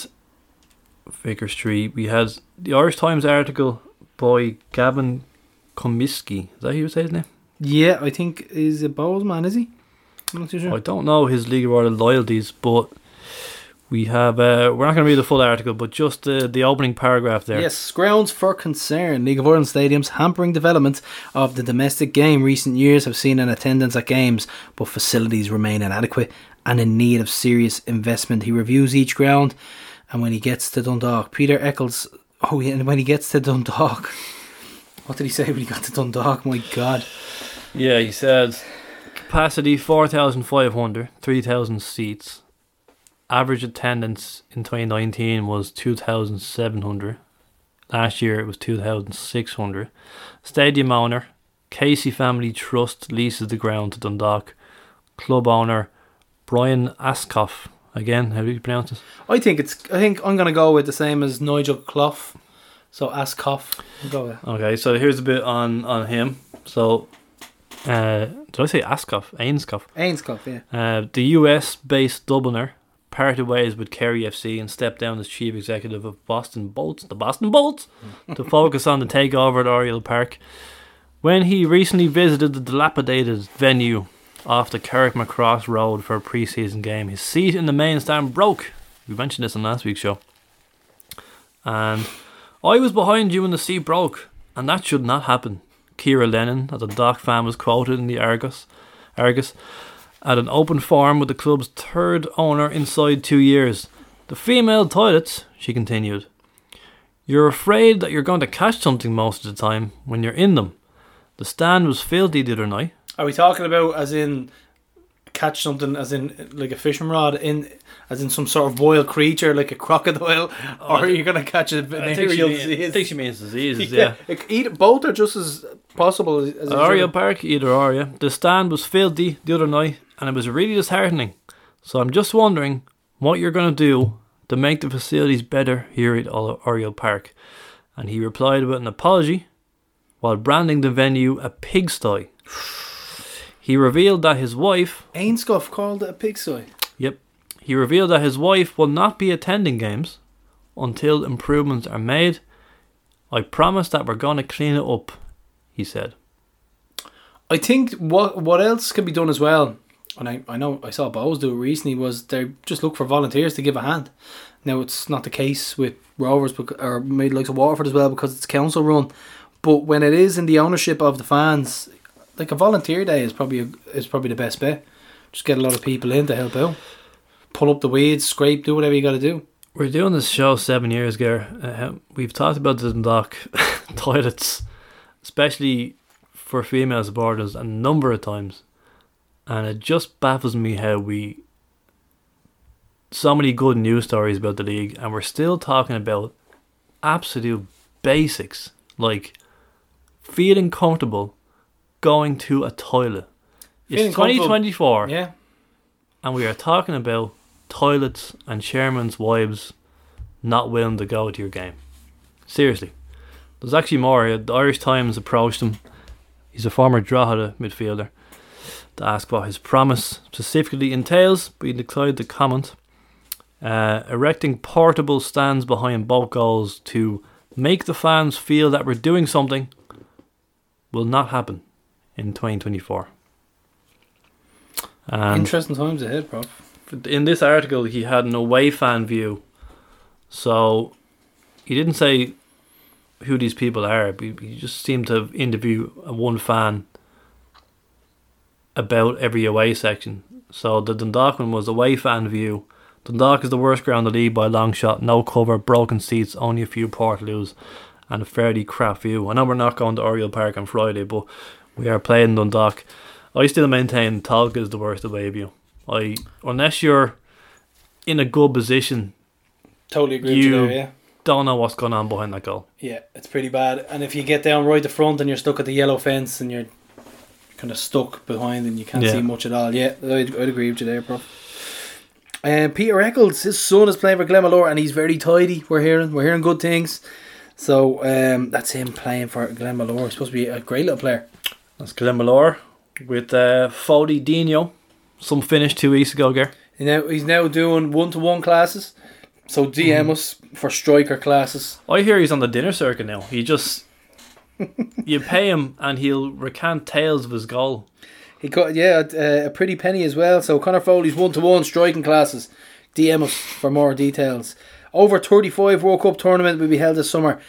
Vicar Street. We had the Irish Times article by Gavin Comiskey. Is that who you say his name? Yeah, I think he's a Bowes man, is he? I'm not too sure. I don't know his League of Ireland loyalties, but we have. We're not going to read the full article, but just the opening paragraph there. Yes, grounds for concern. League of Ireland stadiums hampering development of the domestic game. Recent years have seen an attendance at games, but facilities remain inadequate and in need of serious investment. He reviews each ground, and when he gets to Dundalk, Peter Eccles. Oh, yeah, and when he gets to Dundalk, what did he say when he got to Dundalk? My God. Yeah, he said capacity 4,500, 3,000 seats. Average attendance in 2019 was 2,700. Last year it was 2,600. Stadium owner, Casey Family Trust, leases the ground to Dundalk. Club owner, Brian Askoff. Again, how do you pronounce this? I think I'm going to go with the same as Nigel Clough. So Askoff. Go with. Okay, so here's a bit on him. So did I say Askoff? Ainscoff, yeah. The US-based Dubliner parted ways with Kerry FC and stepped down as chief executive of the Boston Bolts, to focus on the takeover at Oriel Park. When he recently visited the dilapidated venue off the Carrickmacross Road for a pre-season game, his seat in the main stand broke. We mentioned this on last week's show. And I was behind you when the seat broke, and that should not happen. Kira Lennon, as a Dock fan, was quoted in the Argus. At an open forum with the club's third owner inside 2 years. The female toilets, she continued, You're afraid that you're going to catch something most of the time when you're in them. The stand was filthy the other night. Are we talking about as in catch something as in like a fishing rod in as in some sort of wild creature like a crocodile, or are you going to catch an aerial disease? I think she means diseases, yeah. Both are just as possible as Oriel Park, either or, yeah. The stand was filthy the other night and it was really disheartening. So I'm just wondering what you're going to do to make the facilities better here at Oriel Park. And he replied with an apology while branding the venue a pigsty. He revealed that his wife... Ainscough called it a pigsty. Yep. He revealed that his wife will not be attending games until improvements are made. I promise that we're going to clean it up, he said. I think what else can be done as well, and I know I saw Bowes do it recently, was they just look for volunteers to give a hand. Now, it's not the case with Rovers or maybe like Waterford as well because it's council run. But when it is in the ownership of the fans... Like a volunteer day is probably the best bet. Just get a lot of people in to help out. Pull up the weeds, scrape, do whatever you got to do. We're doing this show 7 years ago. We've talked about the Dundalk toilets, especially for female supporters, a number of times. And it just baffles me how so many good news stories about the league and we're still talking about absolute basics. Like feeling comfortable going to a toilet. It's 2024. Yeah. And we are talking about toilets and chairman's wives not willing to go to your game. Seriously. There's actually more here. The Irish Times approached him. He's a former Drogheda midfielder. To ask what his promise specifically entails, but he declined to comment. Erecting portable stands behind both goals to make the fans feel that we're doing something will not happen in 2024. Interesting times ahead, Prof. In this article, he had an away fan view. So he didn't say who these people are, but he just seemed to interview one fan about every away section. So the Dundalk one was away fan view. Dundalk is the worst ground in the league by a long shot. No cover, broken seats, only a few Portaloos, and a fairly crap view. I know we're not going to Oriel Park on Friday, but we are playing Dundalk. I still maintain Tala is the worst away view. Unless you're in a good position, totally agree with you. Yeah, don't know what's going on behind that goal. Yeah, it's pretty bad. And if you get down right the front and you're stuck at the yellow fence and you're kind of stuck behind and you can't see much at all. Yeah, I'd agree with you there, Prof. Peter Eccles, his son is playing for Glenmalure and he's very tidy. We're hearing good things. So that's him playing for Glenmalure. He's supposed to be a great little player. That's Glenmalure with Fody Dino, some Finnish 2 weeks ago, Ger. He's now doing 1-to-1 classes, so DM us for striker classes. I hear he's on the dinner circuit now. He just, you pay him and he'll recant tales of his goal. He got, a pretty penny as well. So Conor Foley's 1-to-1 striking classes. DM us for more details. Over 35 World Cup tournament will be held this summer.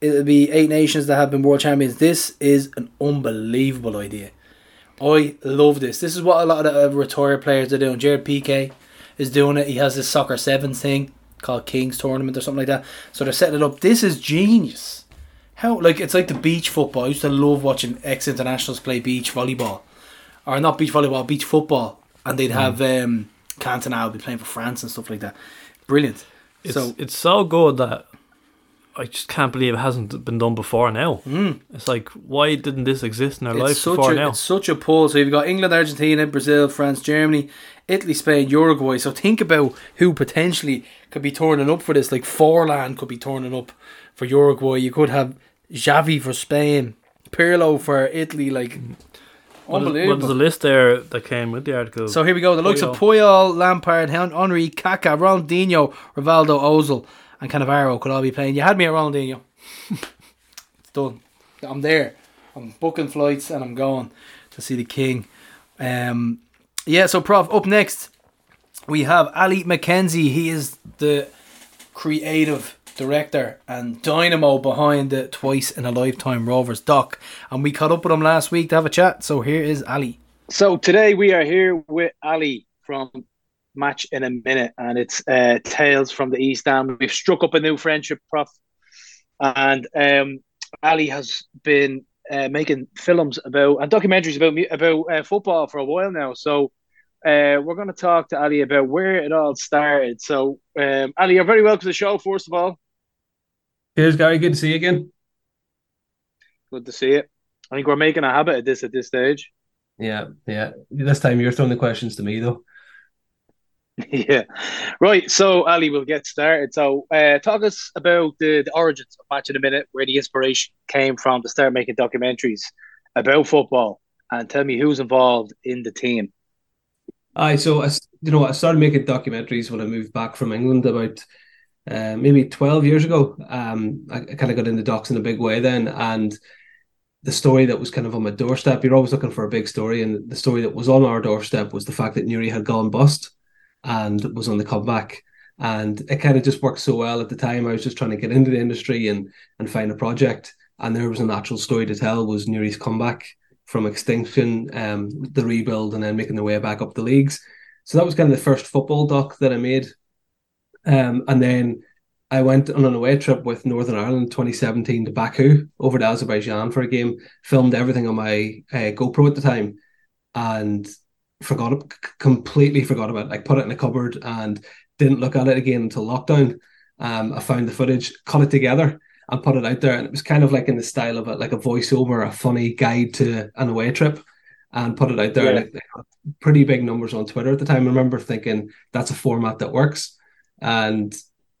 It'll be 8 nations that have been world champions. This is an unbelievable idea. I love this. This is what a lot of retired players are doing. Gerard Piqué is doing it. He has this Soccer Sevens thing called Kings Tournament or something like that. So they're setting it up. This is genius. How it's like the beach football. I used to love watching ex-internationals play beach volleyball. Or not beach volleyball, beach football. And they'd have Cantona would be playing for France and stuff like that. Brilliant. It's so good that I just can't believe it hasn't been done before now. It's like, why didn't this exist in our life before now? It's such a pull. So you've got England, Argentina, Brazil, France, Germany, Italy, Spain, Uruguay. So think about who potentially could be turning up for this. Like Forlan could be turning up for Uruguay. You could have Xavi for Spain, Pirlo for Italy. Like, unbelievable. Well, there's a list there that came with the article. So here we go. The likes of Puyol, Lampard, Henry, Kaká, Ronaldinho, Rivaldo, Ozil, and Cannavaro could all be playing. You had me at Ronaldinho. It's done. I'm there. I'm booking flights and I'm going to see the king. So Prof, up next we have Ali McKenzie. He is the creative director and dynamo behind the Twice in a Lifetime Rovers doc. And we caught up with him last week to have a chat. So here is Ali. So today we are here with Ali from Match in a Minute, and it's Tales from the East Stand. We've struck up a new friendship, Prof. And Ali has been making films about and documentaries about football for a while now. So we're going to talk to Ali about where it all started. So Ali, you're very welcome to the show, first of all. Cheers, Gary. Good to see you again. Good to see you. I think we're making a habit of this at this stage. Yeah. This time you're throwing the questions to me, though. Yeah. Right, so Ali, we'll get started. So talk us about the origins of Match in a Minute, where the inspiration came from to start making documentaries about football, and tell me who's involved in the team. Aye, so I started making documentaries when I moved back from England about maybe 12 years ago. I kind of got into docs in a big way then, and the story that was kind of on my doorstep, you're always looking for a big story, and the story that was on our doorstep was the fact that Newry had gone bust and was on the comeback. And it kind of just worked so well at the time. I was just trying to get into the industry and find a project, and there was a natural story to tell, was Newry's comeback from extinction, the rebuild, and then making their way back up the leagues. So that was kind of the first football doc that I made. And then I went on an away trip with Northern Ireland 2017 to Baku, over to Azerbaijan for a game, filmed everything on my GoPro at the time, and completely forgot about it. Like, put it in a cupboard and didn't look at it again until lockdown. I found the footage, cut it together and put it out there, and it was kind of like in the style of it, like a voiceover, a funny guide to an away trip, and put it out there. Yeah. And it got pretty big numbers on Twitter at the time. I remember thinking that's a format that works, and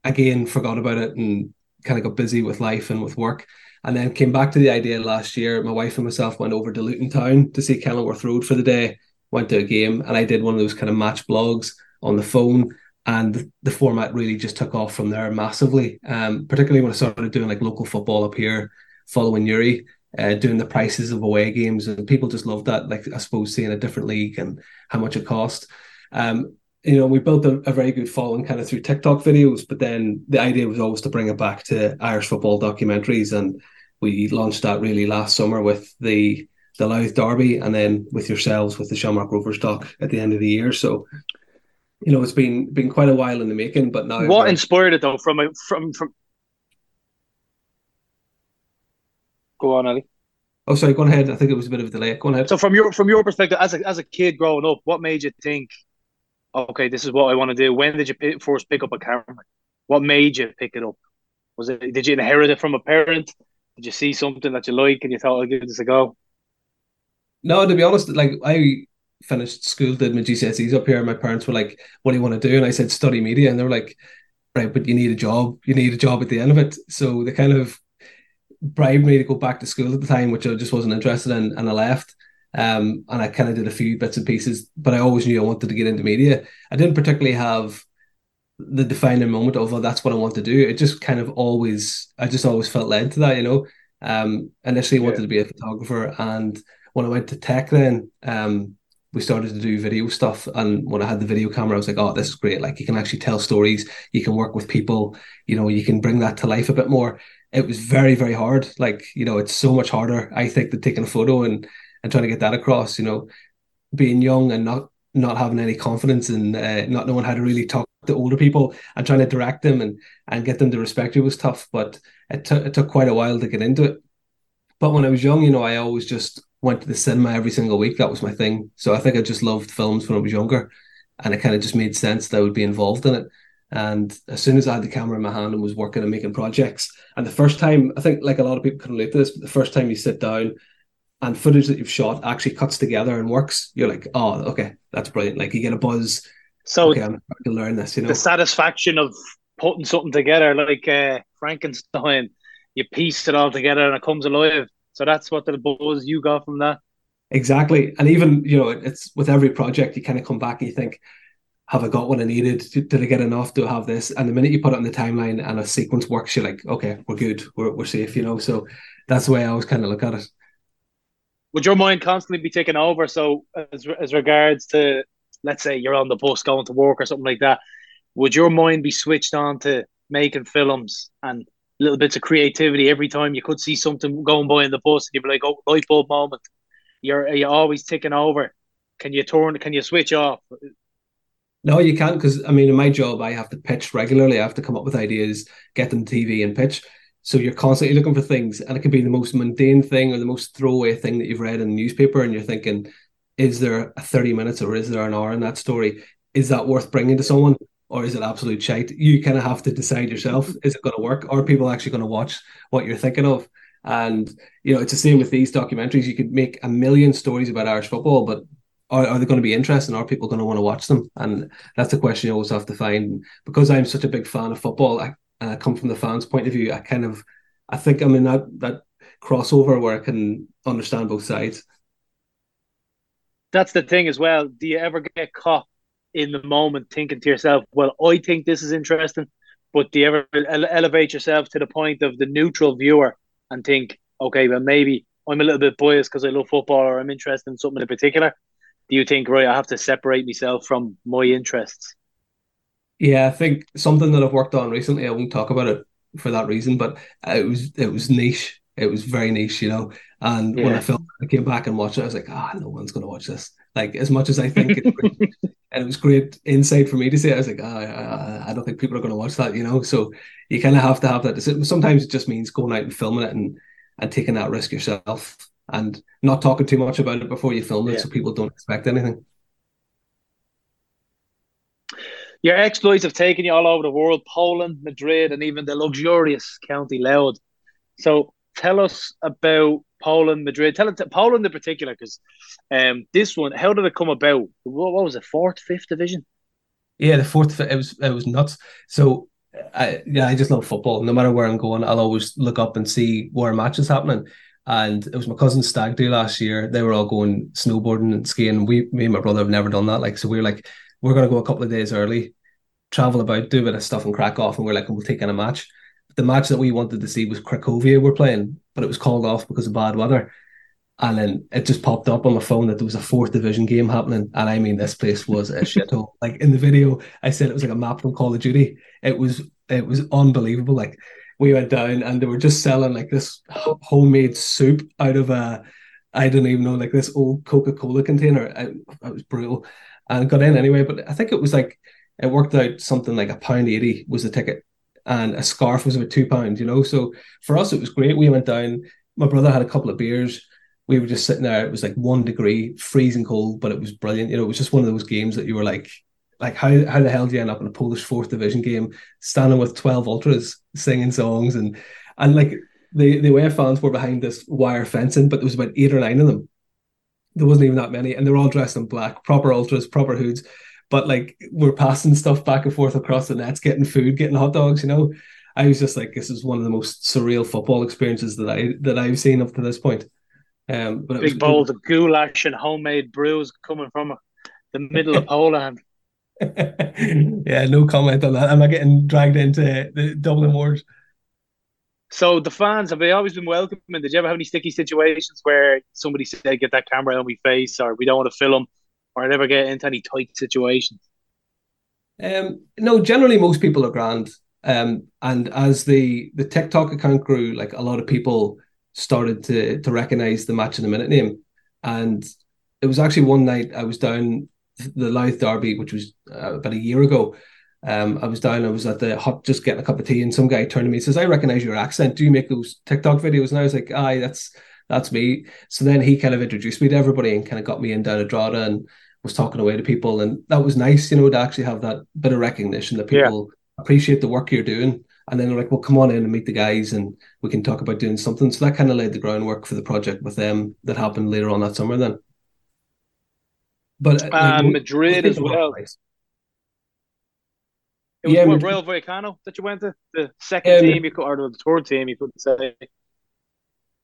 again forgot about it and kind of got busy with life and with work, and then came back to the idea last year. My wife and myself went over to Luton Town to see Kenilworth Road for the day, went to a game, and I did one of those kind of match blogs on the phone, and the format really just took off from there massively, particularly when I started doing like local football up here, following Newry, doing the prices of away games, and people just loved that, like I suppose seeing a different league and how much it cost. We built a very good following kind of through TikTok videos, but then the idea was always to bring it back to Irish football documentaries, and we launched that really last summer with the Louth Derby, and then with yourselves with the Shamrock Rovers doc at the end of the year. So, it's been quite a while in the making, but now... What inspired it, though, from... Go on, Ali. Oh, sorry, go on ahead. I think it was a bit of a delay. Go on ahead. So from your perspective, as a kid growing up, what made you think, okay, this is what I want to do? When did you first pick up a camera? What made you pick it up? Did you inherit it from a parent? Did you see something that you like and you thought, I'll give this a go? No, to be honest, like I finished school, did my GCSEs up here. And my parents were like, what do you want to do? And I said, study media. And they were like, right, but you need a job. You need a job at the end of it. So they kind of bribed me to go back to school at the time, which I just wasn't interested in. And I left. And I kind of did a few bits and pieces, but I always knew I wanted to get into media. I didn't particularly have the defining moment of, oh, that's what I want to do. It just kind of always, I just always felt led to that, Initially wanted to be a photographer, and when I went to tech then, we started to do video stuff. And when I had the video camera, I was like, oh, this is great. Like, you can actually tell stories. You can work with people. You can bring that to life a bit more. It was very, very hard. Like, it's so much harder, I think, than taking a photo and trying to get that across. Being young and not having any confidence and not knowing how to really talk to older people and trying to direct them and get them to respect you was tough. But it took quite a while to get into it. But when I was young, I always just went to the cinema every single week. That was my thing. So I think I just loved films when I was younger, and it kind of just made sense that I would be involved in it. And as soon as I had the camera in my hand and was working and making projects, and the first time, I think like a lot of people can relate to this, but the first time you sit down and footage that you've shot actually cuts together and works, you're like, oh, okay, that's brilliant. Like, you get a buzz. So okay, I'm going to learn this, The satisfaction of putting something together, like Frankenstein, you piece it all together and it comes alive. So that's what the buzz you got from that. Exactly. And even, it's with every project, you kind of come back and you think, have I got what I needed? Did I get enough? Do I have this? And the minute you put it on the timeline and a sequence works, you're like, okay, we're good. We're safe, So that's the way I always kind of look at it. Would your mind constantly be taken over? So as regards to, let's say you're on the bus going to work or something like that, would your mind be switched on to making films and little bits of creativity every time you could see something going by in the bus and you'd be like, oh, light bulb moment. You're always ticking over. Can you switch off? No, you can't, because in my job, I have to pitch regularly. I have to come up with ideas, get them to TV and pitch. So you're constantly looking for things, and it can be the most mundane thing or the most throwaway thing that you've read in the newspaper, and you're thinking, is there a 30 minutes or is there an hour in that story? Is that worth bringing to someone, or is it absolute shite? You kind of have to decide yourself, is it going to work? Are people actually going to watch what you're thinking of? And, you know, it's the same with these documentaries. You could make a million stories about Irish football, but are they going to be interesting? Are people going to want to watch them? And that's the question you always have to find. Because I'm such a big fan of football, and I come from the fans' point of view, I think I'm in that crossover where I can understand both sides. That's the thing as well. Do you ever get caught in the moment thinking to yourself, well, I think this is interesting, but do you ever elevate yourself to the point of the neutral viewer and think, okay, well, maybe I'm a little bit biased because I love football or I'm interested in something in particular? Do you think, right, I have to separate myself from my interests? Yeah, I think something that I've worked on recently, I won't talk about it for that reason, but it was niche. It was very niche, you know. And yeah. When I came back and watched it, I was like, no one's going to watch this. Like, as much as I think it's great, and it was great insight for me to say, I was like, I don't think people are going to watch that, you know. So you kind of have to have that decision. Sometimes it just means going out and filming it and taking that risk yourself and not talking too much about it before you film it so people don't expect anything. Your exploits have taken you all over the world, Poland, Madrid, and even the luxurious County Loud. So tell us about Poland, Madrid. Tell us Poland in particular, because this one, how did it come about? What was it, 4th, 5th division? Yeah, the 4th, it was nuts. So, I just love football. No matter where I'm going, I'll always look up and see where a match is happening. And it was my cousin's stag do last year. They were all going snowboarding and skiing. Me and my brother have never done that. So we were like, we're going to go a couple of days early, travel about, do a bit of stuff and crack off. And we're like, we'll take in a match. The match that we wanted to see was Cracovia we're playing, but it was called off because of bad weather. And then it just popped up on my phone that there was a 4th division game happening. And I mean, this place was a shithole. Like in the video, I said it was like a map from Call of Duty. It was unbelievable. Like we went down and they were just selling like this homemade soup out of I don't even know, like this old Coca-Cola container. It was brutal. And got in anyway, but I think it was like, it worked out something like £1.80 was the ticket and a scarf was about £2, you know? So for us, it was great. We went down, my brother had a couple of beers. We were just sitting there. It was like 1 degree, freezing cold, but it was brilliant. You know, it was just one of those games that you were like how the hell do you end up in a Polish 4th division game, standing with 12 ultras singing songs and like the UEFA fans were behind this wire fencing, but there was about 8 or 9 of them. There wasn't even that many, and they were all dressed in black, proper ultras, proper hoods. But like we're passing stuff back and forth across the nets, getting food, getting hot dogs. You know, I was just like, this is one of the most surreal football experiences that I've seen up to this point. But it was big bowls of goulash and homemade brews coming from the middle of Poland. Yeah, no comment on that. Am I getting dragged into the Dublin Wars? So the fans, have they always been welcoming? Did you ever have any sticky situations where somebody said, get that camera on my face, or we don't want to film, or never get into any tight situations? No, generally most people are grand. And as the TikTok account grew, like a lot of people started to recognise the match in the minute name. And it was actually one night I was down the Louth Derby, which was about a year ago. I was at the hut just getting a cup of tea, and some guy turned to me and says, I recognise your accent. Do you make those TikTok videos? And I was like, aye, that's me. So then he kind of introduced me to everybody and kind of got me in down at Drogheda and was talking away to people. And that was nice, you know, to actually have that bit of recognition that people appreciate the work you're doing. And then they're like, well, come on in and meet the guys and we can talk about doing something. So that kind of laid the groundwork for the project with them that happened later on that summer then. But Madrid as well. It was with Real Vallecano that you went to? The second team you could, or the third team you couldn't say.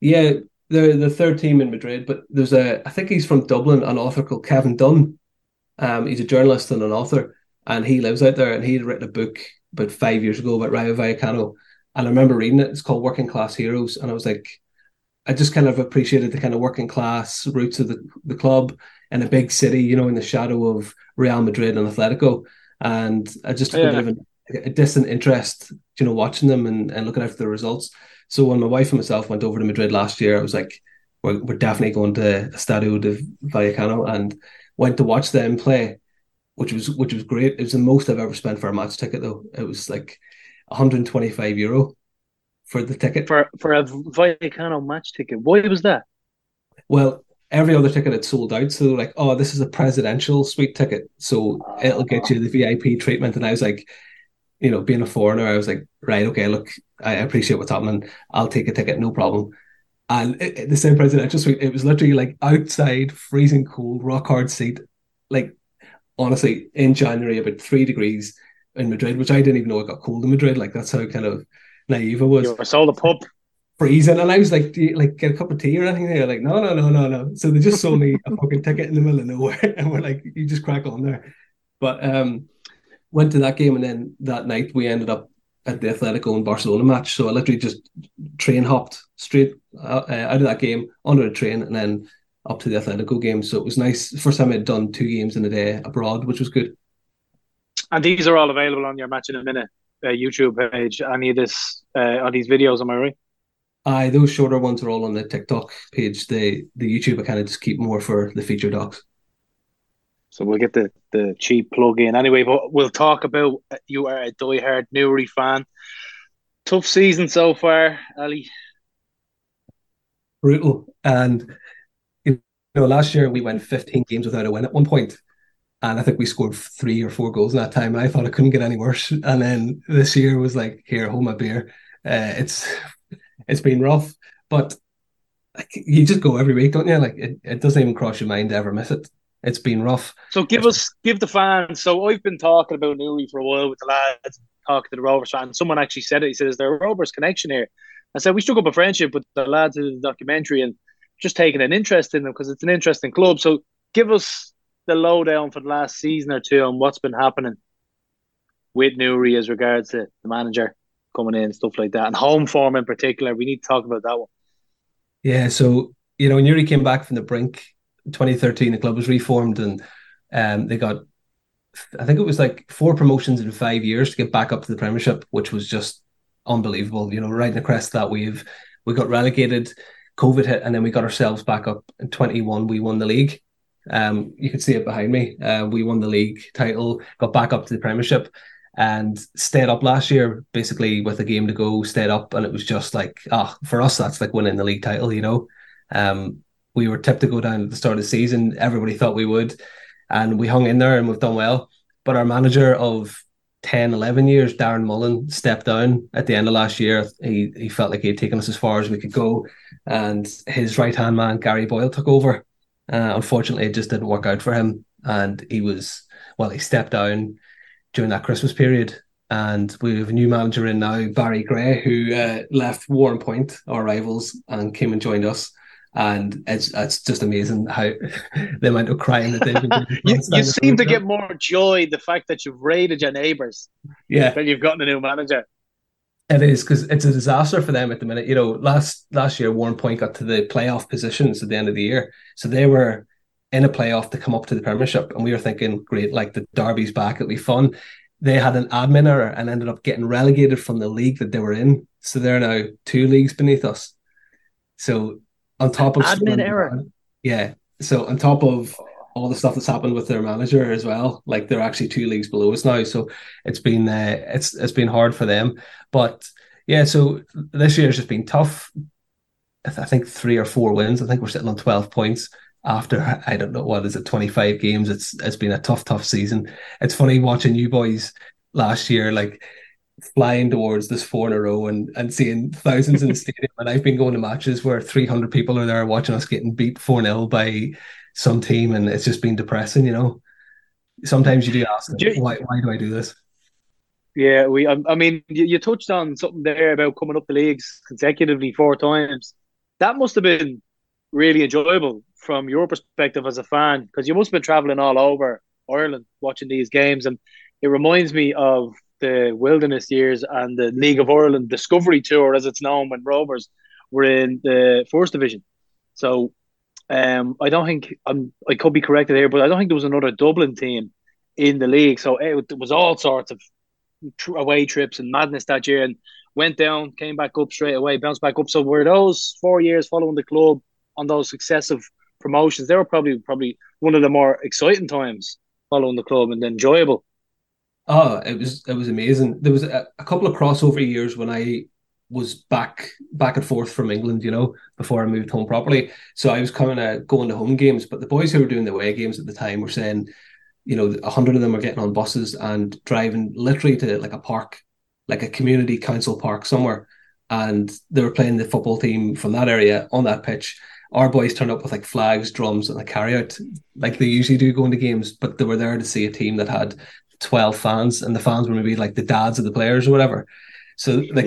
Yeah, they're the third team in Madrid, but there's I think he's from Dublin, an author called Kevin Dunn. He's a journalist and an author, and he lives out there, and he'd written a book about 5 years ago about Rayo Vallecano. And I remember reading it. It's called Working Class Heroes. And I was like, I just kind of appreciated the kind of working class roots of the club in a big city, you know, in the shadow of Real Madrid and Atletico. And I just took a bit of a distant interest, you know, watching them and looking out for the results. So when my wife and myself went over to Madrid last year, I was like, we're definitely going to Estadio de Vallecano, and went to watch them play, which was great. It was the most I've ever spent for a match ticket, though. It was like €125 for the ticket. For a Vallecano match ticket. Why was that? Well, every other ticket had sold out, so they were like, oh, this is a presidential suite ticket, so it'll get you the VIP treatment. And I was like, you know, being a foreigner, I was like, right, okay, look, I appreciate what's happening. I'll take a ticket, no problem. And the same presidential suite, it was literally like outside, freezing cold, rock hard seat, like honestly in January, about 3 degrees in Madrid, which I didn't even know it got cold in Madrid. Like, that's how kind of naive I was. I saw the pub freezing, and I was like, do you like get a cup of tea or anything? They're like, no. So they just sold me a fucking ticket in the middle of nowhere, and we're like, you just crack on there. But went to that game, and then that night we ended up at the Atletico and Barcelona match. So I literally just train hopped straight out of that game onto a train and then up to the Atletico game. So it was nice. First time I'd done 2 games in a day abroad, which was good. And these are all available on your Match in a Minute YouTube page. Any of this, are these videos, am I right? Aye, those shorter ones are all on the TikTok page. The YouTube, I kind of just keep more for the feature docs. So we'll get the cheap plug in anyway, but we'll talk about, you are a diehard Newry fan. Tough season so far, Ali. Brutal. And you know, last year we went 15 games without a win at one point, and I think we scored 3 or 4 goals in that time. I thought it couldn't get any worse. And then this year was like, here, hold my beer. It's been rough, but like, you just go every week, don't you? Like it doesn't even cross your mind to ever miss it. It's been rough. So give the fans. So I've been talking about Newry for a while with the lads, talking to the Rovers fans. Someone actually said it. He says, is there a Rovers connection here? I said, we struck up a friendship with the lads in the documentary and just taking an interest in them because it's an interesting club. So give us the lowdown for the last season or two on what's been happening with Newry as regards to the manager coming in and stuff like that. And home form in particular, we need to talk about that one. Yeah, so, you know, Newry came back from the brink. 2013, the club was reformed, and they got, I think it was like 4 promotions in 5 years to get back up to the Premiership, which was just unbelievable. You know, riding the crest of that wave. We got relegated, COVID hit, and then we got ourselves back up. In 21, we won the league. You can see it behind me. We won the league title, got back up to the Premiership, and stayed up last year, basically with a game to go, stayed up, and it was just like, for us, that's like winning the league title, you know. We were tipped to go down at the start of the season. Everybody thought we would. And we hung in there and we've done well. But our manager of 10, 11 years, Darren Mullen, stepped down at the end of last year. He felt like he had taken us as far as we could go. And his right-hand man, Gary Boyle, took over. Unfortunately, it just didn't work out for him. And he stepped down during that Christmas period. And we have a new manager in now, Barry Gray, who left Warrenpoint, our rivals, and came and joined us. And it's just amazing how the amount of crying that they've been doing. you seem to get more joy the fact that you've raided your neighbours. Yeah, when you've gotten a new manager. It is, because it's a disaster for them at the minute. You know, last year Warrenpoint got to the playoff positions at the end of the year, so they were in a playoff to come up to the Premiership, and we were thinking, great, like the derby's back, it'll be fun. They had an admin error and ended up getting relegated from the league that they were in, so they're now 2 leagues beneath us. So. On top of admin error. Yeah. So on top of all the stuff that's happened with their manager as well, like they're actually 2 leagues below us now. So it's been it's been hard for them. But yeah, so this year's just been tough. I think 3 or 4 wins. I think we're sitting on 12 points after, I don't know, what is it, 25 games. It's been a tough season. It's funny watching you boys last year, like flying towards this 4 in a row and seeing thousands in the stadium, and I've been going to matches where 300 people are there watching us getting beat 4-0 by some team, and it's just been depressing, you know. Sometimes you do ask them, why do I do this? Yeah, you touched on something there about coming up the leagues consecutively 4 times. That must have been really enjoyable from your perspective as a fan, because you must have been travelling all over Ireland watching these games. And it reminds me of the Wilderness years and the League of Ireland Discovery Tour, as it's known, when Rovers were in the First Division. So I don't think, I could be corrected here, but I don't think there was another Dublin team in the league. So it was all sorts of away trips and madness that year, and went down, came back up straight away, bounced back up. So were those 4 years following the club on those successive promotions, they were probably one of the more exciting times following the club and enjoyable. Oh, it was amazing. There was a couple of crossover years when I was back and forth from England, you know, before I moved home properly. So I was kind of going to home games, but the boys who were doing the away games at the time were saying, you know, 100 of them are getting on buses and driving literally to like a park, like a community council park somewhere. And they were playing the football team from that area on that pitch. Our boys turned up with like flags, drums and a carryout, like they usually do going to games, but they were there to see a team that had 12 fans, and the fans were maybe like the dads of the players or whatever. So like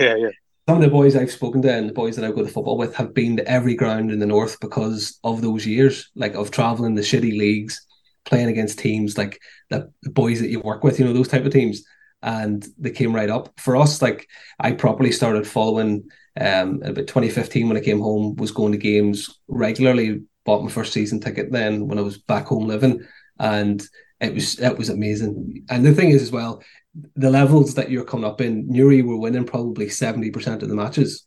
some of the boys I've spoken to and the boys that I go to football with have been to every ground in the north because of those years, like of traveling the shitty leagues, playing against teams like the boys that you work with, you know, those type of teams. And they came right up for us. Like I properly started following about 2015 when I came home, was going to games regularly, bought my first season ticket then when I was back home living, and it was amazing. And the thing is as well, the levels that you're coming up in, Newry were winning probably 70% of the matches.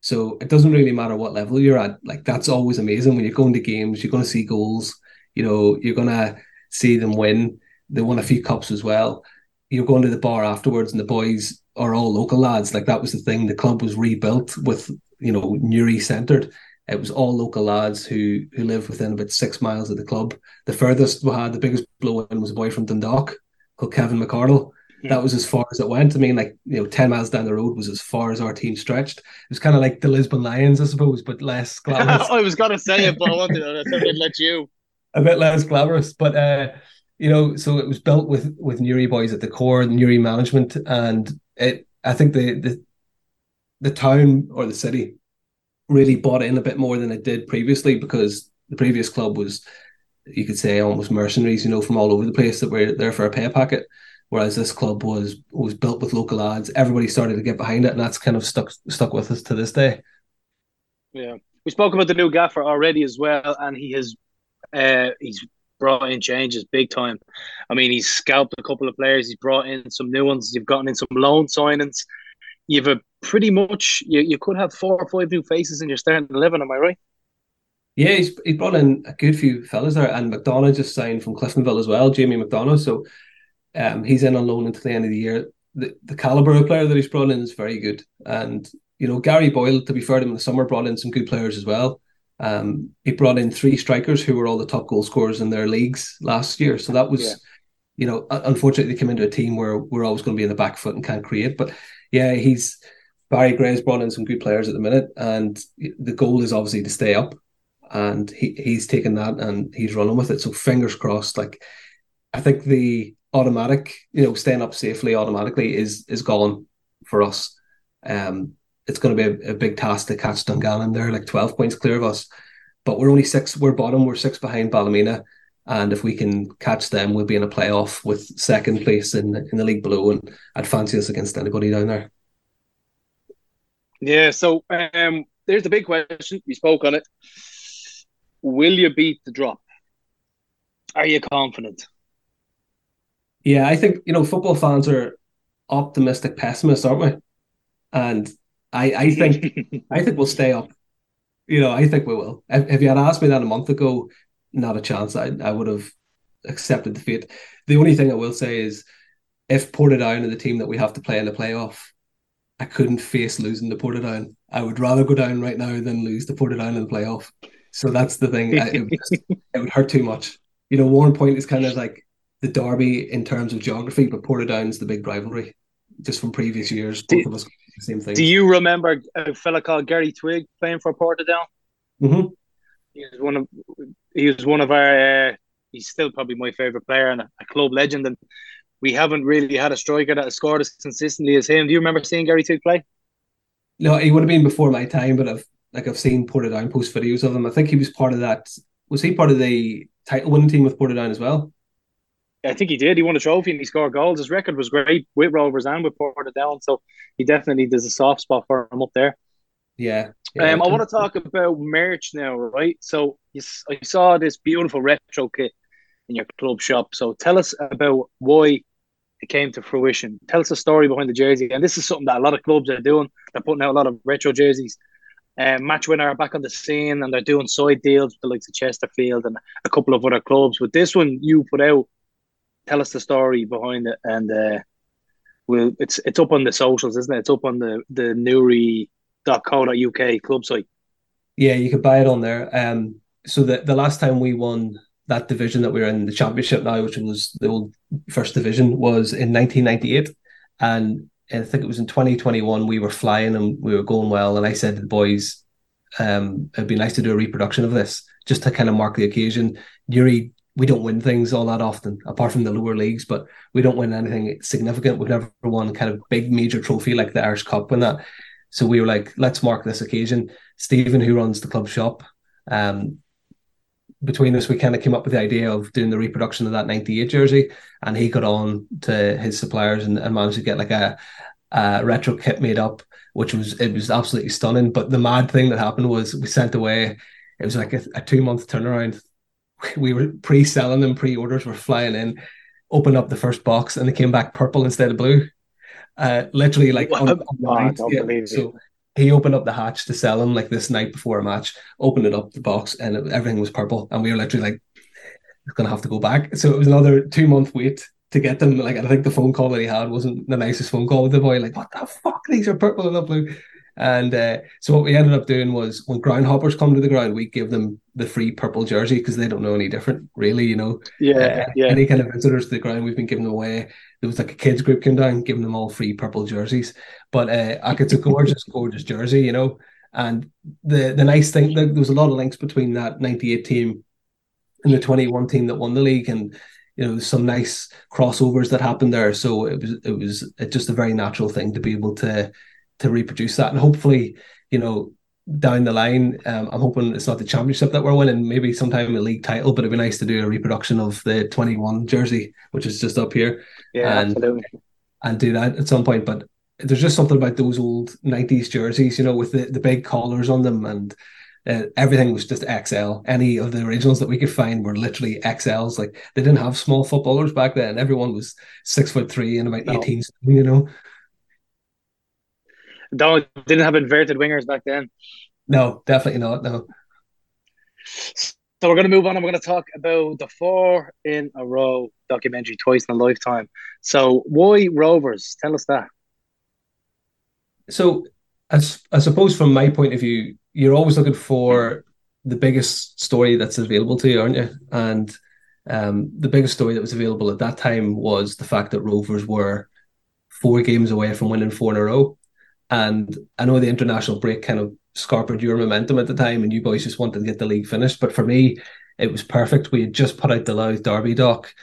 So it doesn't really matter what level you're at. Like that's always amazing when you're going to games, you're going to see goals, you know, you're going to see them win. They won a few cups as well. You're going to the bar afterwards and the boys are all local lads. Like that was the thing. The club was rebuilt with, you know, Newry centred. It was all local lads who lived within about 6 miles of the club. The furthest we had, the biggest blow-in was a boy from Dundalk called Kevin McArdle. Yeah. That was as far as it went. I mean, like, you know, 10 miles down the road was as far as our team stretched. It was kind of like the Lisbon Lions, I suppose, but less glamorous. I was going to say it, but I wanted to let you. A bit less glamorous, but... you know, so it was built with Newry boys at the core, Newry management, and it. I think the town or the city really bought in a bit more than it did previously, because the previous club was, you could say, almost mercenaries, you know, from all over the place that were there for a pay packet, whereas this club was built with local lads. Everybody started to get behind it, and that's kind of stuck with us to this day. Yeah, we spoke about the new gaffer already as well, and he has he's brought in changes big time. I mean, he's scalped a couple of players. He's brought in some new ones. You've gotten in some loan signings. You've a pretty much you could have 4 or 5 new faces in your starting 11. Am I right? Yeah, he's brought in a good few fellas there, and McDonough just signed from Cliftonville as well, Jamie McDonough. So he's in on loan until the end of the year. The caliber of player that he's brought in is very good, and you know Gary Boyle, to be fair to him, in the summer brought in some good players as well. He brought in 3 strikers who were all the top goal scorers in their leagues last year. So that was, you know, unfortunately they came into a team where we're always going to be in the back foot and can't create. But yeah, Barry Gray's brought in some good players at the minute, and the goal is obviously to stay up, and he's taken that and he's running with it. So fingers crossed. Like I think the automatic, you know, staying up safely automatically is gone for us. It's going to be a big task to catch Dungannon. They're like 12 points clear of us, but we're only 6. We're bottom. We're 6 behind Ballymena, and if we can catch them, we'll be in a playoff with second place in the league below, and I'd fancy us against anybody down there. Yeah, so there's the big question. You spoke on it. Will you beat the drop? Are you confident? Yeah, I think, you know, football fans are optimistic pessimists, aren't we? And I think we'll stay up. You know, I think we will. If you had asked me that a month ago, not a chance. I would have accepted defeat. The only thing I will say is, if Portadown are the team that we have to play in the playoff, I couldn't face losing to Portadown. I would rather go down right now than lose to Portadown in the playoff. So that's the thing. It would hurt too much. You know, Warrenpoint is kind of like the derby in terms of geography, but Portadown's the big rivalry. Just from previous years, both of us the same thing. Do you remember a fella called Gary Twigg playing for Portadown? Mm-hmm. He was one of our. He's still probably my favourite player and a club legend. And we haven't really had a striker that has scored as consistently as him. Do you remember seeing Gary Twigg play? No, he would have been before my time, but I've seen Portadown post videos of him. I think he was part of that. Was he part of the title winning team with Portadown as well? I think he did. He won a trophy and he scored goals. His record was great with Rovers and with Portadown, so he definitely does a soft spot for him up there. Yeah. I want to talk about merch now, right? So I saw this beautiful retro kit in your club shop. So tell us about why it came to fruition. Tell us the story behind the jersey. And this is something that a lot of clubs are doing. They're putting out a lot of retro jerseys. Match Winner are back on the scene and they're doing side deals with the likes of Chesterfield and a couple of other clubs. But this one you put out, tell us the story behind it and Well, it's up on the socials, isn't it? It's up on the newry.co.uk club site. Yeah, you could buy it on there. So the last time we won that division that we were in, the championship now, which was the old first division, was in 1998. And I think it was in 2021 we were flying and we were going well. And I said to the boys, it'd be nice to do a reproduction of this just to kind of mark the occasion. Newry, we don't win things all that often, apart from the lower leagues, but we don't win anything significant. We've never won a kind of big major trophy like the Irish Cup and that. So we were like, let's mark this occasion. Stephen, who runs the club shop, between us, we kind of came up with the idea of doing the reproduction of that 98 jersey, and he got on to his suppliers and managed to get like a retro kit made up, which was absolutely stunning. But the mad thing that happened was we sent away, it was like a 2-month turnaround. We were pre-selling them, pre-orders were flying in, opened up the first box, and they came back purple instead of blue. Literally, like, I don't believe it. So he opened up the hatch to sell them like this night before a match, opened it up the box, and everything was purple. And we were literally like, it's going to have to go back. So it was another 2-month wait to get them. Like, I think the phone call that he had wasn't the nicest phone call with the boy. Like, what the fuck? These are purple and not blue. And so what we ended up doing was, when groundhoppers come to the ground, we give them the free purple jersey because they don't know any different, really, you know. Yeah. Any kind of visitors to the ground, we've been giving away. There was like a kids group came down, giving them all free purple jerseys. But it's a gorgeous, gorgeous jersey, you know. And the nice thing, there was a lot of links between that 98 team and the 21 team that won the league, and you know, some nice crossovers that happened there. So it was just a very natural thing to be able to reproduce that, and hopefully, you know, down the line, I'm hoping it's not the championship that we're winning, maybe sometime a league title, but it'd be nice to do a reproduction of the 21 jersey, which is just up here, and do that at some point. But there's just something about those old 90s jerseys, you know, with the big collars on them, and everything was just XL. Any of the originals that we could find were literally XLs. Like, they didn't have small footballers back then. Everyone was 6'3" and about 18, you know. Didn't have inverted wingers back then. No, definitely not. No. So we're going to move on, and we're going to talk about the 4 in a row documentary, Twice in a Lifetime. So why Rovers? Tell us that. So I suppose from my point of view, you're always looking for the biggest story that's available to you, aren't you? And the biggest story that was available at that time was the fact that Rovers were 4 games away from winning 4 in a row. And I know the international break kind of scarpered your momentum at the time, and you boys just wanted to get the league finished. But for me, it was perfect. We had just put out the Louth Derby doc.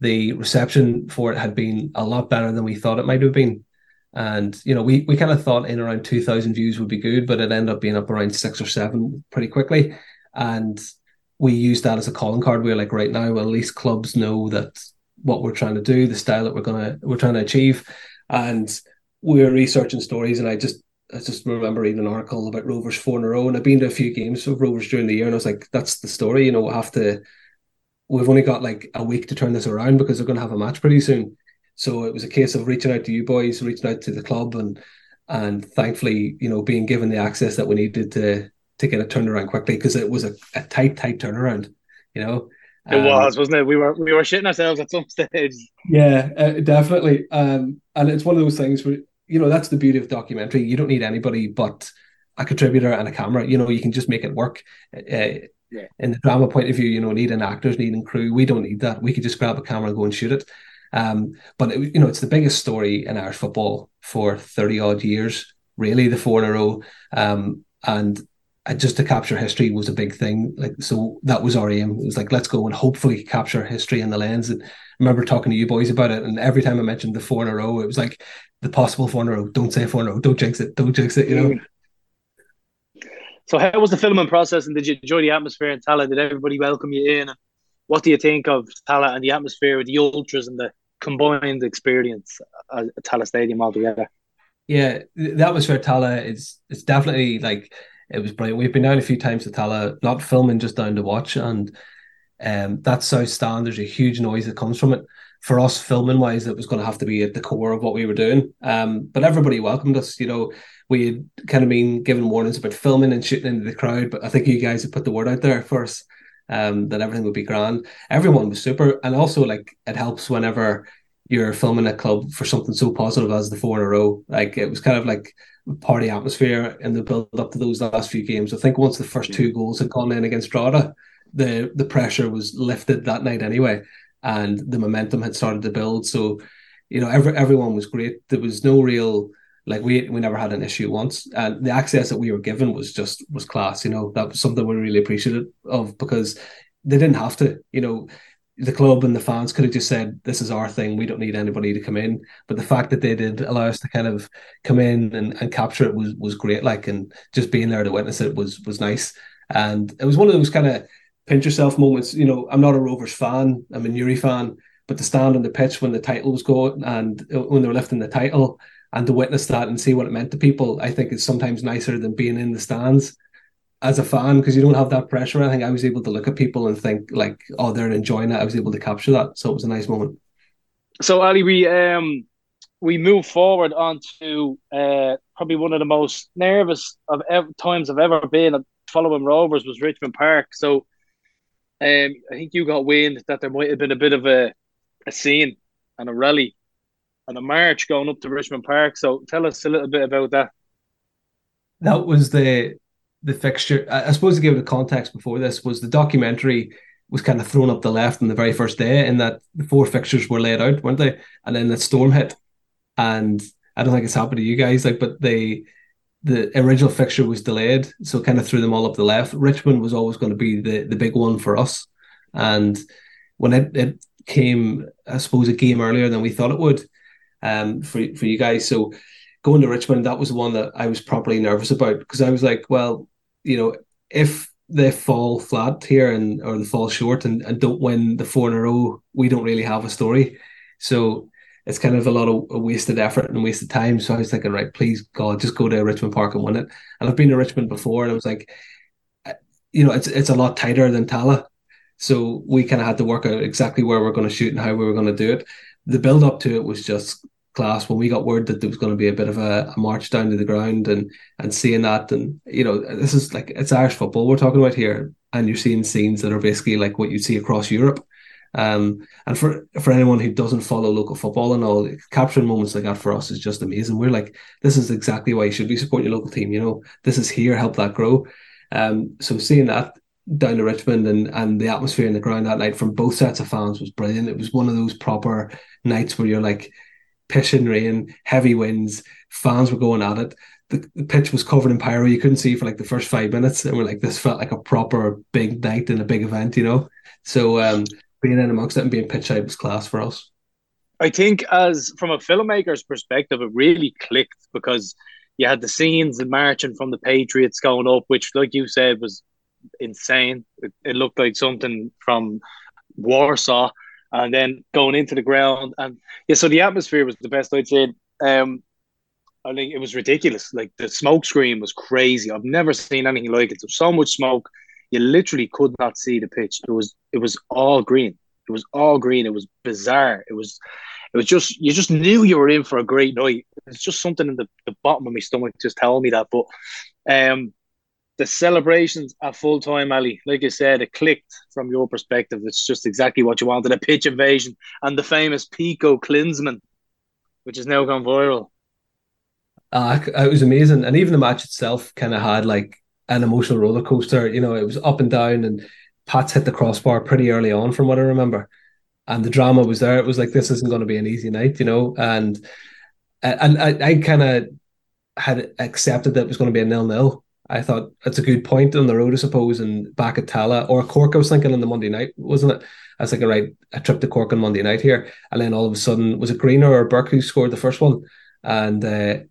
The reception for it had been a lot better than we thought it might have been. And, you know, we kind of thought in around 2,000 views would be good, but it ended up being up around 6 or 7 pretty quickly. And we used that as a calling card. We were like, right now, well, at least clubs know that what we're trying to do, the style that we're trying to achieve. And we were researching stories, and I just remember reading an article about Rovers 4 in a row, and I've been to a few games of Rovers during the year, and I was like, that's the story, you know, we've only got like a week to turn this around because they're going to have a match pretty soon. So it was a case of reaching out to you boys, reaching out to the club, and thankfully, you know, being given the access that we needed to get it turned around quickly, because it was a tight turnaround, you know. It was, wasn't it? We were shitting ourselves at some stage. Yeah, definitely. And it's one of those things where, you know, that's the beauty of documentary. You don't need anybody but a contributor and a camera. You know, you can just make it work. In the drama point of view, you know, needing actors, needing crew. We don't need that. We could just grab a camera and go and shoot it. But, you know, it's the biggest story in Irish football for 30-odd years, really, the 4 in a row. And just to capture history was a big thing. Like, so that was our aim. It was like, let's go and hopefully capture history in the lens. And I remember talking to you boys about it, and every time I mentioned the 4 in a row, it was like the possible 4 in a row. Don't say 4 in a row. Don't jinx it, you know. So how was the filming process, and did you enjoy the atmosphere in Tala? Did everybody welcome you in? And what do you think of Tala and the atmosphere with the ultras and the combined experience at Tala Stadium altogether? Yeah, the atmosphere at Tala is definitely like... It was brilliant. We've been down a few times to Tala, not filming, just down to watch. And that South Stand, there's a huge noise that comes from it. For us, filming-wise, it was going to have to be at the core of what we were doing. But everybody welcomed us. You know, we had kind of been given warnings about filming and shooting into the crowd, but I think you guys had put the word out there for us that everything would be grand. Everyone was super. And also, like, it helps whenever you're filming a club for something so positive as the four in a row. Like, it was kind of like party atmosphere in the build up to those last few games. I think once the first two goals had gone in against Drogheda, the pressure was lifted that night anyway, and the momentum had started to build. So, you know, everyone was great. There was no real, like, we never had an issue once, and the access that we were given was class. You know, that was something we really appreciated of, because they didn't have to, you know. The club and the fans could have just said, this is our thing, we don't need anybody to come in. But the fact that they did allow us to kind of come in and capture it was great. Like, and just being there to witness it was nice. And it was one of those kind of pinch yourself moments. You know, I'm not a Rovers fan, I'm a Newry fan, but to stand on the pitch when the title was going and when they were lifting the title and to witness that and see what it meant to people, I think it's sometimes nicer than being in the stands as a fan, because you don't have that pressure. I think I was able to look at people and think, like, oh, they're enjoying it. I was able to capture that. So it was a nice moment. So, Ali, we move forward onto probably one of the most nervous of times I've ever been at following Rovers was Richmond Park. So I think you got wind that there might have been a bit of a scene and a rally and a march going up to Richmond Park. So tell us a little bit about that. That was the fixture. I suppose, to give it a context before this, was the documentary was kind of thrown up the left on the very first day, in that the four fixtures were laid out, weren't they? And then the storm hit, and I don't think it's happened to you guys, like, but the original fixture was delayed, so kind of threw them all up the left. Richmond was always going to be the big one for us, and when it came, I suppose, a game earlier than we thought it would, for you guys. So going to Richmond, that was the one that I was properly nervous about, because I was like, well, you know, if they fall flat here or they fall short and don't win the four in a row, we don't really have a story. So it's kind of a lot of wasted effort and wasted time. So I was thinking, right, please, God, just go to Richmond Park and win it. And I've been to Richmond before, and I was like, you know, it's a lot tighter than Tala. So we kind of had to work out exactly where we're going to shoot and how we were going to do it. The build up to it was just class. When we got word that there was going to be a bit of a march down to the ground and seeing that, and, you know, this is like, it's Irish football we're talking about here, and you're seeing scenes that are basically like what you'd see across Europe. And for anyone who doesn't follow local football and all, capturing moments like that for us is just amazing. We're like, this is exactly why you should be supporting your local team. You know, this is here, help that grow. So seeing that down to Richmond and the atmosphere in the ground that night from both sets of fans was brilliant. It was one of those proper nights where you're like, pissing rain, heavy winds, fans were going at it. The pitch was covered in pyro. You couldn't see for like the first 5 minutes, and we're like, this felt like a proper big night and a big event, you know. So being in amongst it and being pitch side was class for us. I think, as from a filmmaker's perspective, it really clicked, because you had the scenes and marching from the Patriots going up, which, like you said, was insane. It looked like something from Warsaw. And then going into the ground, and yeah, so the atmosphere was the best I'd seen. I think it was ridiculous. Like, the smoke screen was crazy. I've never seen anything like it. There was so much smoke, you literally could not see the pitch. It was all green. It was all green. It was bizarre. It was just, you just knew you were in for a great night. It's just something in the bottom of my stomach just telling me that. But the celebrations at full time, Ali, like I said, it clicked from your perspective. It's just exactly what you wanted, a pitch invasion and the famous Pico Klinsmann, which has now gone viral. It was amazing. And even the match itself kind of had like an emotional roller coaster. You know, it was up and down, and Pats hit the crossbar pretty early on, from what I remember. And the drama was there. It was like, this isn't going to be an easy night, you know. And I kind of had accepted that it was going to be a 0-0. I thought it's a good point on the road, I suppose, and back at Tala or Cork. I was thinking on the Monday night, wasn't it? I was like, all right, a trip to Cork on Monday night here, and then all of a sudden, was it Greener or Burke who scored the first one? And it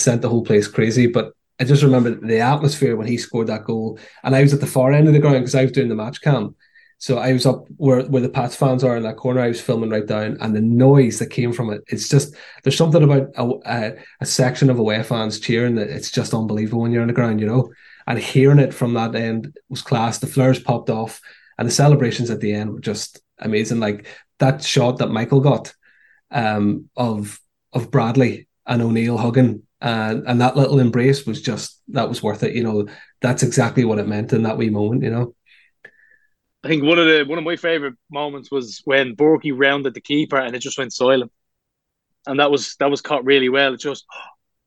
sent the whole place crazy. But I just remember the atmosphere when he scored that goal, and I was at the far end of the ground because I was doing the match cam, so I was up where the Pats fans are in that corner. I was filming right down, and the noise that came from it, it's just, there's something about a section of away fans cheering that it's just unbelievable when you're on the ground, you know. And hearing it from that end was class. The flares popped off, and the celebrations at the end were just amazing. Like that shot that Michael got of Bradley and O'Neill hugging, and that little embrace was just, that was worth it, you know. That's exactly what it meant in that wee moment, you know. I think one of my favourite moments was when Borky rounded the keeper and it just went silent, and that was caught really well. It just,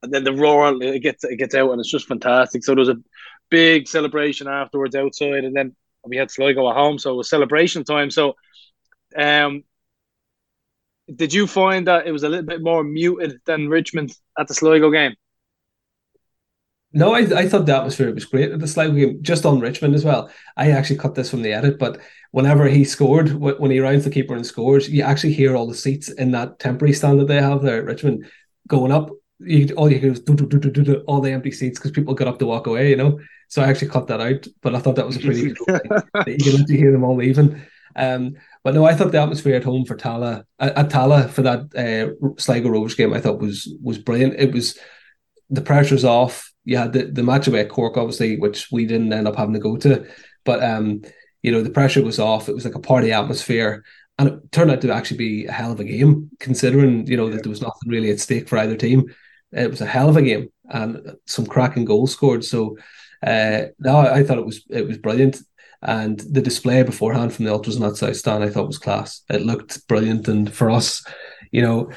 and then the roar, it gets out, and it's just fantastic. So there was a big celebration afterwards outside, and then we had Sligo at home, so it was celebration time. So, did you find that it was a little bit more muted than Richmond at the Sligo game? No, I thought the atmosphere was great at the Sligo game, just on Richmond as well. I actually cut this from the edit, but whenever he scored, when he rounds the keeper and scores, you actually hear all the seats in that temporary stand that they have there at Richmond going up. All you hear is all the empty seats because people got up to walk away, you know. So I actually cut that out, but I thought that was a pretty good thing that you can actually hear them all leaving. But no, I thought the atmosphere at home for Tala for that Sligo Rovers game, I thought was brilliant. It was, the pressure's off. You had the match away at Cork, obviously, which we didn't end up having to go to. But, you know, the pressure was off. It was like a party atmosphere. And it turned out to actually be a hell of a game, considering, you know, that there was nothing really at stake for either team. It was a hell of a game and some cracking goals scored. So, no, I thought it was brilliant. And the display beforehand from the Ultras in that South Stand, I thought was class. It looked brilliant. And for us, you know,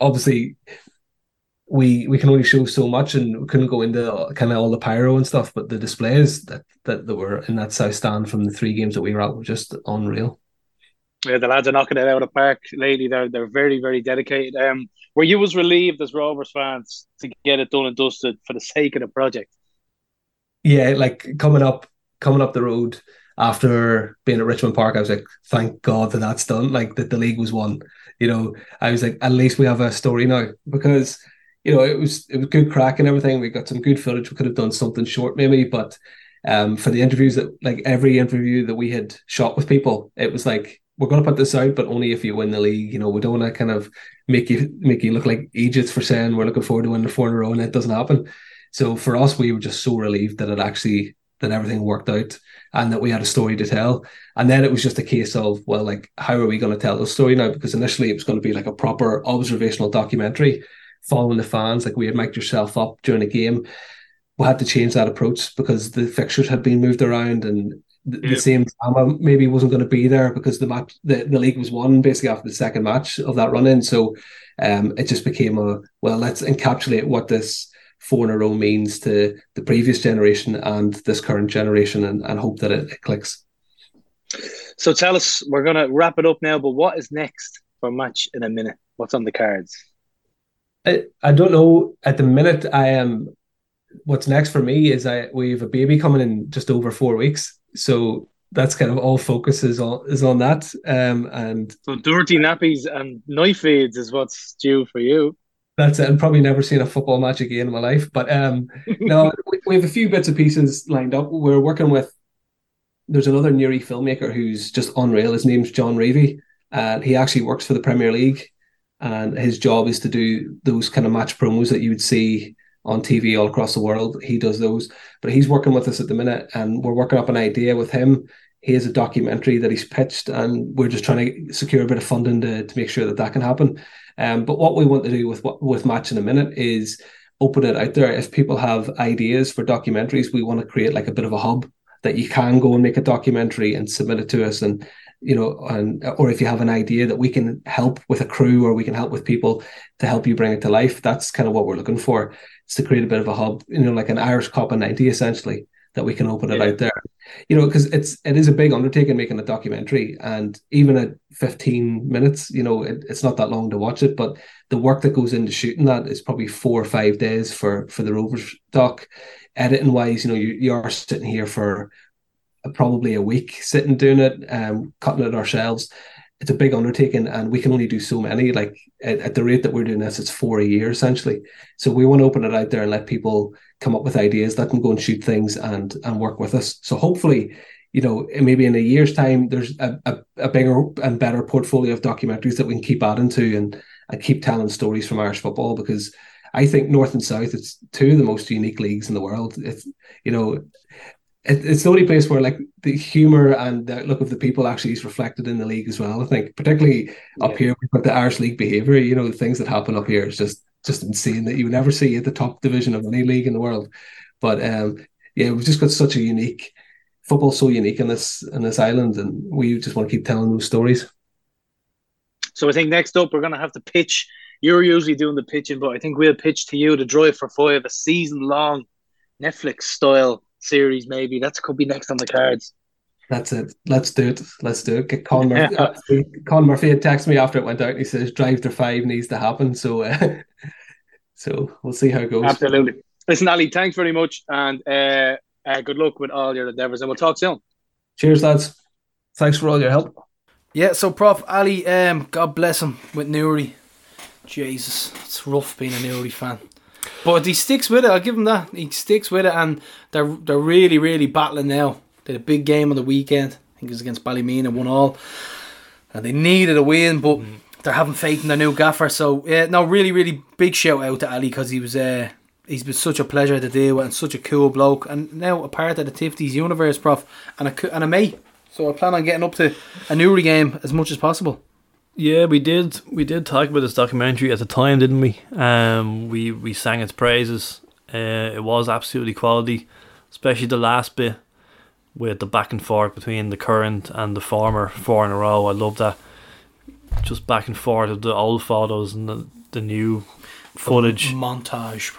obviously... We can only show so much, and we couldn't go into kind of all the pyro and stuff. But the displays that were in that South Stand from the three games that we were at were just unreal. Yeah, the lads are knocking it out of the park lately. They're very, very dedicated. Were you as relieved as Rovers fans to get it done and dusted for the sake of the project? Yeah, like coming up the road after being at Richmond Park, I was like, thank God that that's done. Like that the league was won. You know, I was like, at least we have a story now, because. You know, it was good crack and everything. We got some good footage. We could have done something short maybe, but for the interviews that, like every interview that we had shot with people, it was like, we're going to put this out, but only if you win the league. You know, we don't want to kind of make you look like idiots for saying we're looking forward to winning the four in a row and it doesn't happen. So for us, we were just so relieved that that everything worked out and that we had a story to tell. And then it was just a case of, well, like, how are we going to tell the story now? Because initially it was going to be like a proper observational documentary, following the fans, like we had mic'd yourself up during the game. We had to change that approach because the fixtures had been moved around, and the same drama maybe wasn't going to be there because the league was won basically after the second match of that run in. So it just became let's encapsulate what this four in a row means to the previous generation and this current generation, and hope that it clicks. So tell us, we're going to wrap it up now, but what is next for Match in a Minute? What's on the cards? I don't know at the minute. I am. What's next for me is we have a baby coming in just over 4 weeks, so that's kind of all focus is on that. And so dirty nappies and knife feeds is what's due for you. That's it. I'm probably never seen a football match again in my life. But no, we have a few bits and pieces lined up. We're working with. There's another Newry filmmaker who's just unreal. His name's John Reavy, and he actually works for the Premier League. And his job is to do those kind of match promos that you would see on TV all across the world. He does those, but he's working with us at the minute, and we're working up an idea with him. He has a documentary that he's pitched, and we're just trying to secure a bit of funding to make sure that can happen. But what we want to do with Match in a Minute is open it out there. If people have ideas for documentaries, we want to create like a bit of a hub that you can go and make a documentary and submit it to us, and you know, or if you have an idea that we can help with a crew, or we can help with people to help you bring it to life, that's kind of what we're looking for. It's to create a bit of a hub, you know, like an Irish Cop and 90 essentially, that we can open it out there. You know, because it is a big undertaking making a documentary, and even at 15 minutes, you know, it's not that long to watch it, but the work that goes into shooting that is probably 4 or 5 days for the Rovers doc. Editing wise, you know, you are sitting here for probably a week sitting doing it, cutting it ourselves. It's a big undertaking, and we can only do so many. Like at the rate that we're doing this, it's 4 a year essentially. So we want to open it out there and let people come up with ideas, let them go and shoot things and work with us. So hopefully, you know, maybe in a year's time, there's a bigger and better portfolio of documentaries that we can keep adding to and keep telling stories from Irish football, because I think North and South, it's two of the most unique leagues in the world. It's, you know, it's the only place where like the humour and the outlook of the people actually is reflected in the league as well. I think particularly up here with the Irish league behaviour, you know, the things that happen up here is just insane that you would never see at the top division of any league in the world. But we've just got such a unique football's so unique in this island, and we just want to keep telling those stories. So I think next up we're going to have the pitch. You're usually doing the pitching, but I think we'll pitch to you the Drive for Five, a season-long Netflix-style series maybe. That could be next on the cards. That's it. Let's do it. Get Con Murphy. Con Murphy had texted me after it went out and he says, Drive to Five needs to happen. So we'll see how it goes. Absolutely. Listen, Ali, thanks very much, and good luck with all your endeavours, and we'll talk soon. Cheers, lads. Thanks for all your help. Yeah, so Prof Ali, God bless him with Newry. Jesus, it's rough being a Newry fan. But he sticks with it, I'll give him that. He sticks with it, and they're really, really battling now. They had a big game on the weekend. I think it was against Ballymena, 1-1. And they needed a win, but they're having faith in their new gaffer. So, yeah, no, really, really big shout out to Ali, because he's been such a pleasure to deal with and such a cool bloke. And now a part of the Tifties universe, Prof, and a mate. So I plan on getting up to a Newry game as much as possible. Yeah, we did talk about this documentary at the time, didn't we? We sang its praises. It was absolutely quality, especially the last bit with the back and forth between the current and the former 4 in a row. I love that, just back and forth of the old photos and the new footage, the montage.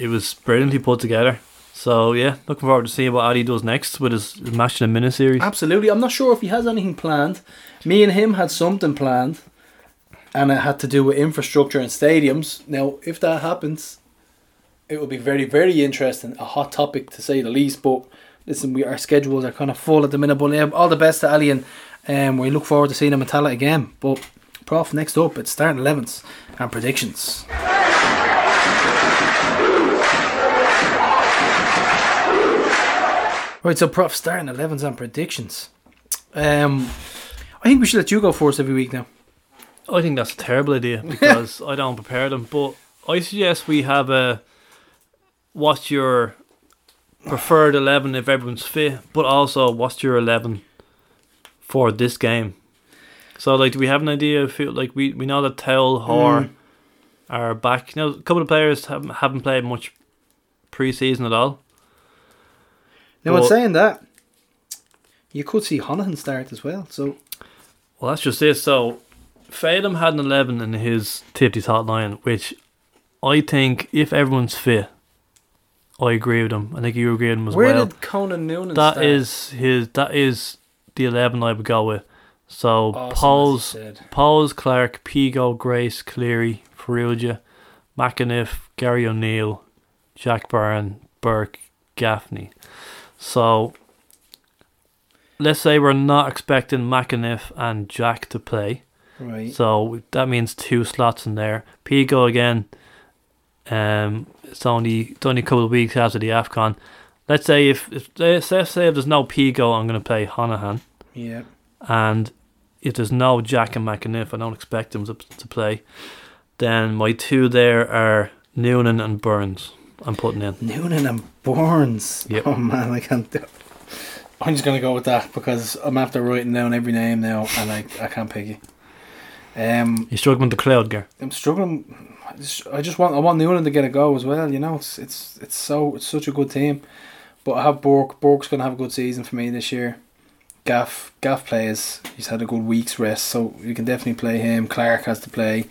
It was brilliantly put together. So yeah, looking forward to seeing what Ali does next with his match in a mini series. Absolutely. I'm not sure if he has anything planned. Me and him had something planned, and it had to do with infrastructure and stadiums. Now, if that happens, it will be very, very interesting. A hot topic, to say the least. But listen, our schedules are kind of full at the minute. But yeah, all the best to Ali, and we look forward to seeing him in Tala again. But Prof, next up, it's starting 11s and predictions. Right, so Prof, starting 11s and predictions. I think we should let you go first every week now. I think that's a terrible idea, because I don't prepare them. But I suggest we have a what's your preferred 11 if everyone's fit, but also what's your 11 for this game. So, like, do we have an idea? We know that Towle, Hoare are back. Now, a couple of players haven't played much pre-season at all. Now, in saying that, you could see Honihan start as well. So, well, that's just it. So, Phelan had an 11 in his Tifties hotline, which I think, if everyone's fit, I agree with him. I think you agree with him as well. Where did Conan Noonan start? That is the 11 I would go with. So, awesome, Pauls, Clark, Pigo, Grace, Cleary, Ferrugia, McAniff, Gary O'Neill, Jack Byrne, Burke, Gaffney. So, let's say we're not expecting McAniff and Jack to play. Right. So, that means 2 slots in there. Pigo again, it's only a couple of weeks after the AFCON. Let's say if there's no Pigo, I'm going to play Honihan. Yeah. And if there's no Jack and McAniff, I don't expect them to play. Then my 2 there are Noonan and Burns. I'm putting in Noonan and Burns. Yep. Oh man, I can't do it. I'm just gonna go with that, because I'm after writing down every name now, and I can't pick it. You're struggling with the cloud, Gar. I'm struggling. I want Noonan to get a go as well. You know, it's such a good team. But I have Bourke. Bourke's gonna have a good season for me this year. Gaff plays. He's had a good week's rest, so you can definitely play him. Clark has to play.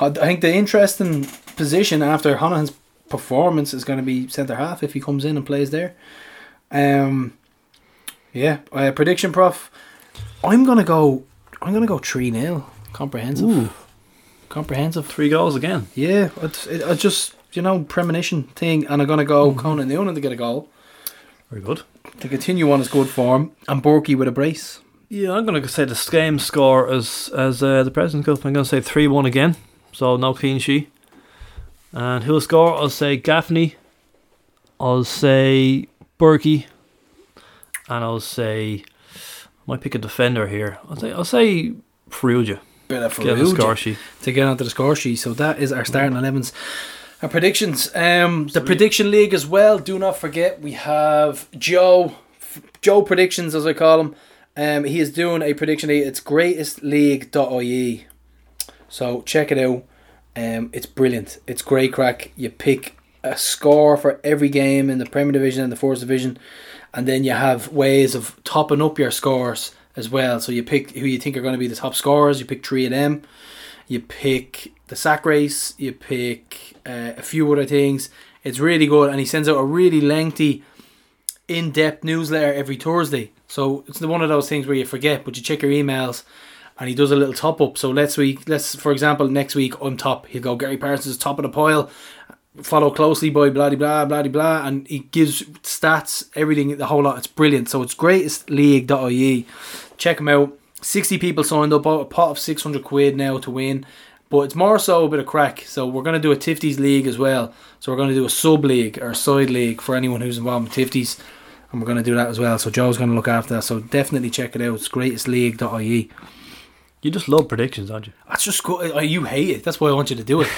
I think the interesting position after Honihan's performance is going to be centre half, if he comes in and plays there. Prediction, Prof. I'm gonna go 3-0. Comprehensive. Ooh. Comprehensive. 3 goals again. Yeah, I just, you know, premonition thing, and I'm gonna go Conan Noonan to get a goal. Very good. To continue on his good form, and Borky with a brace. Yeah, I'm gonna say the game score as the President's Cup. I'm gonna say 3-1 again. So no clean sheet. And who'll score? I'll say Gaffney, I'll say Berkey, and I'll say, I might pick a defender here. I'll say Ferrugia. Bit of Ferrugia to get onto the score sheet. So that is our starting 11s. Our predictions. The prediction league as well. Do not forget, we have Joe predictions, as I call him. He is doing a prediction league. It's greatestleague.ie. So check it out. It's brilliant. It's great crack. You pick a score for every game in the Premier Division and the Fourth Division, And then you have ways of topping up your scores as well. So you pick who you think are going to be the top scorers. You pick three of them. You pick the sack race. You pick a few other things. It's really good. And he sends out a really lengthy, in-depth newsletter every Thursday. So it's one of those things where you forget, but you check your emails and he does a little top-up. So for example, next week on top, he'll go, Gary Parsons is top of the pile, followed closely by blah-de-blah, blah-de-blah, and he gives stats, everything, the whole lot. It's brilliant. So it's greatestleague.ie. Check him out. 60 people signed up, a pot of 600 quid now to win. But it's more so a bit of crack. So we're going to do a Tifties League as well. So we're going to do a sub-league or a side league for anyone who's involved with Tifties. And we're going to do that as well. So Joe's going to look after that. So definitely check it out. It's greatestleague.ie. You just love predictions, don't you? That's just good. You hate it. That's why I want you to do it.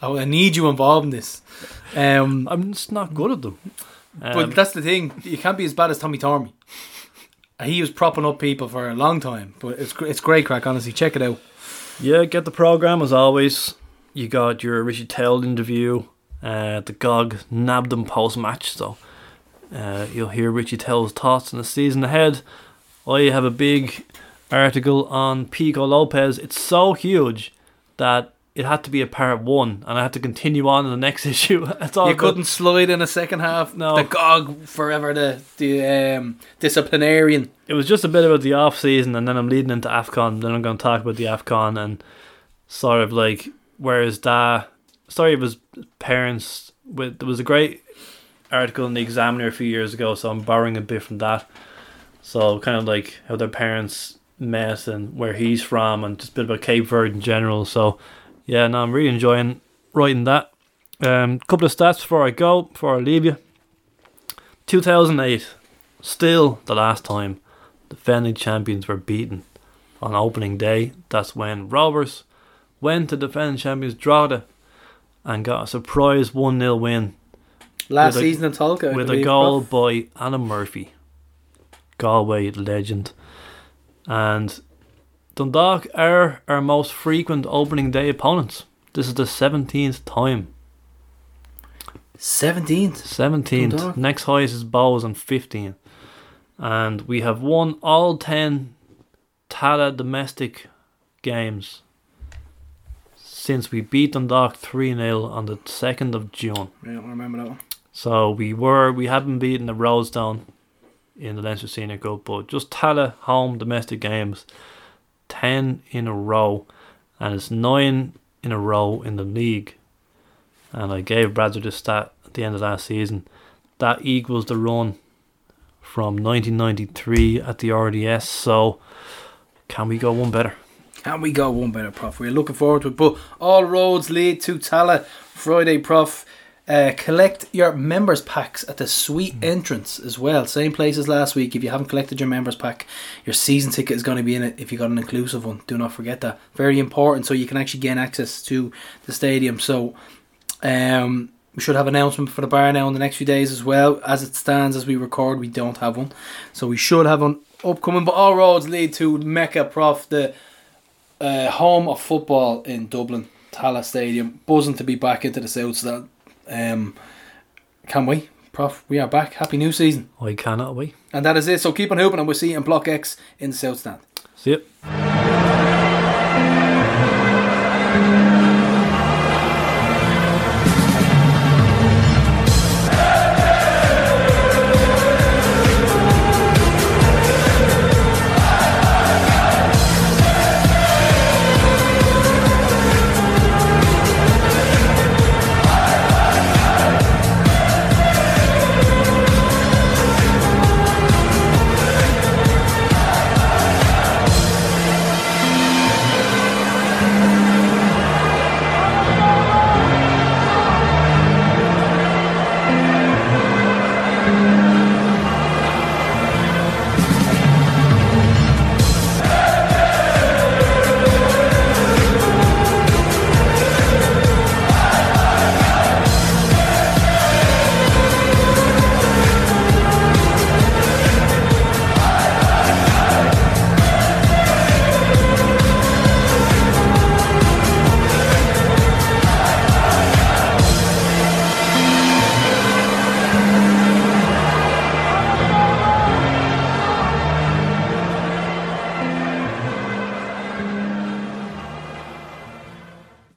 I need you involved in this. I'm just not good at them. But that's the thing. You can't be as bad as Tommy Tormey. He was propping up people for a long time. But it's great crack, honestly. Check it out. Yeah, get the programme as always. You got your Richie Taylor interview. The GOG nabbed him post-match, so you'll hear Richie Taylor's thoughts on the season ahead. I have a big article on Pico Lopez. It's so huge that it had to be a part one, and I had to continue on to the next issue. Couldn't slide in a second half. No, the GOG forever, the disciplinarian. It was just a bit about the off season, and then I'm leading into AFCON. Then I'm going to talk about the AFCON and sort of like where his dad, story of his parents. There was a great article in the Examiner a few years ago, so I'm borrowing a bit from that. So kind of like how their parents met and where he's from, and just a bit about Cape Verde in general. So. Yeah, no, I'm really enjoying writing that. Couple of stats before I leave you. 2008, still the last time the defending champions were beaten on opening day. That's when Rovers went to defending champions Drogheda and got a surprise 1-0 win. Last season in Tolka. With a goal by Adam Murphy, Galway legend. And Dundalk are our most frequent opening day opponents. This is the 17th time. 17th. Dundalk. Next highest is Bowes on 15. And we have won all 10 Tala domestic games since we beat Dundalk 3-0 on the 2nd of June. Yeah, I remember that one. So we haven't beaten the Rosedown in the Leinster Senior Cup, but just Tala home domestic games. 10 in a row, and it's 9 in a row in the league. And I gave Bradzer this stat at the end of last season. That equals the run from 1993 at the RDS. So can we go one better? Prof, we're looking forward to it. But all roads lead to Tala Friday, Prof. Collect your members packs at the suite entrance as well, same place as last week. If you haven't collected your members pack, your season ticket is going to be in it if you got an inclusive one. Do not forget that, very important, so you can actually gain access to the stadium. So we should have an announcement for the bar now in the next few days as well. As it stands, as we record, we don't have one, so we should have one upcoming. But all roads lead to Mecca, Prof, the home of football in Dublin. Tala Stadium, buzzing to be back into the South Stand. Can we, Prof? We are back. Happy new season. Why cannot we? And that is it. So keep on hooping, and we'll see you in Block X in the South Stand. See you.